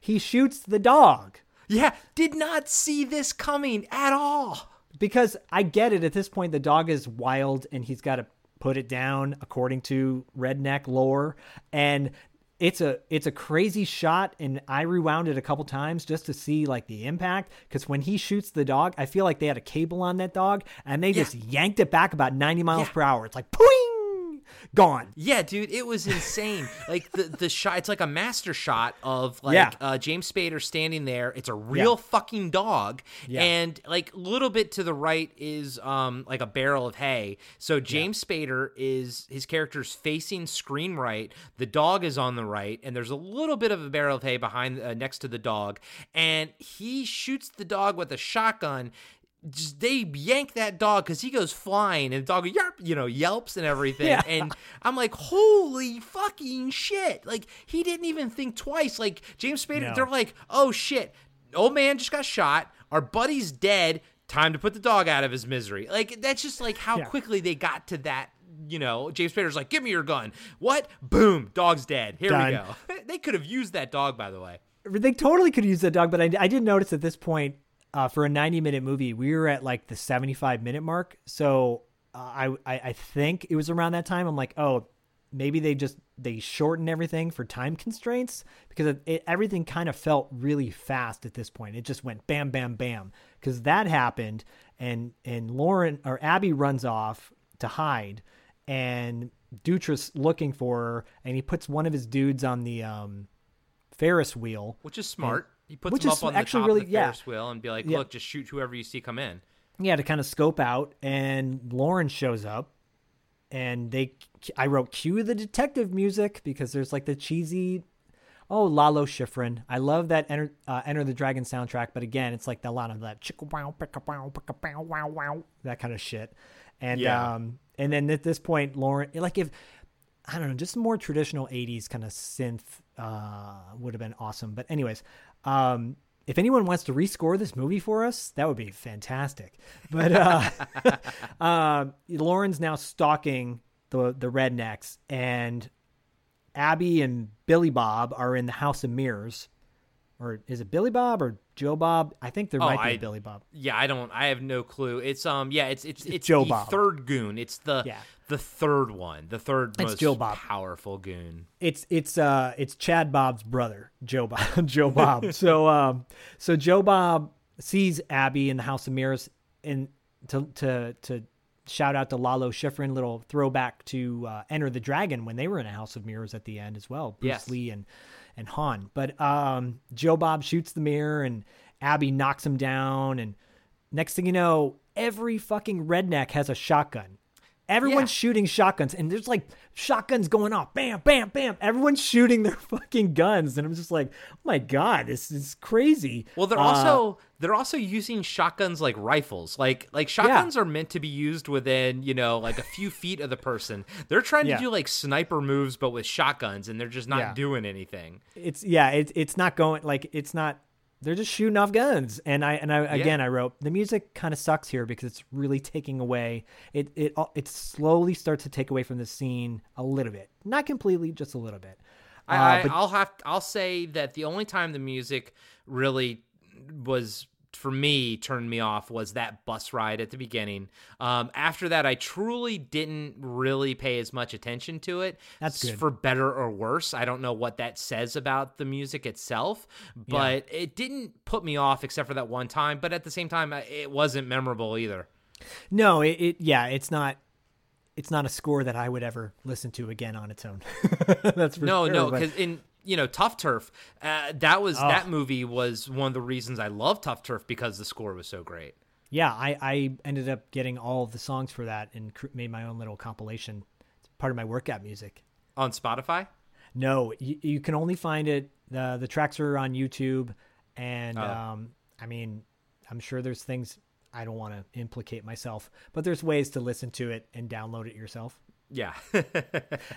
he shoots the dog. Yeah, did not see this coming at all. Because I get it. At this point, the dog is wild, and he's got to put it down, according to redneck lore. And it's a it's a crazy shot, and I rewound it a couple times just to see like the impact. Because when he shoots the dog, I feel like they had a cable on that dog, and they yeah. just yanked it back about ninety miles yeah. per hour. It's like, poing! gone. Yeah, dude, it was insane. Like the the shot, it's like a master shot of like yeah. uh, James Spader standing there. It's a real yeah. fucking dog, yeah. and like a little bit to the right is um like a barrel of hay. So James yeah. Spader is his character's facing screen right. The dog is on the right, and there's a little bit of a barrel of hay behind uh, next to the dog, and he shoots the dog with a shotgun. Just, they yank that dog because he goes flying, and the dog, yarp, you know, yelps and everything. Yeah. And I'm like, holy fucking shit. Like, he didn't even think twice. Like, James Spader, no. they're like, oh, shit. Old man just got shot. Our buddy's dead. Time to put the dog out of his misery. Like, that's just, like, how yeah. quickly they got to that. You know, James Spader's like, give me your gun. What? Boom. Dog's dead. Here Done. we go. They could have used that dog, by the way. They totally could have used that dog, but I, I did notice at this point, Uh, for a ninety minute movie, we were at like the seventy-five minute mark. So uh, I, I I think it was around that time. I'm like, oh, maybe they just they shortened everything for time constraints, because it, it, everything kind of felt really fast at this point. It just went bam, bam, bam, because that happened. And and Lauren or Abby runs off to hide, and Dutra's looking for her, and he puts one of his dudes on the um, Ferris wheel, which is smart. And he puts them up on the top really, of the Ferris yeah. wheel and be like, look, yeah. just shoot whoever you see come in. Yeah, to kind of scope out. And Lauren shows up, and they, I wrote, cue the detective music, because there's like the cheesy, oh, Lalo Schifrin. I love that Enter, uh, Enter the Dragon soundtrack, but again, it's like a lot of that chicka wow, picka wow, picka wow, wow, wow, that kind of shit. And yeah. um, and then at this point, Lauren, like if, I don't know, just more traditional eighties kind of synth uh, would have been awesome. But anyways, Um, if anyone wants to rescore this movie for us, that would be fantastic. But uh, uh, Lauren's now stalking the the rednecks, and Abby and Billy Bob are in the House of Mirrors. Or is it Billy Bob or Joe Bob? I think there oh, might be I, Billy Bob. Yeah, I don't. I have no clue. It's um, yeah, it's it's it's, it's Joe the Bob. third goon. It's the yeah. the third one, the third it's most Joe Bob. powerful goon. It's it's uh, it's Chad Bob's brother, Joe Bob. Joe Bob. So um, so Joe Bob sees Abby in the House of Mirrors, and to to to shout out to Lalo Schifrin, little throwback to uh, Enter the Dragon when they were in a House of Mirrors at the end as well. Bruce yes. Lee and. and Han. But um, Joe Bob shoots the mirror, and Abby knocks him down. And next thing you know, every fucking redneck has a shotgun. Everyone's yeah. shooting shotguns, and there's like shotguns going off. Bam, bam, bam. Everyone's shooting their fucking guns. And I'm just like, oh my God, this is crazy. Well, they're uh, also, they're also using shotguns like rifles. Like, like shotguns yeah. are meant to be used within, you know, like a few feet of the person. They're trying to yeah. do like sniper moves, but with shotguns, and they're just not yeah. doing anything. It's yeah. It's, it's not going like, it's not, they're just shooting off guns. And I, and I, again, yeah. I wrote, the music kind of sucks here because it's really taking away. It, it, it slowly starts to take away from the scene a little bit, not completely, just a little bit. Uh, I, but, I'll have, I'll say that the only time the music really was, for me, turned me off was that bus ride at the beginning. Um, after that, I truly didn't really pay as much attention to it. That's good. For better or worse. I don't know what that says about the music itself, but yeah. it didn't put me off except for that one time. But at the same time, it wasn't memorable either. No, it, it yeah, it's not. It's not a score that I would ever listen to again on its own. That's for no, sure, no, because but... in. You know, Tough Turf, uh, that was oh. that movie was one of the reasons I love Tough Turf, because the score was so great. Yeah, I, I ended up getting all of the songs for that and made my own little compilation. It's part of my workout music. On Spotify? No, you, you can only find it. The, the tracks are on YouTube. And, oh. um, I mean, I'm sure there's things I don't want to implicate myself, but there's ways to listen to it and download it yourself. Yeah.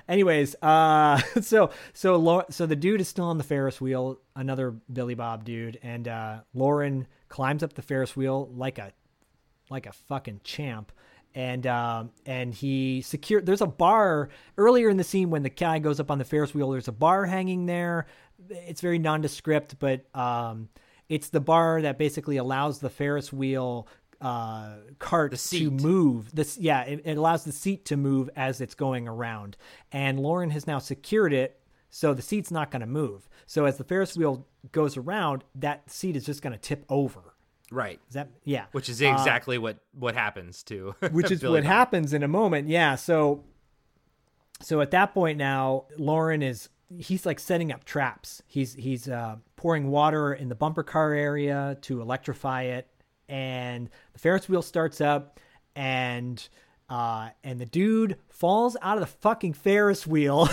Anyways, uh, so so Laura, so the dude is still on the Ferris wheel, another Billy Bob dude, and uh, Lauren climbs up the Ferris wheel like a like a fucking champ, and um, and he secure. There's a bar earlier in the scene when the guy goes up on the Ferris wheel. There's a bar hanging there. It's very nondescript, but um, it's the bar that basically allows the Ferris wheel. Uh, cart to move this. Yeah. It, it allows the seat to move as it's going around, and Lauren has now secured it. So the seat's not going to move. So as the Ferris wheel goes around, that seat is just going to tip over. Right. Is that, yeah. Which is exactly uh, what, what happens to, which is what happens in a moment. Yeah. So So at that point now, Lauren is, he's like setting up traps. He's, he's uh, pouring water in the bumper car area to electrify it. And the Ferris wheel starts up, and uh, and the dude falls out of the fucking Ferris wheel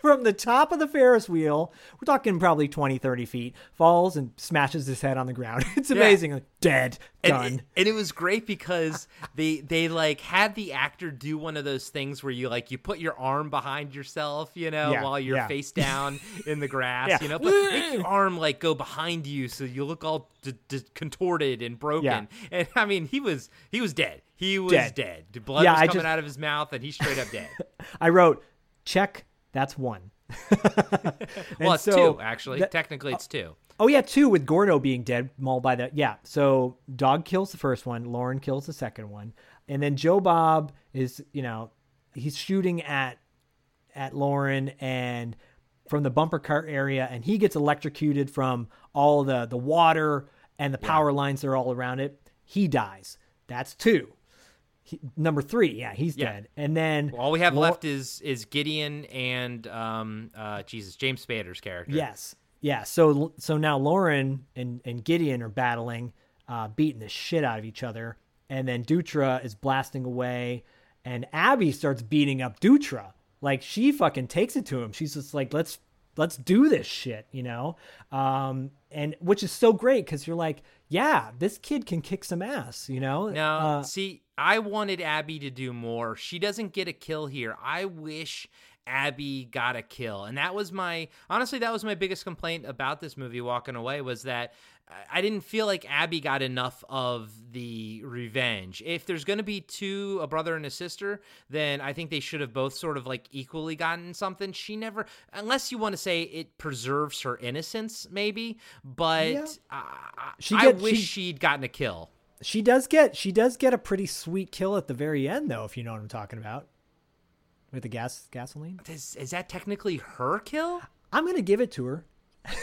from the top of the Ferris wheel. We're talking probably twenty, thirty feet, falls and smashes his head on the ground. It's amazing. Yeah. Like, dead. Done. And, and it was great because they, they like had the actor do one of those things where you like, you put your arm behind yourself, you know, yeah, while you're yeah. face down in the grass, yeah. you know, but make your arm like go behind you. So you look all d- d- contorted and broken. Yeah. And I mean, he was, he was dead. He was dead. dead. Blood yeah, was coming just, out of his mouth, and he's straight up dead. I wrote, check, that's one. Well, it's so, two, actually. That, Technically, it's two. Oh, yeah, two with Gordo being dead, mauled by the... Yeah, so Dog kills the first one. Lauren kills the second one. And then Joe Bob is, you know, he's shooting at at Lauren and from the bumper cart area, and he gets electrocuted from all the, the water and the power yeah. lines that are all around it. He dies. That's two. He, number three, yeah, he's yeah. dead. And then well, all we have Lo- left is is Gideon and um uh Jesus James Spader's character. Yes, yeah. So so now Lauren and and Gideon are battling, uh, beating the shit out of each other. And then Dutra is blasting away, and Abby starts beating up Dutra. Like she fucking takes it to him. She's just like, let's let's do this shit, you know. Um, and which is so great because you're like, yeah, this kid can kick some ass, you know. Now, uh, see. I wanted Abby to do more. She doesn't get a kill here. I wish Abby got a kill. And that was my, honestly, that was my biggest complaint about this movie walking away, was that I didn't feel like Abby got enough of the revenge. If there's going to be two, a brother and a sister, then I think they should have both sort of like equally gotten something. She never, unless you want to say it preserves her innocence maybe, but yeah. I, she I get, wish she, she'd gotten a kill. She does get she does get a pretty sweet kill at the very end, though, if you know what I'm talking about, with the gas gasoline. Is, is that technically her kill? I'm gonna give it to her.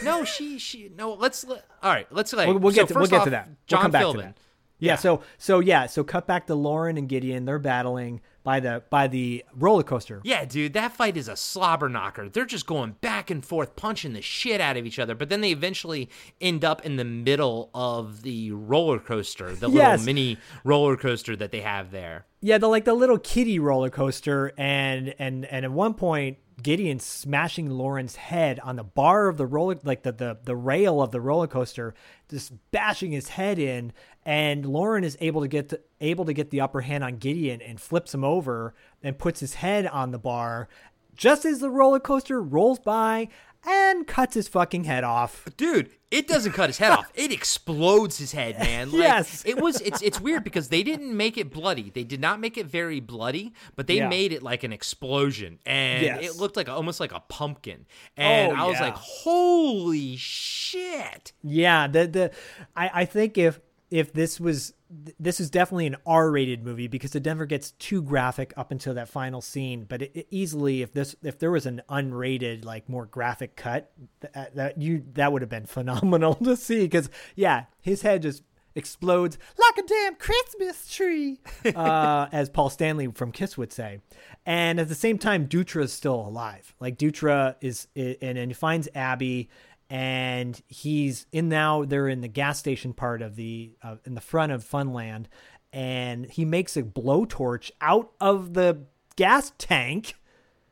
No, she she no. Let's all right. Let's like we'll, we'll so get to, we'll get off, to that. John we'll come back Philbin. To that. Yeah, yeah. So so yeah. So cut back to Lauren and Gideon. They're battling by the by the roller coaster. Yeah, dude, that fight is a slobber knocker. They're just going back and forth, punching the shit out of each other. But then they eventually end up in the middle of the roller coaster, the yes. little mini roller coaster that they have there. Yeah, the like the little kiddie roller coaster, and and and at one point, Gideon's smashing Lauren's head on the bar of the roller, like the, the, the rail of the roller coaster, just bashing his head in. And Lauren is able to get the, able to get the upper hand on Gideon and flips him over and puts his head on the bar just as the roller coaster rolls by and cuts his fucking head off. Dude, it doesn't cut his head off. It explodes his head, man. Like, yes. It was, it's it's weird because they didn't make it bloody. They did not make it very bloody, but they yeah. made it like an explosion. And yes. it looked like a, almost like a pumpkin. And oh, I was yeah. like, holy shit. Yeah. The, the, I, I think if, if this was, this is definitely an R-rated movie because it never gets too graphic up until that final scene. But it, it easily, if this, if there was an unrated, like more graphic cut, that, that you that would have been phenomenal to see. Because yeah, his head just explodes like a damn Christmas tree, uh, as Paul Stanley from Kiss would say. And at the same time, Dutra is still alive. Like Dutra is, and and finds Abby. And he's in now they're in the gas station part of the uh, in the front of Funland, and he makes a blowtorch out of the gas tank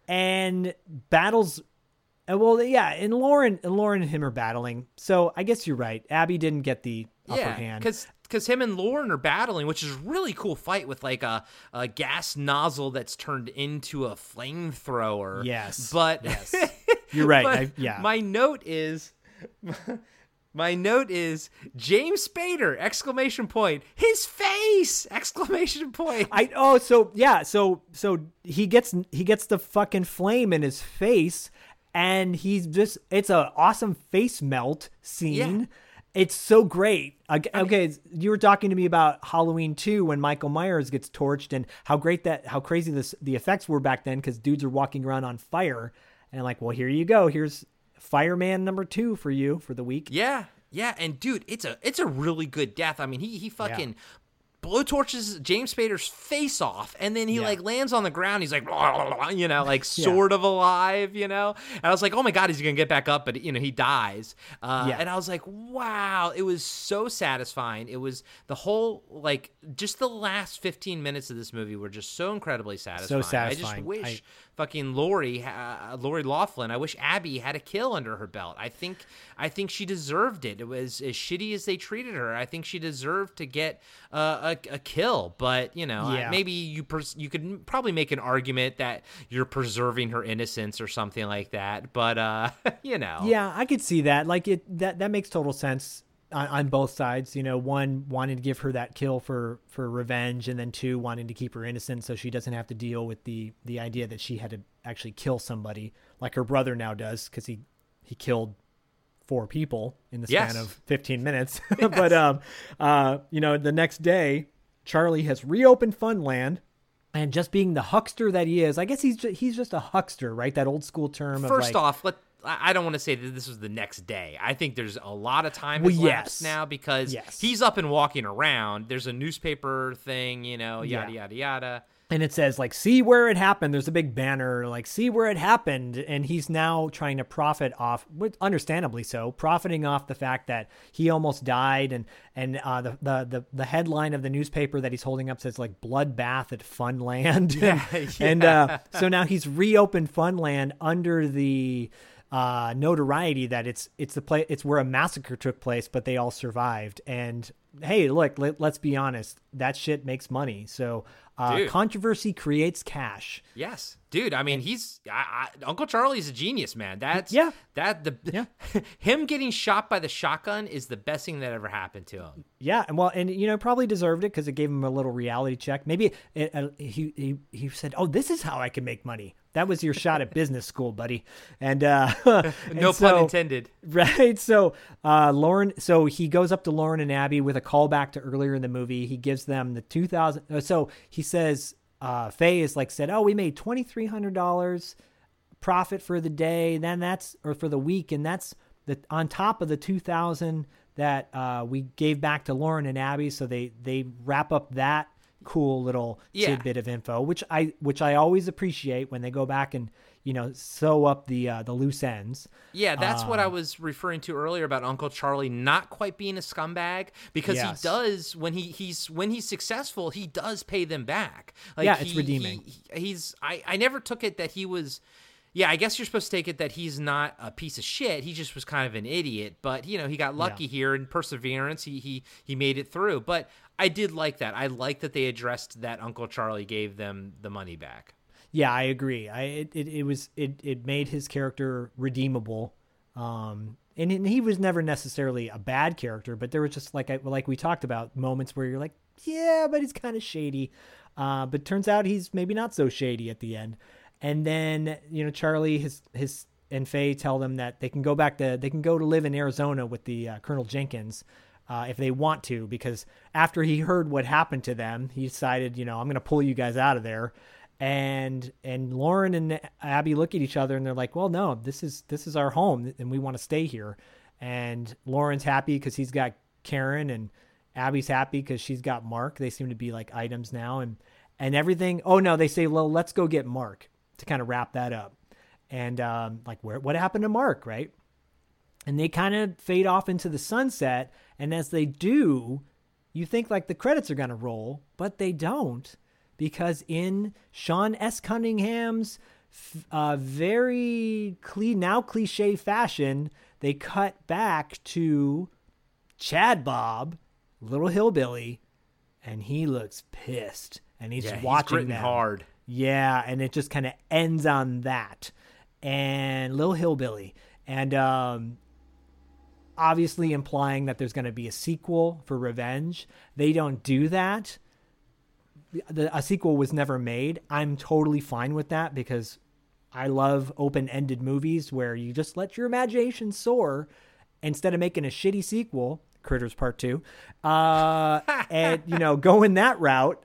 and battles. And well, yeah. And Lauren and Lauren and him are battling. So I guess you're right. Abby didn't get the upper yeah, hand. Cause- Because him and Lauren are battling, which is a really cool fight with like a, a gas nozzle that's turned into a flamethrower. Yes. But yes. You're right. But I, yeah. My note is my note is James Spader, exclamation point, his face, exclamation point. I oh so yeah, so so he gets he gets the fucking flame in his face, and he's just it's an awesome face melt scene. Yeah. It's so great. Okay, you were talking to me about Halloween two when Michael Myers gets torched and how great that, how crazy this, the effects were back then because dudes are walking around on fire and like, well, here you go. Here's Fireman number two for you for the week. Yeah, yeah, and dude, it's a it's a really good death. I mean, he he fucking. Yeah. blowtorches James Spader's face off, and then he yeah. like lands on the ground. He's like, blah, blah, blah, you know, like yeah. sort of alive, you know. And I was like, oh my god, he's gonna get back up, but you know, he dies. Uh, yeah. And I was like, wow, it was so satisfying. It was the whole like just the last fifteen minutes of this movie were just so incredibly satisfying. So satisfying. I just wish I... fucking Lori, uh, Lori Loughlin. I wish Abby had a kill under her belt. I think I think she deserved it. It was as shitty as they treated her. I think she deserved to get uh, a. a kill, but you know, yeah. maybe you pers- you could probably make an argument that you're preserving her innocence or something like that, but uh you know, yeah, I could see that, like it that that makes total sense on, on both sides, you know, one wanting to give her that kill for for revenge, and then two wanting to keep her innocent so she doesn't have to deal with the the idea that she had to actually kill somebody like her brother now does, because he he killed four people in the span yes. of fifteen minutes. Yes. But um uh you know, the next day Charlie has reopened Funland, and just being the huckster that he is, I guess he's just, he's just a huckster, right? That old school term. Of First like, off, let I don't want to say that this was the next day. I think there's a lot of time well, elapsed yes. now, because yes. he's up and walking around. There's a newspaper thing, you know, yada yeah. yada yada, and it says like, "See where it happened." There's a big banner like, "See where it happened," and he's now trying to profit off, understandably so, profiting off the fact that he almost died, and and uh, the, the the the headline of the newspaper that he's holding up says like "Bloodbath at Funland," yeah, yeah. and uh, so now he's reopened Funland under the uh, notoriety that it's it's the place it's where a massacre took place, but they all survived. And hey, look, let, let's be honest, that shit makes money, so. Uh, controversy creates cash. Yes, dude. I mean, and, he's I, I, Uncle Charlie's a genius, man. That's yeah. That the yeah. him getting shot by the shotgun is the best thing that ever happened to him. Yeah, and well, and you know, probably deserved it because it gave him a little reality check. Maybe it, uh, he he he said, "Oh, this is how I can make money." That was your shot at business school, buddy. And uh, no and so, pun intended, right? So uh, Lauren, so he goes up to Lauren and Abby with a callback to earlier in the movie. He gives them the two thousand. So he. says uh Faye is like said, oh, we made twenty three hundred dollars profit for the day, and then that's or for the week, and that's the on top of the two thousand that uh we gave back to Lauren and Abby. So they they wrap up that cool little yeah. tidbit of info, which I which I always appreciate when they go back and, you know, sew up the uh, the loose ends. Yeah, that's um, what I was referring to earlier about Uncle Charlie not quite being a scumbag, because yes. he does when he he's when he's successful, he does pay them back. Like, yeah, it's he, redeeming. He, he's I, I never took it that he was. Yeah, I guess you're supposed to take it that he's not a piece of shit. He just was kind of an idiot. But, you know, he got lucky yeah. here in perseverance. He he he made it through. But I did like that. I like that they addressed that Uncle Charlie gave them the money back. Yeah, I agree. I it, it, it was it it made his character redeemable. Um and, and he was never necessarily a bad character, but there was just like I, like we talked about moments where you're like, yeah, but he's kind of shady. Uh but turns out he's maybe not so shady at the end. And then, you know, Charlie, his his and Faye tell them that they can go back to they can go to live in Arizona with the uh, Colonel Jenkins uh, if they want to, because after he heard what happened to them, he decided, you know, I'm going to pull you guys out of there. And and Lauren and Abby look at each other and they're like, well, no, this is this is our home and we want to stay here. And Lauren's happy because he's got Karen, and Abby's happy because she's got Mark. They seem to be like items now, and and everything. Oh, no, they say, well, let's go get Mark, to kind of wrap that up. And um, like, where what happened to Mark, right? And they kind of fade off into the sunset. And as they do, you think like the credits are going to roll, but they don't, because in Sean S. Cunningham's uh, very cli- now cliche fashion, they cut back to Chad Bob, little hillbilly, and he looks pissed, and he's yeah, watching he's them hard. Yeah, and it just kind of ends on that. And Lil Hillbilly. And um, obviously implying that there's going to be a sequel for revenge. They don't do that. The, a sequel was never made. I'm totally fine with that, because I love open-ended movies where you just let your imagination soar instead of making a shitty sequel, Critters Part two, uh, and, you know, going that route.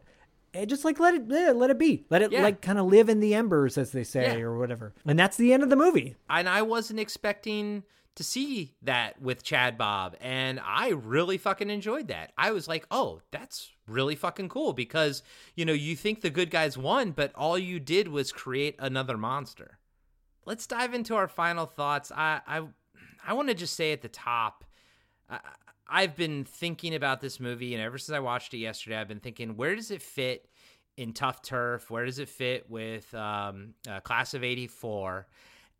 And just like let it let it be, let it yeah. like kind of live in the embers, as they say, yeah. or whatever. And that's the end of the movie. And I wasn't expecting to see that with Chad Bob, and I really fucking enjoyed that. I was like, oh, that's really fucking cool, because, you know, you think the good guys won, but all you did was create another monster. Let's dive into our final thoughts. I I, I want to just say at the top, I, I've been thinking about this movie, and ever since I watched it yesterday, I've been thinking, where does it fit in Tough Turf? Where does it fit with um, uh, Class of eighty-four?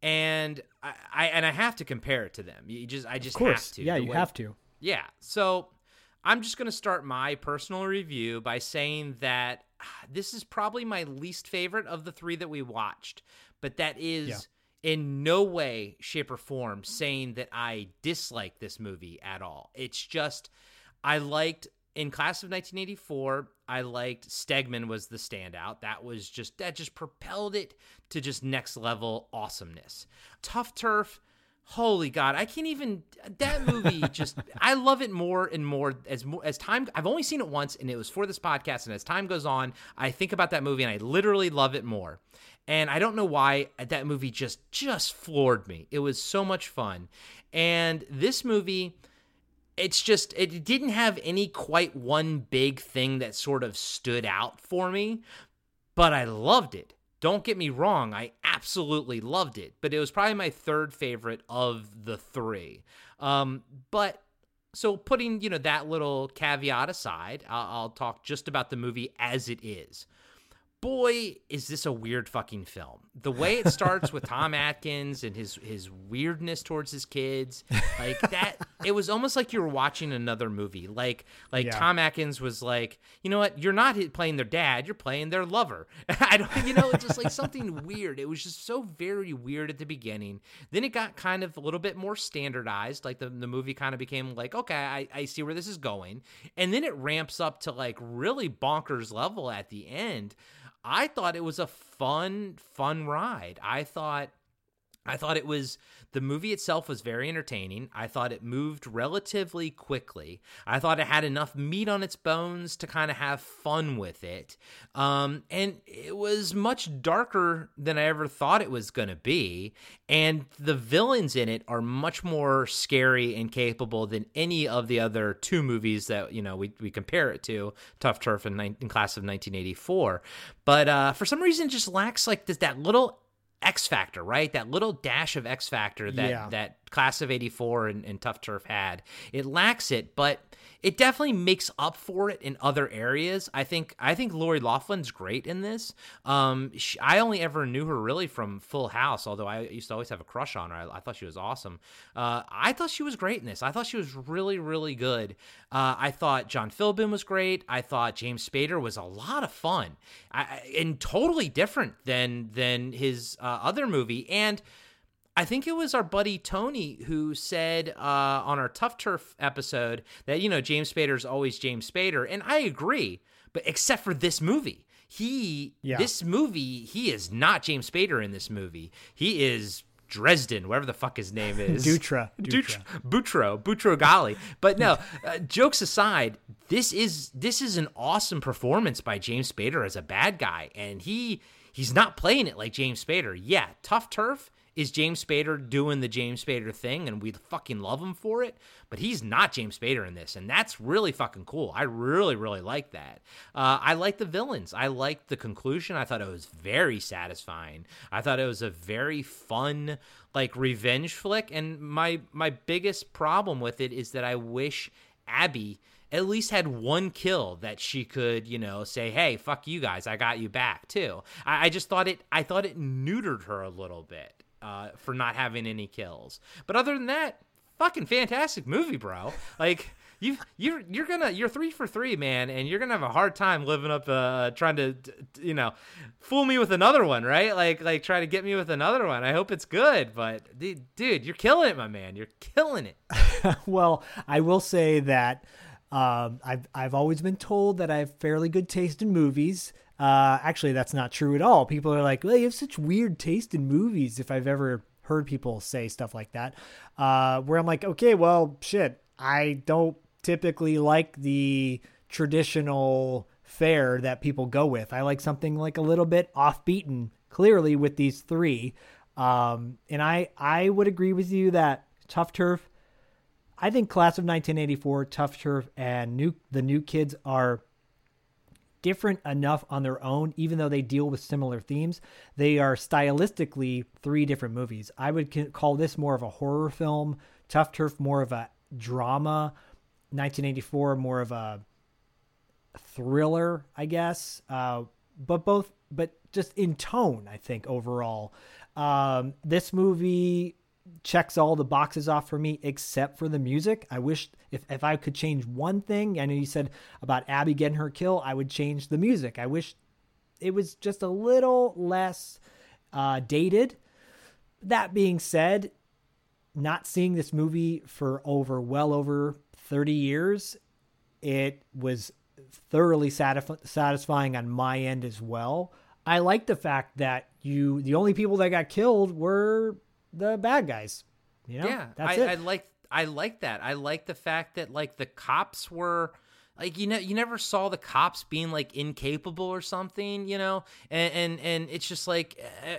And I, I and I have to compare it to them. You just I just have to. Yeah, you way, have to. Yeah. So I'm just going to start my personal review by saying that this is probably my least favorite of the three that we watched, but that is yeah. in no way, shape, or form saying that I dislike this movie at all. It's just I liked in Class of nineteen eighty-four, I liked Stegman was the standout. That was just that just propelled it to just next level awesomeness. Tough Turf, holy God, I can't even that movie just I love it more and more as more as time I've only seen it once, and it was for this podcast, and as time goes on, I think about that movie and I literally love it more. And I don't know why that movie just just floored me. It was so much fun. And this movie, it's just it didn't have any quite one big thing that sort of stood out for me, but I loved it. Don't get me wrong, I absolutely loved it, but it was probably my third favorite of the three. Um, but so putting, you know, that little caveat aside, I'll, I'll talk just about the movie as it is. Boy, is this a weird fucking film. The way it starts with Tom Atkins and his his weirdness towards his kids, like that, it was almost like you were watching another movie. Like like yeah. Tom Atkins was like, you know what, you're not playing their dad, you're playing their lover. I don't, you know, it's just like something weird. It was just so very weird at the beginning. Then it got kind of a little bit more standardized. Like the, the movie kind of became like, okay, I, I see where this is going. And then it ramps up to like really bonkers level at the end. I thought it was a fun, fun ride. I thought I thought it was the movie itself was very entertaining. I thought it moved relatively quickly. I thought it had enough meat on its bones to kind of have fun with it. Um, and it was much darker than I ever thought it was going to be. And the villains in it are much more scary and capable than any of the other two movies that, you know, we, we compare it to, Tough Turf and, and Class of nineteen eighty-four. But uh, for some reason, it just lacks like this, that little X Factor, right? That little dash of X Factor that, yeah. that Class of eighty-four and, and Tough Turf had. It lacks it, but it definitely makes up for it in other areas. I think I think Lori Loughlin's great in this. Um, she, I only ever knew her really from Full House, although I used to always have a crush on her. I, I thought she was awesome. Uh, I thought she was great in this. I thought she was really, really good. Uh, I thought John Philbin was great. I thought James Spader was a lot of fun I, and totally different than, than his uh, other movie. And I think it was our buddy Tony who said uh, on our Tough Turf episode that, you know, James Spader is always James Spader. And I agree, but except for this movie. He, yeah. this movie, he is not James Spader in this movie. He is Dresden, whatever the fuck his name is. Dutra. Dutra. Boutro. Boutro Ghali. But no, uh, jokes aside, this is this is an awesome performance by James Spader as a bad guy. And he he's not playing it like James Spader. Yeah, Tough Turf is James Spader doing the James Spader thing, and we fucking love him for it, but he's not James Spader in this, and that's really fucking cool. I really, really like that. Uh, I like the villains. I like the conclusion. I thought it was very satisfying. I thought it was a very fun, like, revenge flick, and my my biggest problem with it is that I wish Abby at least had one kill that she could, you know, say, hey, fuck you guys, I got you back, too. I, I just thought it, I thought it neutered her a little bit. Uh, for not having any kills. But other than that, fucking fantastic movie, bro. Like you, you're you're gonna you're three for three, man, and you're gonna have a hard time living up, uh, trying to, you know, fool me with another one, right? Like like try to get me with another one. I hope it's good, but dude, you're killing it, my man. You're killing it. Well, I will say that um, I've I've always been told that I have fairly good taste in movies. Uh, actually, that's not true at all. People are like, well, you have such weird taste in movies, if I've ever heard people say stuff like that, uh, where I'm like, okay, well, shit, I don't typically like the traditional fare that people go with. I like something like a little bit off beaten, clearly with these three. Um, and I, I would agree with you that Tough Turf. I think Class of nineteen eighty-four, Tough Turf, and new, the New Kids are different enough on their own, even though they deal with similar themes. They are stylistically three different movies. I would call this more of a horror film, Tough Turf more of a drama, nineteen eighty-four more of a thriller, I guess. Uh, but both, but just in tone, I think, overall. Um, this movie checks all the boxes off for me except for the music. I wish if, if I could change one thing, I know you said about Abby getting her kill, I would change the music. I wish it was just a little less uh, dated. That being said, not seeing this movie for over well over thirty years, it was thoroughly satisf- satisfying on my end as well. I like the fact that you, the only people that got killed were the bad guys, you know? Yeah, that's I, it. I like, I like that. I like the fact that like the cops were like, you know, you never saw the cops being like incapable or something, you know? And, and, and it's just like, uh,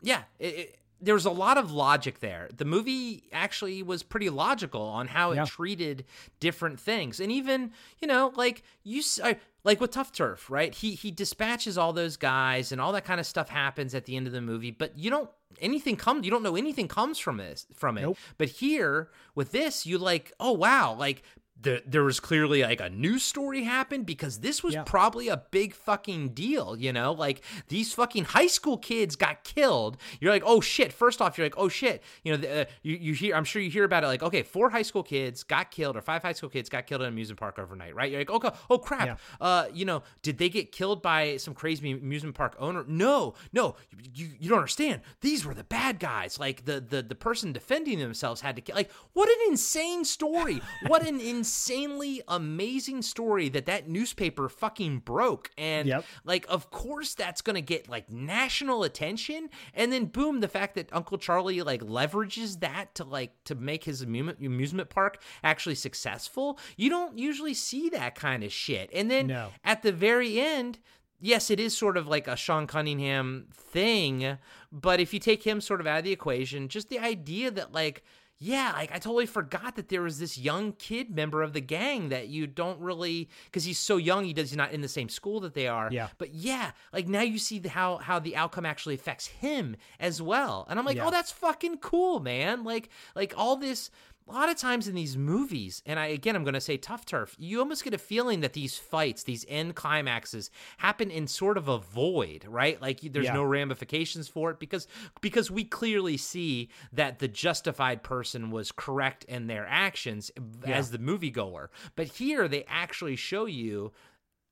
yeah, it, it, there was a lot of logic there. The movie actually was pretty logical on how yeah. it treated different things. And even, you know, like you I, like with Tough Turf, right? He, he dispatches all those guys and all that kind of stuff happens at the end of the movie, but you don't, anything comes, you don't know anything comes from this, from it. Nope. But here with this, you like, oh wow. Like, The, there was clearly like a news story happened because this was yeah. probably a big fucking deal, you know, like these fucking high school kids got killed. You're like, oh shit. First off, you're like, oh shit. You know, the, uh, you, you hear, I'm sure you hear about it. Like, okay, four high school kids got killed or five high school kids got killed at an amusement park overnight. Right. You're like, okay, oh crap. Yeah. Uh, you know, did they get killed by some crazy amusement park owner? No, no, you, you don't understand. These were the bad guys. Like the, the, the person defending themselves had to kill. Like, what an insane story. What an insane, insanely amazing story that that newspaper fucking broke. And yep. like, of course that's going to get like national attention. And then boom, the fact that Uncle Charlie like leverages that to like, to make his amusement, amusement park actually successful. You don't usually see that kind of shit. And then no. at the very end, yes, it is sort of like a Sean Cunningham thing, but if you take him sort of out of the equation, just the idea that like, yeah, like I totally forgot that there was this young kid member of the gang that you don't really, because he's so young, he does he's not in the same school that they are. Yeah. But yeah, like now you see the, how how the outcome actually affects him as well, and I'm like, yeah. oh, that's fucking cool, man. Like like all this. A lot of times in these movies, and I again, I'm going to say Tough Turf, you almost get a feeling that these fights, these end climaxes happen in sort of a void, right? Like there's yeah. no ramifications for it because because we clearly see that the justified person was correct in their actions yeah. as the moviegoer. But here they actually show you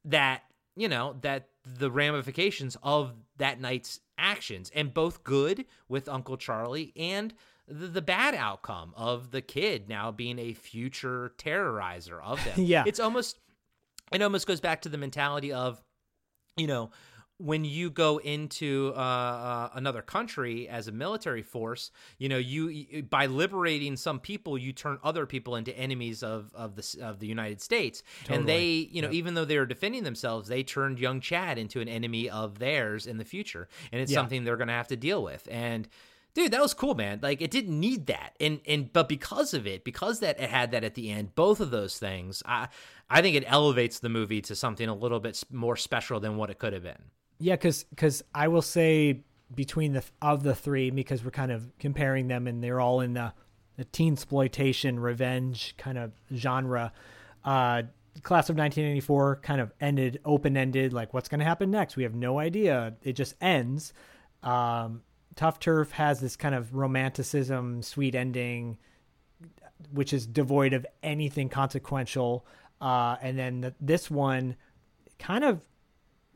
that, you know, that the ramifications of that night's actions, and both good with Uncle Charlie and the bad outcome of the kid now being a future terrorizer of them. yeah. It's almost, it almost goes back to the mentality of, you know, when you go into uh, uh, another country as a military force, you know, you, you by liberating some people, you turn other people into enemies of of the of the United States, totally. And they, you know, yep. even though they were defending themselves, they turned young Chad into an enemy of theirs in the future, and it's yeah. something they're going to have to deal with. And dude, that was cool, man. Like it didn't need that, and and but because of it, because that it had that at the end, both of those things, I I think it elevates the movie to something a little bit more special than what it could have been. Yeah, because because I will say between the of the three, because we're kind of comparing them, and they're all in the, the teensploitation revenge kind of genre. Uh, Class of nineteen eighty-four kind of ended open ended, like what's going to happen next? We have no idea. It just ends. Um, Tough Turf has this kind of romanticism, sweet ending, which is devoid of anything consequential. Uh, and then the, this one kind of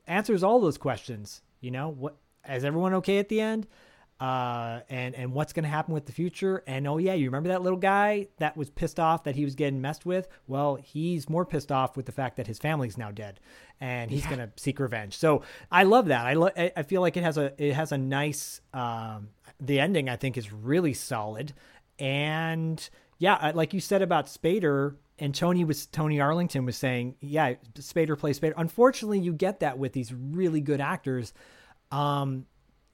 answers all those questions. You know, what, is everyone okay at the end? Uh, and, and what's going to happen with the future? And, oh yeah, you remember that little guy that was pissed off that he was getting messed with? Well, he's more pissed off with the fact that his family's now dead and he's yeah. going to seek revenge. So I love that. I lo- I feel like it has a, it has a nice, um, the ending I think is really solid. And yeah, like you said about Spader, and Tony was, Tony Arlington was saying, yeah, Spader plays Spader. Unfortunately, you get that with these really good actors. Um,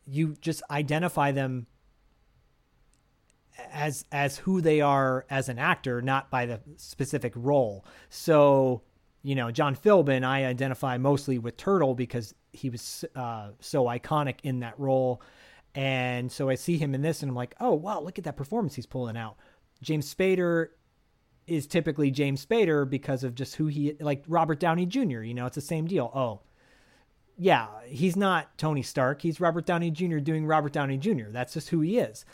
You just identify them as as who they are as an actor, not by the specific role. So, you know, John Philbin, I identify mostly with Turtle because he was uh, so iconic in that role. And so I see him in this and I'm like, oh, wow, look at that performance he's pulling out. James Spader is typically James Spader because of just who he, like Robert Downey Junior, you know, it's the same deal. Oh, yeah, he's not Tony Stark. He's Robert Downey Junior doing Robert Downey Junior That's just who he is.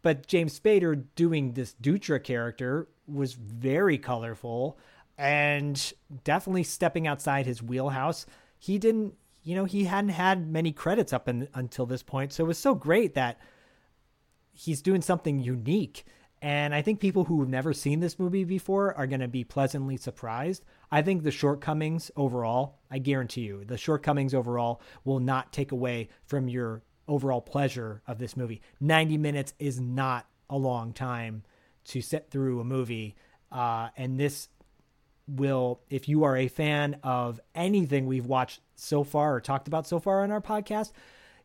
But James Spader doing this Dutra character was very colorful and definitely stepping outside his wheelhouse. He didn't, you know, he hadn't had many credits up in, until this point. So it was so great that he's doing something unique. And I think people who've never seen this movie before are going to be pleasantly surprised. I think the shortcomings overall, I guarantee you, the shortcomings overall will not take away from your overall pleasure of this movie. ninety minutes is not a long time to sit through a movie. Uh, and this will, if you are a fan of anything we've watched so far or talked about so far on our podcast,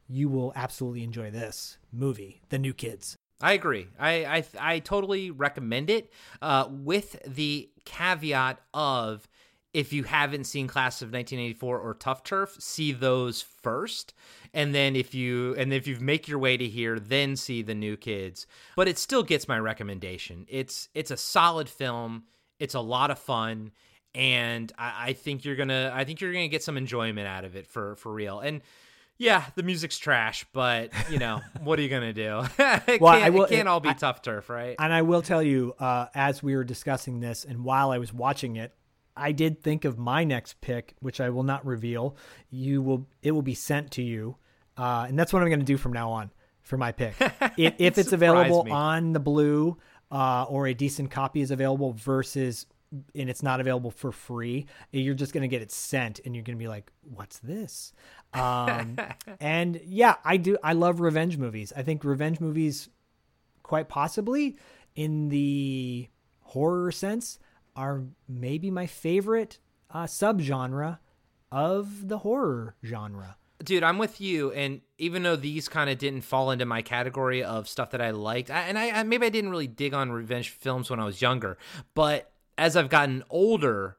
you will absolutely enjoy this movie, The New Kids. I agree. I, I I totally recommend it uh, with the caveat of if you haven't seen Class of nineteen eighty-four or Tough Turf, see those first. And then if you and if you make your way to here, then see The New Kids. But it still gets my recommendation. It's it's a solid film. It's a lot of fun. And I, I think you're gonna I think you're gonna get some enjoyment out of it for for real. And yeah, the music's trash, but, you know, what are you going to do? it, well, can't, I will, it can't all be I, Tough Turf, right? And I will tell you, uh, as we were discussing this and while I was watching it, I did think of my next pick, which I will not reveal. You will, It will be sent to you, uh, and that's what I'm going to do from now on for my pick. If, if it's available me. on the Blu uh, or a decent copy is available versus, and it's not available for free, you're just going to get it sent and you're going to be like, what's this? um and yeah i do i love revenge movies. I think revenge movies, quite possibly in the horror sense, are maybe my favorite uh subgenre of the horror genre. Dude, I'm with you, and even though these kind of didn't fall into my category of stuff that I liked, I, and I, I maybe I didn't really dig on revenge films when I was younger, but as I've gotten older,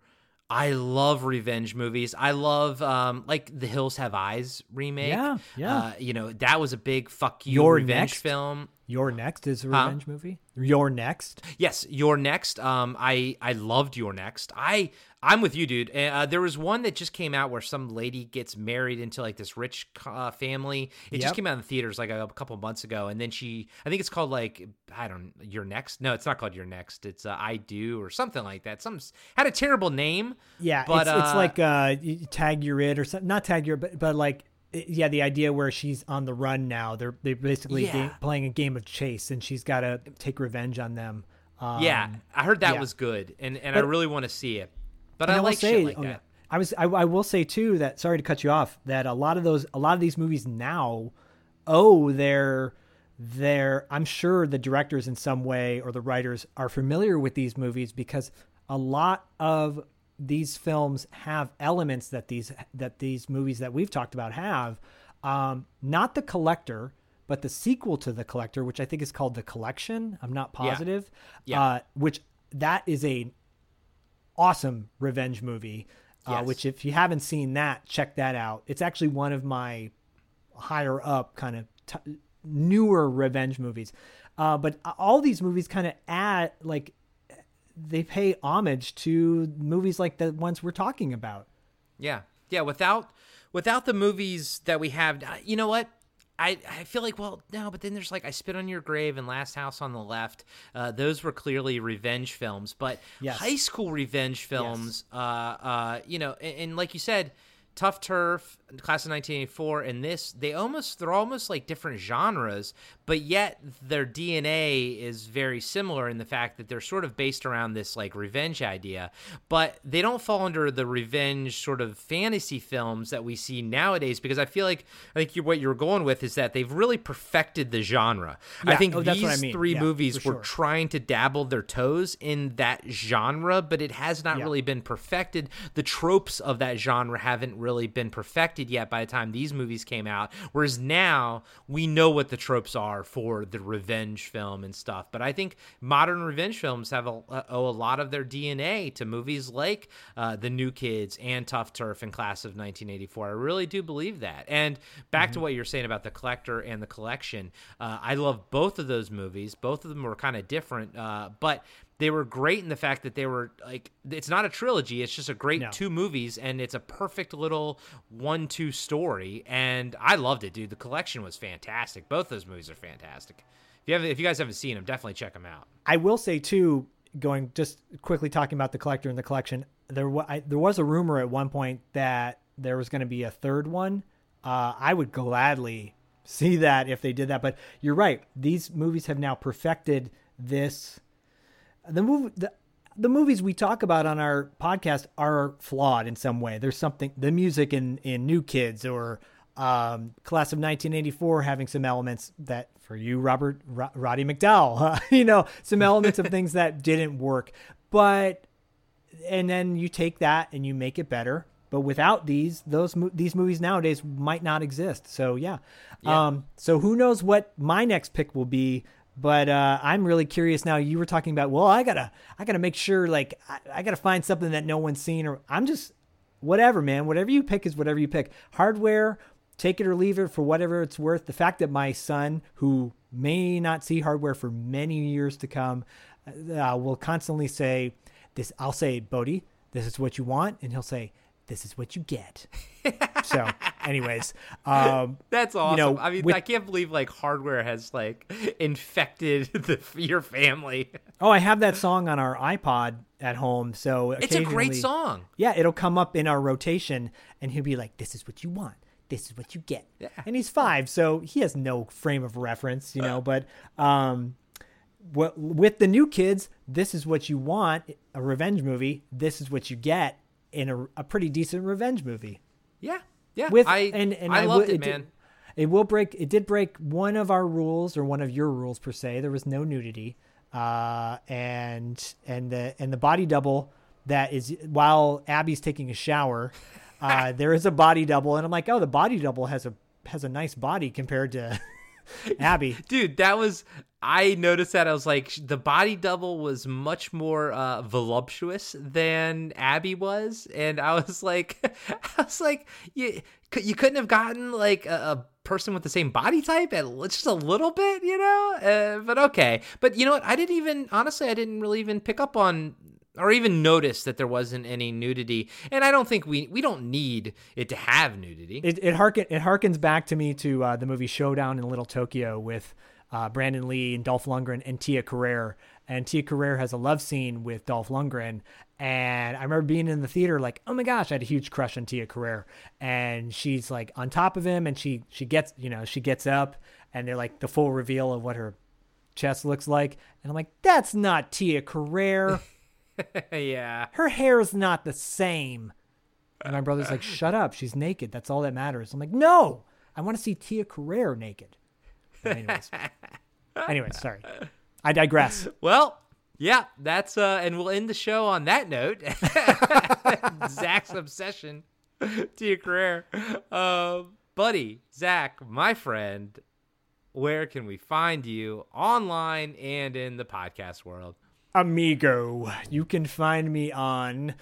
I love revenge movies. I love, um, like, The Hills Have Eyes remake. Yeah, yeah. Uh, you know, that was a big fuck you Your revenge next. film. Your Next is a revenge um, movie. Your Next. Yes, Your Next. Um, I, I loved Your Next. I, I'm with you, dude. Uh, there was one that just came out where some lady gets married into, like, this rich uh, family. It yep. just came out in the theaters, like, a, a couple months ago. And then she, I think it's called, like, I don't know, Your Next. No, it's not called Your Next. It's uh, I Do or something like that. Some had a terrible name. Yeah, but it's, uh, it's like uh, Tag Your It or something. Not Tag Your It, but, but like, yeah, the idea where she's on the run now. They're they're basically yeah. game, playing a game of chase, and she's got to take revenge on them. Um, yeah, I heard that yeah. was good, and, and but, I really want to see it. But I, I like say, shit like oh, that. I was I, I will say too that, sorry to cut you off, that a lot of those a lot of these movies now owe their their I'm sure the directors in some way or the writers are familiar with these movies, because a lot of these films have elements that these that these movies that we've talked about have. Um, not The Collector, but the sequel to The Collector, which I think is called The Collection. I'm not positive. Yeah. Yeah. Uh, which that is a awesome revenge movie. Yes. Uh, which if you haven't seen that, check that out. It's actually one of my higher up kind of t- newer revenge movies. Uh, but all these movies kind of add like. They pay homage to movies like the ones we're talking about. Yeah. Yeah. Without, without the movies that we have, you know what? I, I feel like, well, no, but then there's like I Spit on Your Grave and Last House on the Left. Uh, those were clearly revenge films, but yes. high school revenge films, yes. uh, uh, you know, and, and like you said, Tough Turf, Class of nineteen eighty-four, and this, they almost, they're almost like different genres, but yet their D N A is very similar in the fact that they're sort of based around this like revenge idea, but they don't fall under the revenge sort of fantasy films that we see nowadays, because I feel like, I think you, what you're going with is that they've really perfected the genre. Yeah, I think oh, these I mean. three yeah, movies were sure. trying to dabble their toes in that genre, but it has not yeah. really been perfected. The tropes of that genre haven't really been perfected. accepted yet by the time these movies came out. Whereas now we know what the tropes are for the revenge film and stuff. But I think modern revenge films have a, owe a lot of their D N A to movies like uh, The New Kids and Tough Turf and Class of nineteen eighty-four. I really do believe that. And back mm-hmm. to what you're saying about The Collector and The Collection, uh, I love both of those movies. Both of them were kind of different, uh, but they were great in the fact that they were like, it's not a trilogy. It's just a great no. two movies, and it's a perfect little one, two story. And I loved it, dude. The Collection was fantastic. Both those movies are fantastic. If you haven't, if you guys haven't seen them, definitely check them out. I will say too, going just quickly talking about The Collector and The Collection, there, w- I, there was a rumor at one point that there was going to be a third one. Uh, I would gladly see that if they did that, but you're right. These movies have now perfected this. The, move, the the movies we talk about on our podcast are flawed in some way. There's something, the music in, in New Kids or um, Class of nineteen eighty-four having some elements that, for you, Robert, Ro- Roddy McDowell, uh, you know, some elements of things that didn't work. But, and then you take that and you make it better. But without these, those these movies nowadays might not exist. So, yeah. yeah. Um, so who knows what my next pick will be. But uh, I'm really curious now. You were talking about, well, I gotta, I gotta make sure, like, I, I gotta find something that no one's seen, or I'm just, whatever, man. Whatever you pick is whatever you pick. Hardware, take it or leave it for whatever it's worth. The fact that my son, who may not see Hardware for many years to come, uh, will constantly say, "This," I'll say, "Bodie, this is what you want," and he'll say, "This is what you get." So, anyways, um, that's awesome. You know, I mean, with, I can't believe like Hardware has like infected the, your family. Oh, I have that song on our iPod at home. So it's a great song. Yeah, it'll come up in our rotation, and he'll be like, "This is what you want. This is what you get." Yeah. And he's five, so he has no frame of reference, you know. Uh. But um, what, with The New Kids, this is what you want. A revenge movie. This is what you get. In a, a pretty decent revenge movie. Yeah. Yeah. With, I, and, and I, I loved w- it, man. It, did, it will break. It did break one of our rules, or one of your rules per se. There was no nudity. Uh, and, and the, and the body double that is while Abby's taking a shower, uh, there is a body double, and I'm like, oh, the body double has a, has a nice body compared to Abby. Dude, that was, I noticed that. I was like, the body double was much more uh, voluptuous than Abby was, and I was like, I was like, you you couldn't have gotten like a, a person with the same body type, and just a little bit, you know? Uh, but okay, but you know what? I didn't even honestly, I didn't really even pick up on. Or even notice that there wasn't any nudity, and I don't think we we don't need it to have nudity. It it, harken, it harkens back to me to uh, the movie Showdown in Little Tokyo with uh, Brandon Lee and Dolph Lundgren and Tia Carrere. And Tia Carrere has a love scene with Dolph Lundgren, and I remember being in the theater like, oh my gosh, I had a huge crush on Tia Carrere, and she's like on top of him, and she she gets you know she gets up, and they're like the full reveal of what her chest looks like, and I'm like, that's not Tia Carrere. Yeah, her hair is not the same. And my brother's like, shut up, she's naked, that's all that matters. I'm like, no, I want to see Tia Carrere naked. But anyways, anyways, sorry, I digress. Well, yeah, that's uh, and we'll end the show on that note. Zach's obsession, Tia Carrere. Uh, buddy, Zach, my friend, where can we find you online and in the podcast world? Amigo, you can find me on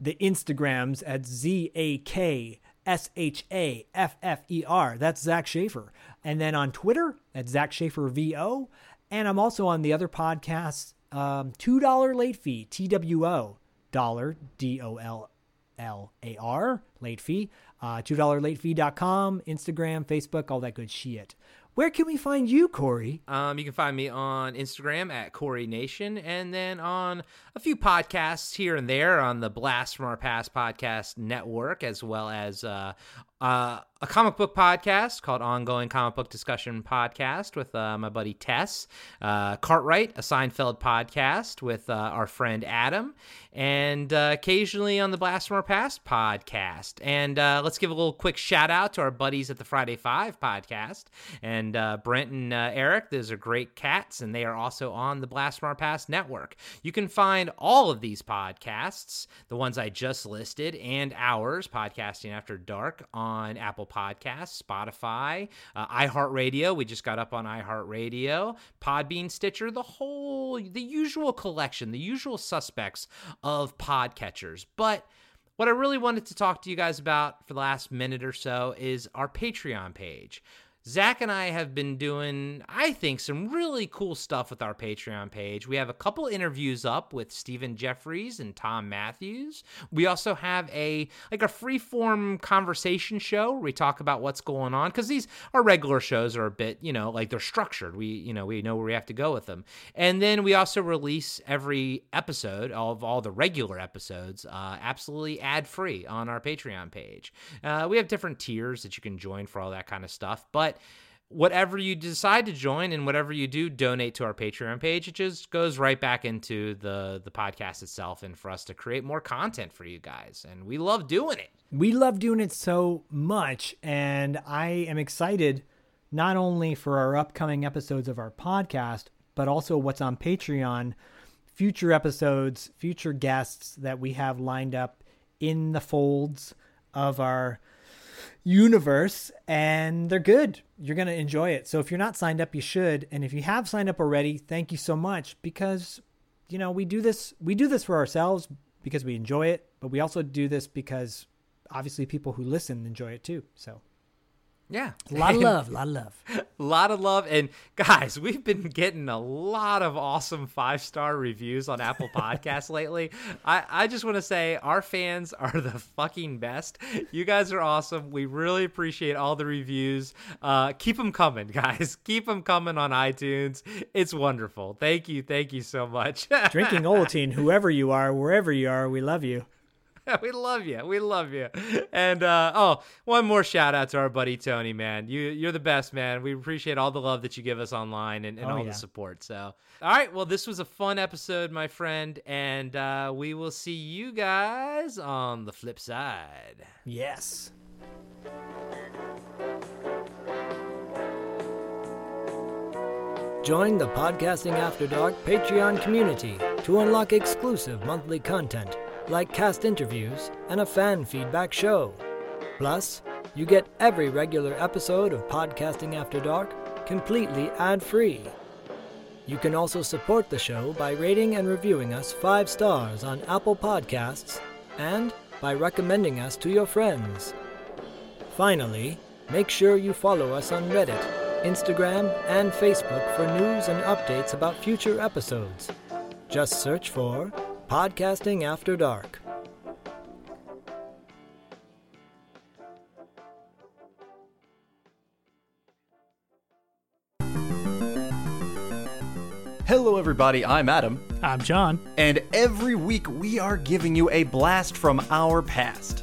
the Instagrams at Z A K S H A F F E R. That's Zach Schaefer. And then on Twitter at Zach Schaefer V O. And I'm also on the other podcasts, um, two dollars Late Fee, T W O, dollar, D O L L A R, Late Fee, uh, two dollars late fee dot com, Instagram, Facebook, all that good shit. Where can we find you, Corey? Um, you can find me on Instagram at Corey Nation, and then on a few podcasts here and there on the Blast From Our Past podcast network, as well as uh, uh, a comic book podcast called Ongoing Comic Book Discussion Podcast with uh, my buddy Tess, uh, Cartwright, a Seinfeld podcast with uh, our friend Adam, and uh, occasionally on the Blast From Our Past podcast. And uh, let's give a little quick shout out to our buddies at the Friday Five podcast. And uh, Brent and uh, Eric, those are great cats, and they are also on the Blast From Our Past network. You can find all of these podcasts, the ones I just listed, and ours, Podcasting After Dark, on Apple Podcasts, Spotify, uh, iHeartRadio. We just got up on iHeartRadio, Podbean, Stitcher, the whole, the usual collection, the usual suspects of podcatchers. But what I really wanted to talk to you guys about for the last minute or so is our Patreon page. Zach and I have been doing, I think, some really cool stuff with our Patreon page. We have a couple interviews up with Stephen Jeffries and Tom Matthews. We also have a like a free-form conversation show where we talk about what's going on, because these, our regular shows are a bit, you know, like they're structured. We, you know, we know where we have to go with them. And then we also release every episode of all the regular episodes uh, absolutely ad-free on our Patreon page. Uh, we have different tiers that you can join for all that kind of stuff, but whatever you decide to join and whatever you do donate to our Patreon page, it just goes right back into the, the podcast itself and for us to create more content for you guys. And we love doing it. We love doing it so much. And I am excited not only for our upcoming episodes of our podcast, but also what's on Patreon, future episodes, future guests that we have lined up in the folds of our universe, and they're good. You're going to enjoy it. So if you're not signed up, you should. And if you have signed up already, thank you so much, because, you know, we do this, we do this for ourselves because we enjoy it, but we also do this because obviously people who listen enjoy it too. So yeah, a lot of love, a lot of love, a lot of love. And guys, we've been getting a lot of awesome five-star reviews on Apple Podcasts lately. I, I just want to say our fans are the fucking best. You guys are awesome. We really appreciate all the reviews. Uh, keep them coming, guys. Keep them coming on iTunes. It's wonderful. Thank you. Thank you so much. Drinking Ovaltine, whoever you are, wherever you are, we love you. We love you. We love you. And, uh, oh, one more shout out to our buddy, Tony, man. You, you're the best, man. We appreciate all the love that you give us online and, and oh, all yeah. the support. So, all right. Well, this was a fun episode, my friend. And uh, we will see you guys on the flip side. Yes. Join the Podcasting After Dark Patreon community to unlock exclusive monthly content, like cast interviews and a fan feedback show. Plus, you get every regular episode of Podcasting After Dark completely ad-free. You can also support the show by rating and reviewing us five stars on Apple Podcasts and by recommending us to your friends. Finally, make sure you follow us on Reddit, Instagram, and Facebook for news and updates about future episodes. Just search for Podcasting After Dark. Hello everybody, I'm Adam. I'm John. And every week we are giving you a blast from our past.